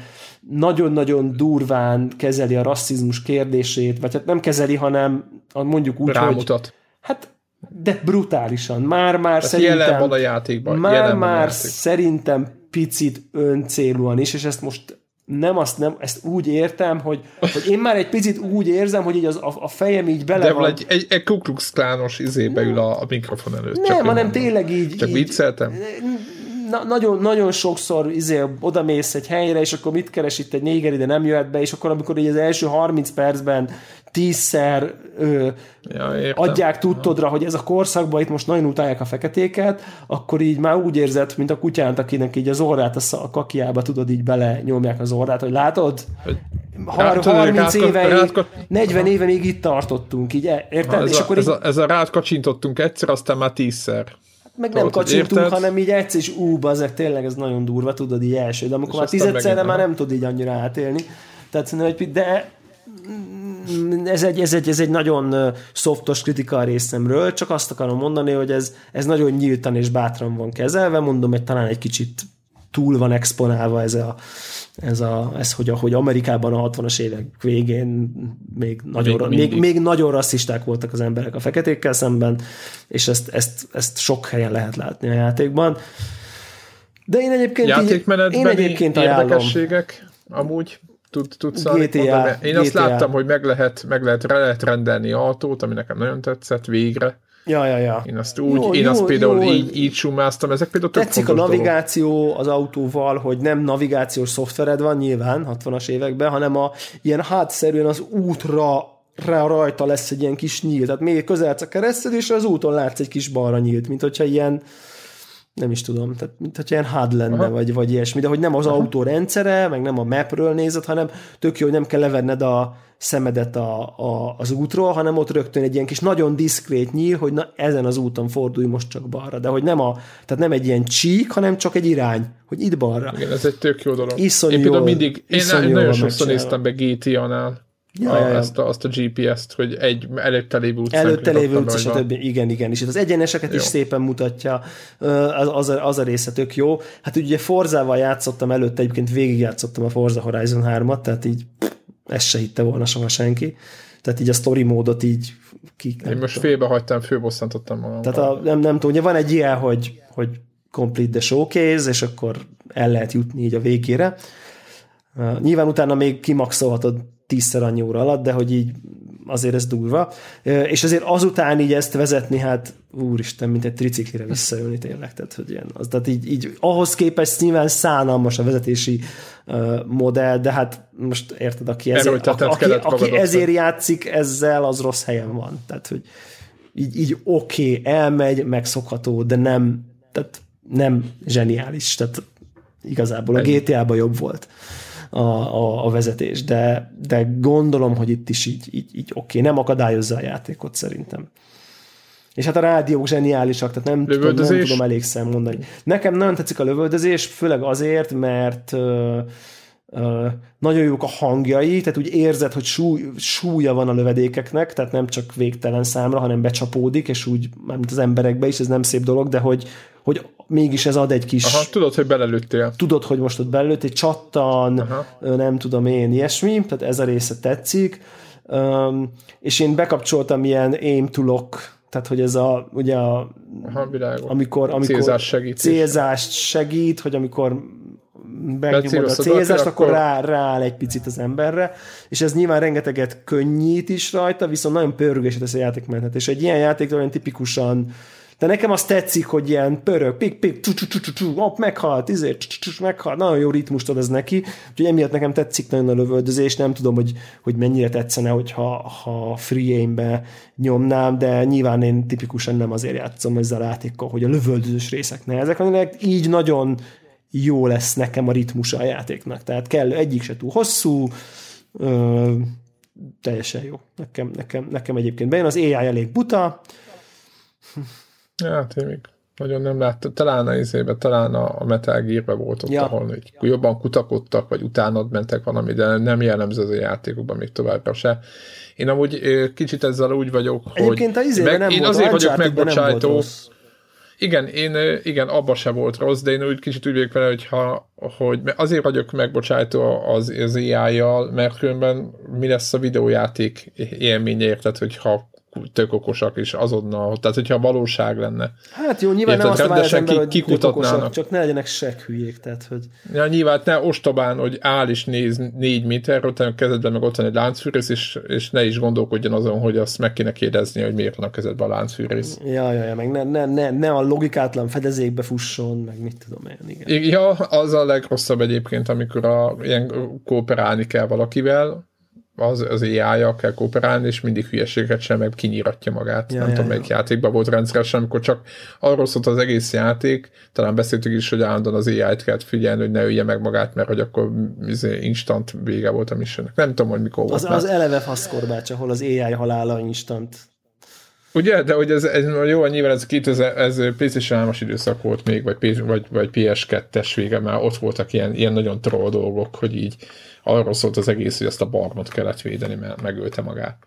nagyon-nagyon durván kezeli a rasszizmus kérdését, vagy hát nem kezeli, hanem mondjuk úgy, rámutat. Hogy... Hát, de brutálisan. Már szerintem... Jelen van a játékban. Szerintem picit öncélúan is, és ezt most ezt úgy értem, hogy én már egy picit úgy érzem, hogy így a fejem így bele van. De egy Ku Klux Klános izébe ül a mikrofon előtt. Nem, hanem tényleg így... Csak vicceltem? Nagyon, nagyon sokszor odamész egy helyre, és akkor mit keres itt egy néger, ide nem jöhet be, és akkor amikor így az első 30 percben 10-szer adják tudtodra, hogy ez a korszakban itt most nagyon utálják a feketéket, akkor így már úgy érzed, mint a kutyánt, akinek így az orrát a kakiába tudod, így bele nyomják az orrát, hogy látod? 30 éve, 40 éve még itt tartottunk, így érted? Ezzel rád kacsintottunk egyszer, aztán már 10-szer. Meg nem kacsintunk, hanem így egyszer is bazeg, tényleg ez nagyon durva, tudod, így első, de amikor már 10-szerre már nem tud így annyira átélni. Tehát, de ez egy nagyon szoftos kritika a részemről, csak azt akarom mondani, hogy ez nagyon nyíltan és bátran van kezelve, mondom, hogy talán egy kicsit túl van exponálva hogy Amerikában a 60-as évek végén még nagyon rasszisták voltak az emberek a feketékkel szemben, és ezt sok helyen lehet látni a játékban. De én egyébként érdekességek amúgy tudsz mondani. Én azt láttam, hogy meg lehet rendelni autót, ami nekem nagyon tetszett végre. Ja. Én azt például így sumáztam, ezek például több fontos dolog. Tetszik a navigáció dolog. Az autóval, hogy nem navigációs szoftvered van nyilván 60-as években, hanem ilyen hátszerűen az útra rajta lesz egy ilyen kis nyílt. Tehát még közelsz a keresztül, és az úton látsz egy kis balra nyílt, mint hogyha ilyen nem is tudom, tehát mintha ilyen HUD lenne, vagy ilyesmi, de hogy nem az autó rendszere, meg nem a mapről nézed, hanem tök jó, hogy nem kell levenned a szemedet az útról, hanem ott rögtön egy ilyen kis nagyon diszkrét nyíl, hogy na, ezen az úton fordulj most csak balra, de hogy tehát nem egy ilyen csík, hanem csak egy irány, hogy itt balra. Igen, ez egy tök jó dolog. Én nagyon sokszor néztem be GTA-nál azt a GPS-t, hogy egy előtte lévő utca, stb. Igen, és itt az egyeneseket is szépen mutatja, az a része tök jó. Hát ugye Forzával játszottam előtte, egyébként végigjátszottam a Forza Horizon 3-at, tehát így ezt se hitte volna soha senki. Tehát így a story módot így... Félbehagytam, főbosszantottam magam. Tehát nem tudom, ugye van egy ilyen, hogy complete the showcase, és akkor el lehet jutni így a végére. Nyilván utána még kimaxolhatod 10-szer annyi óra alatt, de hogy így azért ez durva. És azért azután így ezt vezetni, hát úristen, mint egy triciklire visszajönni tényleg. Tehát, hogy ilyen, tehát így ahhoz képest nyilván szánalmas a vezetési modell, de hát most érted, aki ezért játszik ezzel, az rossz helyen van. Tehát, hogy így oké, elmegy, megszokható, de nem zseniális. Tehát igazából a GTA-ban jobb volt a vezetés, de gondolom, hogy itt is így oké, nem akadályozza a játékot szerintem. És hát a rádiók zseniálisak, tehát nem tudom elégszer mondani. Nekem nagyon tetszik a lövöldözés, főleg azért, mert nagyon jók a hangjai, tehát úgy érzed, hogy súlya van a lövedékeknek, tehát nem csak végtelen számra, hanem becsapódik, és úgy, mármint az emberekbe is, ez nem szép dolog, de hogy mégis ez ad egy kis... Aha, tudod, hogy belelőttél. Tudod, hogy most ott belelőttél, csattan, aha, nem tudom én, ilyesmi, tehát ez a része tetszik. És én bekapcsoltam ilyen aim to lock, tehát hogy ez a, ugye a... Aha, amikor célzást segít, hogy amikor megnyomod a célzást, akkor rááll egy picit az emberre, és ez nyilván rengeteget könnyít is rajta, viszont nagyon pörgőset tesz a játékmenet, és egy ilyen játéktől olyan tipikusan, de nekem azt tetszik, hogy ilyen pörög, pik-pik, meghalt, nagyon jó ritmust ad ez neki, úgyhogy emiatt nekem tetszik nagyon a lövöldözés, nem tudom, hogy mennyire tetszene, hogyha free aimbe nyomnám, de nyilván én tipikusan nem azért játszom ezzel a játékkal, hogy a lövöldözős részek nehezek, hanem így nagyon jó lesz nekem a ritmusa a játéknak, tehát kell egyik se túl hosszú, teljesen jó. Nekem egyébként bejön, az AI elég buta. Hát én még nagyon nem láttam, talán a Metal Gear-be volt ott, ahol így jobban kutakodtak, vagy utánad mentek valami, de nem jellemző az a játékokban még továbbra se. Én amúgy kicsit ezzel úgy vagyok, egyébként hogy én azért vagyok megbocsájtó. Igen, abba se volt rossz, de én kicsit úgy végig vele, hogy azért vagyok megbocsájtó az AI-jal, mert különben mi lesz a videójáték élménye, érted, hogyha tök okosak is azonnal, tehát hogyha valóság lenne. Hát jó, nyilván érted, nem azt várja az ember, hogy tök okosak, csak ne legyenek hülyék, tehát hogy... Ja, nyilván ne ostobán, hogy áll és néz 4 méterről, utána a kezedben meg ott van egy láncfűrész, és ne is gondolkodjon azon, hogy azt meg kéne kérdezni, hogy miért van a kezedben a láncfűrész. Ja, meg ne a logikátlan fedezékbe fusson, meg mit tudom én, igen. Ja, az a legrosszabb egyébként, amikor ilyen kooperálni kell valakivel, az AI-jal kell kooperálni, és mindig hülyeséget sem, meg kinyíratja magát. Melyik játékban volt rendszeresen, amikor csak arról szólt az egész játék, talán beszéltük is, hogy állandóan az AI-t kell figyelni, hogy ne ölje meg magát, mert hogy akkor instant vége volt a missionnek. Nem tudom, hogy mikor volt. Az eleve faszkorbács, ahol az AI halála instant. Ugye? De hogy ez jó, nyilván ez PlayStation 3-as időszak volt még, vagy PS2-es vége, már ott voltak ilyen nagyon troll dolgok, hogy így arról szólt az egész, hogy ezt a barmot kellett védeni, mert megölte magát.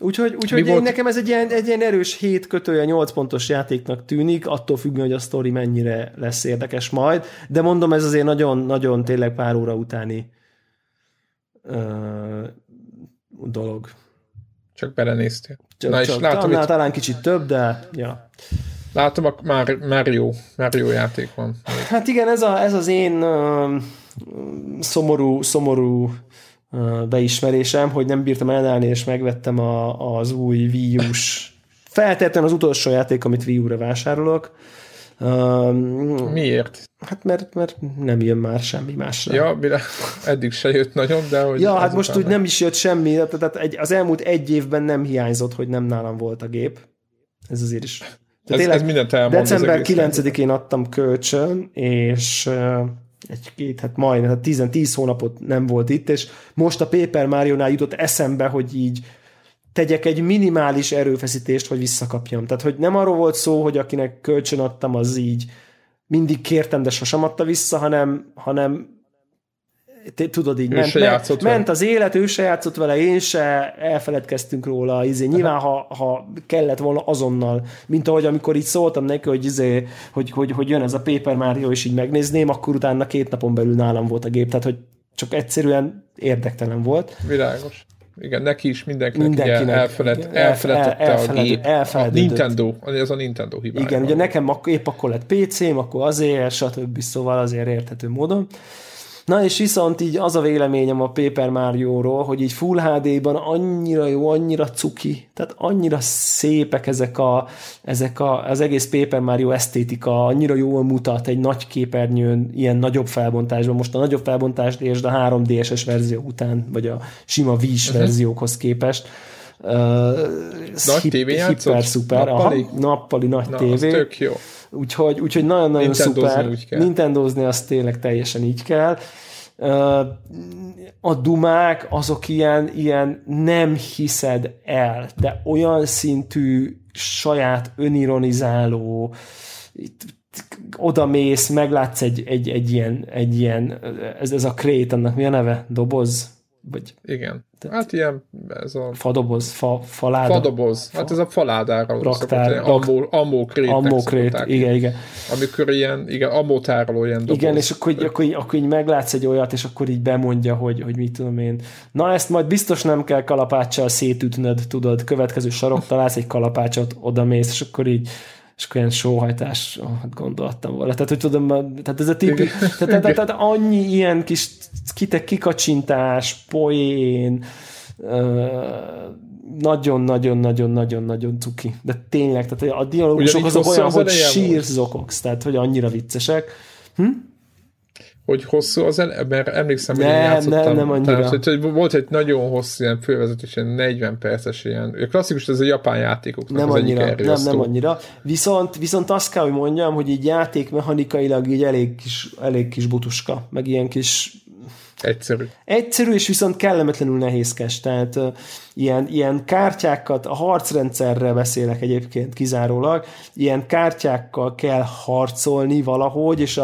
Úgyhogy nekem ez egy ilyen erős 7-8 pontos játéknak tűnik, attól függően, hogy a sztori mennyire lesz érdekes majd, de mondom, ez azért nagyon-nagyon tényleg pár óra utáni dolog. Csak belenéztél. Csak látom, talán kicsit több, de... Ja. Látom, már jó játék van. Hát igen, ez az én szomorú beismerésem, hogy nem bírtam elállni, és megvettem az új Wii U-s... Feltétlenül az utolsó játék, amit Wii U-ra vásárolok. Miért? Hát mert nem jön már semmi másra. Ja, eddig se jött nagyon, de... Hogy ja, hát most úgy nem is jött semmi, tehát az elmúlt 1 évben nem hiányzott, hogy nem nálam volt a gép. Ez azért is Ez mindent elmond. December 9-én adtam kölcsön, és egy-két, hát majdnem, hát 10 hónapot nem volt itt, és most a Paper Mario-nál jutott eszembe, hogy így tegyek egy minimális erőfeszítést, hogy visszakapjam. Tehát, hogy nem arról volt szó, hogy akinek kölcsön adtam, az így mindig kértem, de sosem adta vissza, hanem tudod így, ment az élet, ő se játszott vele, én se, elfeledkeztünk róla, nyilván ha kellett volna azonnal, mint ahogy amikor így szóltam neki, hogy jön ez a Paper Mario, és így megnézném, akkor utána 2 napon belül nálam volt a gép, tehát hogy csak egyszerűen érdektelen volt. Világos. Igen, neki is mindenkinek elfeledtette a gép. A Nintendo, ez a Nintendo hibája. Igen, ugye nekem épp akkor lett PC-m, akkor azért, stb. Szóval azért érthető módon. Na és viszont így az a véleményem a Paper Mario-ról, hogy így Full HD-ban annyira jó, annyira cuki, tehát annyira szépek az egész Paper Mario esztétika, annyira jól mutat egy nagy képernyőn, ilyen nagyobb felbontásban. Most a nagyobb felbontást és a 3DS-es verzió után, vagy a sima Wii-s verziókhoz képest. Nagy tévé játszott? Hiper-szuper. Nappali nagy tévé. Tök jó. Úgyhogy nagyon-nagyon szuper. Nintendozni az tényleg teljesen így kell. A dumák azok ilyen nem hiszed el, de olyan szintű saját önironizáló, oda mész, meglátsz egy ilyen ez a crate, annak mi a neve? Doboz? Vagy, igen. Hát ilyen ez a fadoboz, faláda. Fadoboz. Hát ez a faládára raktár. Amókrét, igen. Amikor ilyen amótároló ilyen doboz. Igen, és akkor így meglátsz egy olyat, és akkor így bemondja, hogy mit tudom én. Na ezt majd biztos nem kell kalapáccsal szétütnöd, tudod, következő sarok, találsz egy kalapácsot, odamész, és akkor így olyan sóhajtás, gondoltam volna. Tehát, hogy tudom, tehát ez a tipi, tehát annyi ilyen kis kikacsintás, poén, nagyon-nagyon-nagyon-nagyon cuki. De tényleg, tehát a dialógusok azok olyan, hogy sírsz, zokogsz, tehát, hogy annyira viccesek. Hogy hosszú az mert emlékszem, hogy én játszottam. Nem annyira. Tehát, volt egy nagyon hosszú ilyen fővezetés, 40 perces ilyen. Klasszikus, ez a japán játékoknak nem az annyira, egyik elriasztó. Nem annyira. Viszont azt kell, hogy mondjam, hogy így játékmechanikailag így elég kis butuska, meg ilyen kis egyszerű. Egyszerű, és viszont kellemetlenül nehézkes. Tehát ilyen kártyákat, a harcrendszerre beszélek egyébként kizárólag, ilyen kártyákkal kell harcolni valahogy, és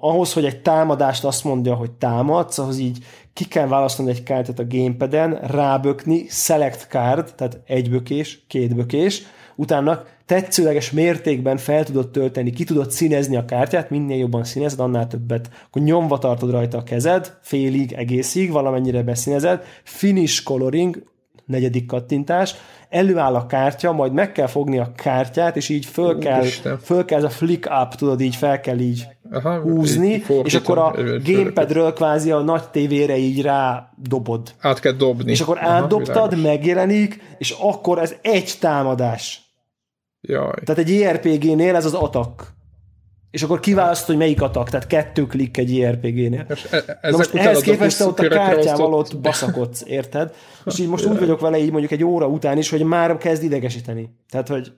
ahhoz, hogy egy támadást azt mondja, hogy támadsz, ahhoz így ki kell választani egy kártyát a gamepaden, rábökni, select card, tehát egybökés, kétbökés, utána tetszőleges mértékben fel tudod tölteni, ki tudod színezni a kártyát, minél jobban színezed, annál többet. Akkor nyomva tartod rajta a kezed, félig, egészig, valamennyire beszínezed, finish coloring, 4. kattintás, előáll a kártya, majd meg kell fogni a kártyát, és így föl kell ez a flick up, tudod, így fel kell így húzni, és akkor a gamepadről kvázi a nagy tévére így rá dobod. Át kell dobni. És akkor átdobtad, megjelenik, és akkor ez egy támadás. Jaj. Tehát egy JRPG-nél ez az attack. És akkor kiválasztod, hogy melyik attack, tehát 2 klikk egy JRPG-nél. Most ehhez képest ott a kártyával ott baszakodsz, érted? És így most úgy vagyok vele így mondjuk egy óra után is, hogy már kezd idegesíteni. Tehát, hogy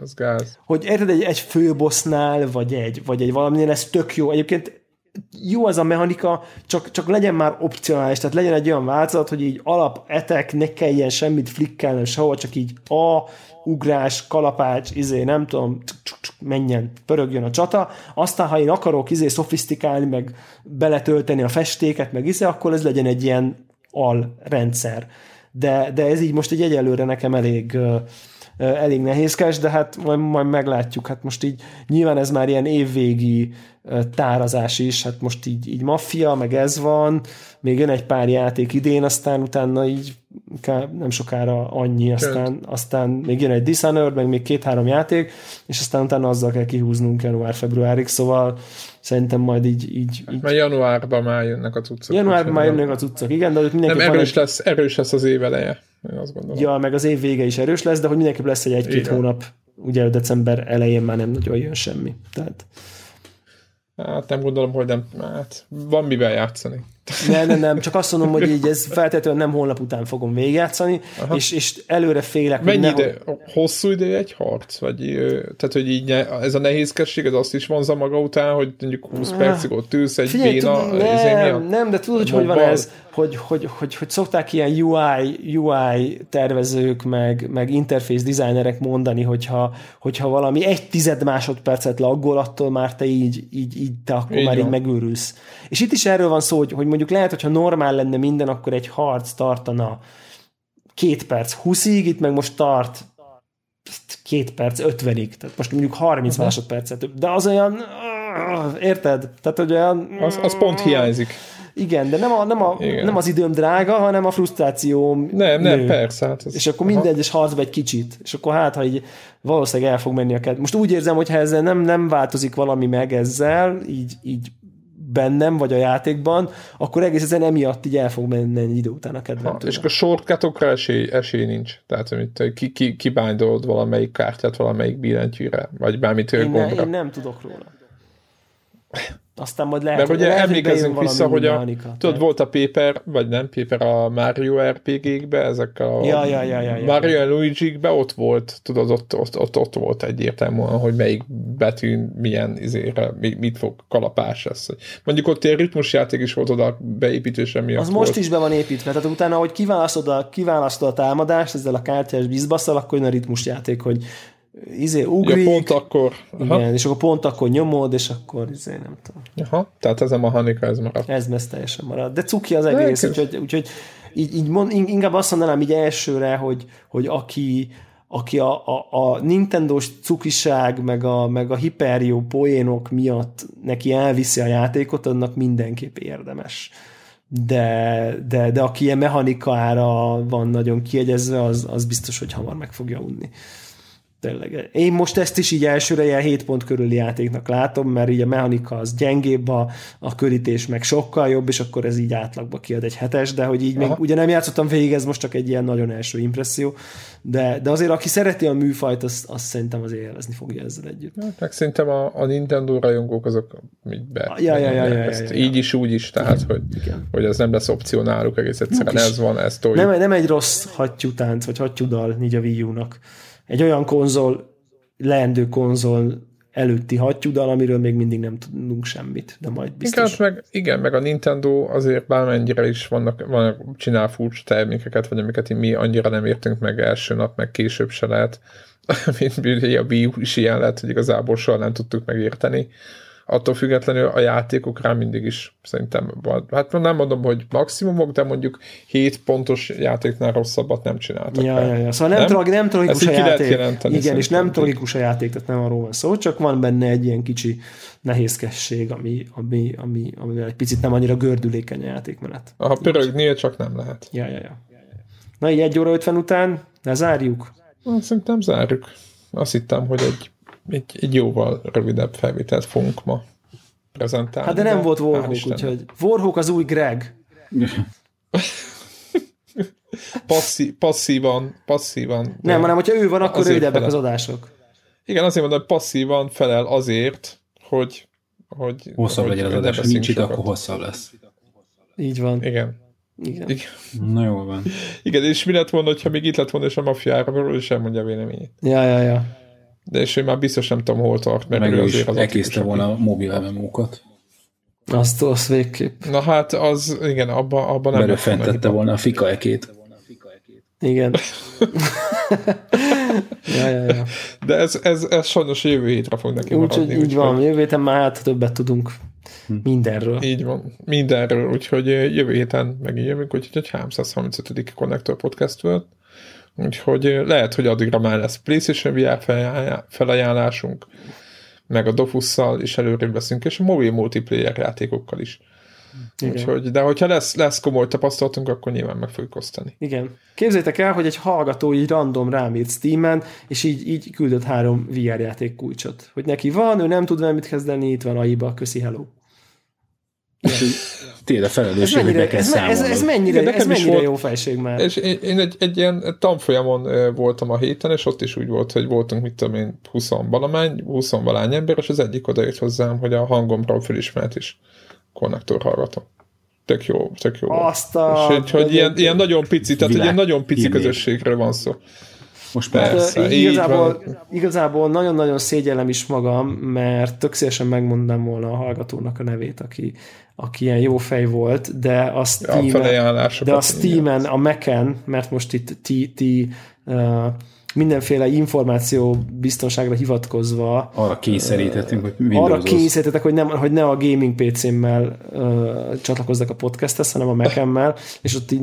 az gáz. Hogy érted, egy főbossnál, vagy egy valaminél, ez tök jó. Egyébként jó ez a mechanika, csak legyen már opcionális, tehát legyen egy olyan változat, hogy így alapetek, ne kelljen semmit flikkelnem sehol, csak így ugrás, kalapács, nem tudom, menjen, pörögjön a csata, aztán ha én akarok szofisztikálni, meg beletölteni a festéket, meg akkor ez legyen egy ilyen alrendszer. De ez így most így egyelőre nekem elég nehézkes, de hát majd meglátjuk. Hát most így nyilván ez már ilyen évvégi tárazás is, hát most így maffia, meg ez van, még jön egy pár játék idén, aztán utána így nem sokára annyi, aztán még jön egy Dishonored, meg még 2-3 játék, és aztán utána azzal kell kihúznunk január-februárig, szóval szerintem majd így... Már januárban már jönnek a cuccok. Igen, de mindenki... Nem, erős lesz az év eleje. Én azt gondolom. Ja, meg az év vége is erős lesz, de hogy mindenképp lesz egy-két hónap, ugye december elején már nem nagyon jön semmi. Tehát... Hát nem gondolom, hogy nem. Hát van mivel játszani. Nem, csak azt mondom, hogy így ez feltétlenül nem holnap után fogom végigjátszani, és előre félek. Mennyi ide? Hosszú ideje egy harc? Vagy, tehát, hogy így ez a nehézkesség, ez azt is vonza maga után, hogy mondjuk 20 percig ott ülsz egy béna. Nem, de tudod, hogy van ez, hogy szokták ilyen UI tervezők, meg interface designerek mondani, hogyha valami 1/10 másodpercet laggol, attól már te így te akkor így már van. Így megőrülsz. És itt is erről van szó, hogy mondjuk lehet, hogyha normál lenne minden, akkor egy harc tartana 2 perc 20-ig, itt meg most tart 2 perc 50-ig, tehát most mondjuk 30 másodpercet több, de az olyan, érted? Tehát, hogy olyan... Az pont hiányzik. Igen, de nem az időm drága, hanem a frusztrációm nő. Persze. Hát és akkor minden egyes harcba egy kicsit. És akkor ha így valószínűleg el fog menni a kedv. Most úgy érzem, hogy ha ezzel nem változik valami meg ezzel, így bennem, vagy a játékban, akkor egész ezen emiatt így el fog menni egy idő után a kedvem. És akkor shortcutokra esély nincs. Tehát, amit kibándolod valamelyik kártyát, valamelyik billentyűre, vagy bármit gombra. Én nem tudok róla. Aztán majd lehet, mert ugye emlékezzünk vissza, hogy volt a Paper, vagy nem Paper, a Mario RPG-kbe, ezek a Mario and Luigi-kbe ott volt, tudod, ott volt egyértelműen, hogy melyik betűn milyen izére, mit fog kalapás lesz. Mondjuk ott egy ritmusjáték is volt oda beépítése miatt. Az volt. Most is be van építve, tehát utána, hogy kiválasztod a támadást ezzel a kártyás bizbasszal, akkor jön a ritmusjáték, hogy ugrik, pont akkor. Igen, és akkor pont akkor nyomod, és akkor nem tudom. Aha, tehát ez a mechanika, ez marad. Ez teljesen marad. De cuki az egész, úgyhogy inkább azt mondanám így elsőre, hogy aki a Nintendós cukiság, meg a hiperjó poénok miatt neki elviszi a játékot, annak mindenképp érdemes. De aki ilyen mechanikára van nagyon kiegyezve, az biztos, hogy hamar meg fogja unni. Tényleg. Én most ezt is így elsőre ilyen 7 pont körüli játéknak látom, mert így a mechanika az gyengébb, a körítés meg sokkal jobb, és akkor ez így átlagba kiad egy 7-es, de hogy így még ugye nem játszottam végig, ez most csak egy ilyen nagyon első impresszió, de azért aki szereti a műfajt, azt szerintem azért élvezni fogja ezzel együtt. Hát, szerintem a Nintendo rajongók azok így is, úgy is, tehát hogy ez nem lesz opció náluk egész egyszerűen, ez van, ez toljuk. Nem egy rossz hattyútánc, vagy hattyúdal így a Wii U-nak. Egy olyan konzol, leendő konzol előtti hattyúdal, amiről még mindig nem tudunk semmit, de majd biztos. Meg a Nintendo azért bármennyire is csinál furcsa termékeket, vagy amiket mi annyira nem értünk meg első nap, meg később se lehet, mint a Wii is ilyen lett, hogy igazából soha nem tudtuk megérteni. Attól függetlenül a játékok rá mindig is szerintem van. Hát nem mondom, hogy maximumok, de mondjuk 7 pontos játéknál rosszabbat nem csináltak. Szóval nem tragikus a játék. Igen, és nem tragikus a játék, tehát nem arról van szó, csak van benne egy ilyen kicsi nehézkesség, amivel egy picit nem annyira gördülékeny a játékmenet. Ha pörögnél csak nem lehet. Na így 1:50 után lezárjuk? Szerintem zárjuk. Azt hittem, hogy egy jóval rövidebb felvételt fogunk ma prezentálni. Hát de nem volt Warhawk, úgyhogy Warhawk az új Gregg. Passzívan. Nem, hanem hogyha ő van, akkor rövidebbek az adások. Igen, azért mondom, hogy passzívan felel azért, hogy hosszabb legyen az adás, ha nincs itt, akkor hosszabb lesz. Így van. Igen. Na jól van. Igen, és mi lett volna, hogyha még itt lett volna, és a mafiáról is elmondja a véleményét. De és én már biztos nem tudom, hol tart, mert meg ő azért az elkészte volna a mobil MMO-kat. Azt végképp. Na hát az, igen, abban nem... Mert ő fentette volna a fikaekét. Igen. De ez sajnos jövő hétre fog neki maradni. Úgy van, jövő héten már hát többet tudunk mindenről. Így van, mindenről, úgyhogy jövő héten megint jövünk, úgyhogy egy 335. Konnektor Podcast volt. Úgyhogy lehet, hogy addigra már lesz PlayStation VR felajánlásunk, meg a Dofusszal is előrébb leszünk, és a mobil multiplayer játékokkal is. Úgyhogy, de hogyha lesz komoly tapasztalatunk, akkor nyilván meg fogjuk osztani. Igen. Képzeljétek el, hogy egy hallgató így random rám írt Steamen, és így küldött 3 VR játék kulcsot. Hogy neki van, ő nem tud vele mit kezdeni, itt van AI-ba, köszi, hello. Tényleg a felelősség, hogy neked számolod. Ez mennyire jó fejség már. És én egy ilyen tanfolyamon voltam a héten, és ott is úgy volt, hogy voltunk, mit tudom én, 20 valány ember, és az egyik oda jött hozzám, hogy a hangomról fölismert is Konnektor hallgatom. Tök jó. Azt a... És hogy ilyen nagyon pici, tehát egy ilyen nagyon pici közösségről van szó. Most persze. Hát, igazából nagyon-nagyon szégyellem is magam, mert tök szívesen megmondtam volna a hallgatónak a nevét, aki ilyen jó fej volt, de a Steamen, a Mac-en, mert most itt mindenféle információ biztonságra hivatkozva arra kényszerítettünk, hogy ne a gaming PC-mmel csatlakozzak a podcasthez, hanem a Mac-emmel, és ott így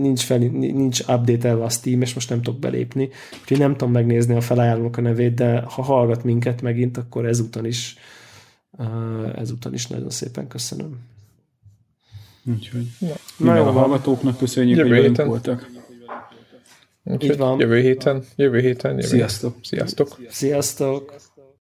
nincs update-elve a Steam, és most nem tudok belépni, úgyhogy nem tudom megnézni a felajánlónak a nevét, de ha hallgat minket megint, akkor ezúton is nagyon szépen köszönöm. Úgyhogy minden a hallgatóknak köszönjük, hogy velünk voltak. Jövő héten. Sziasztok.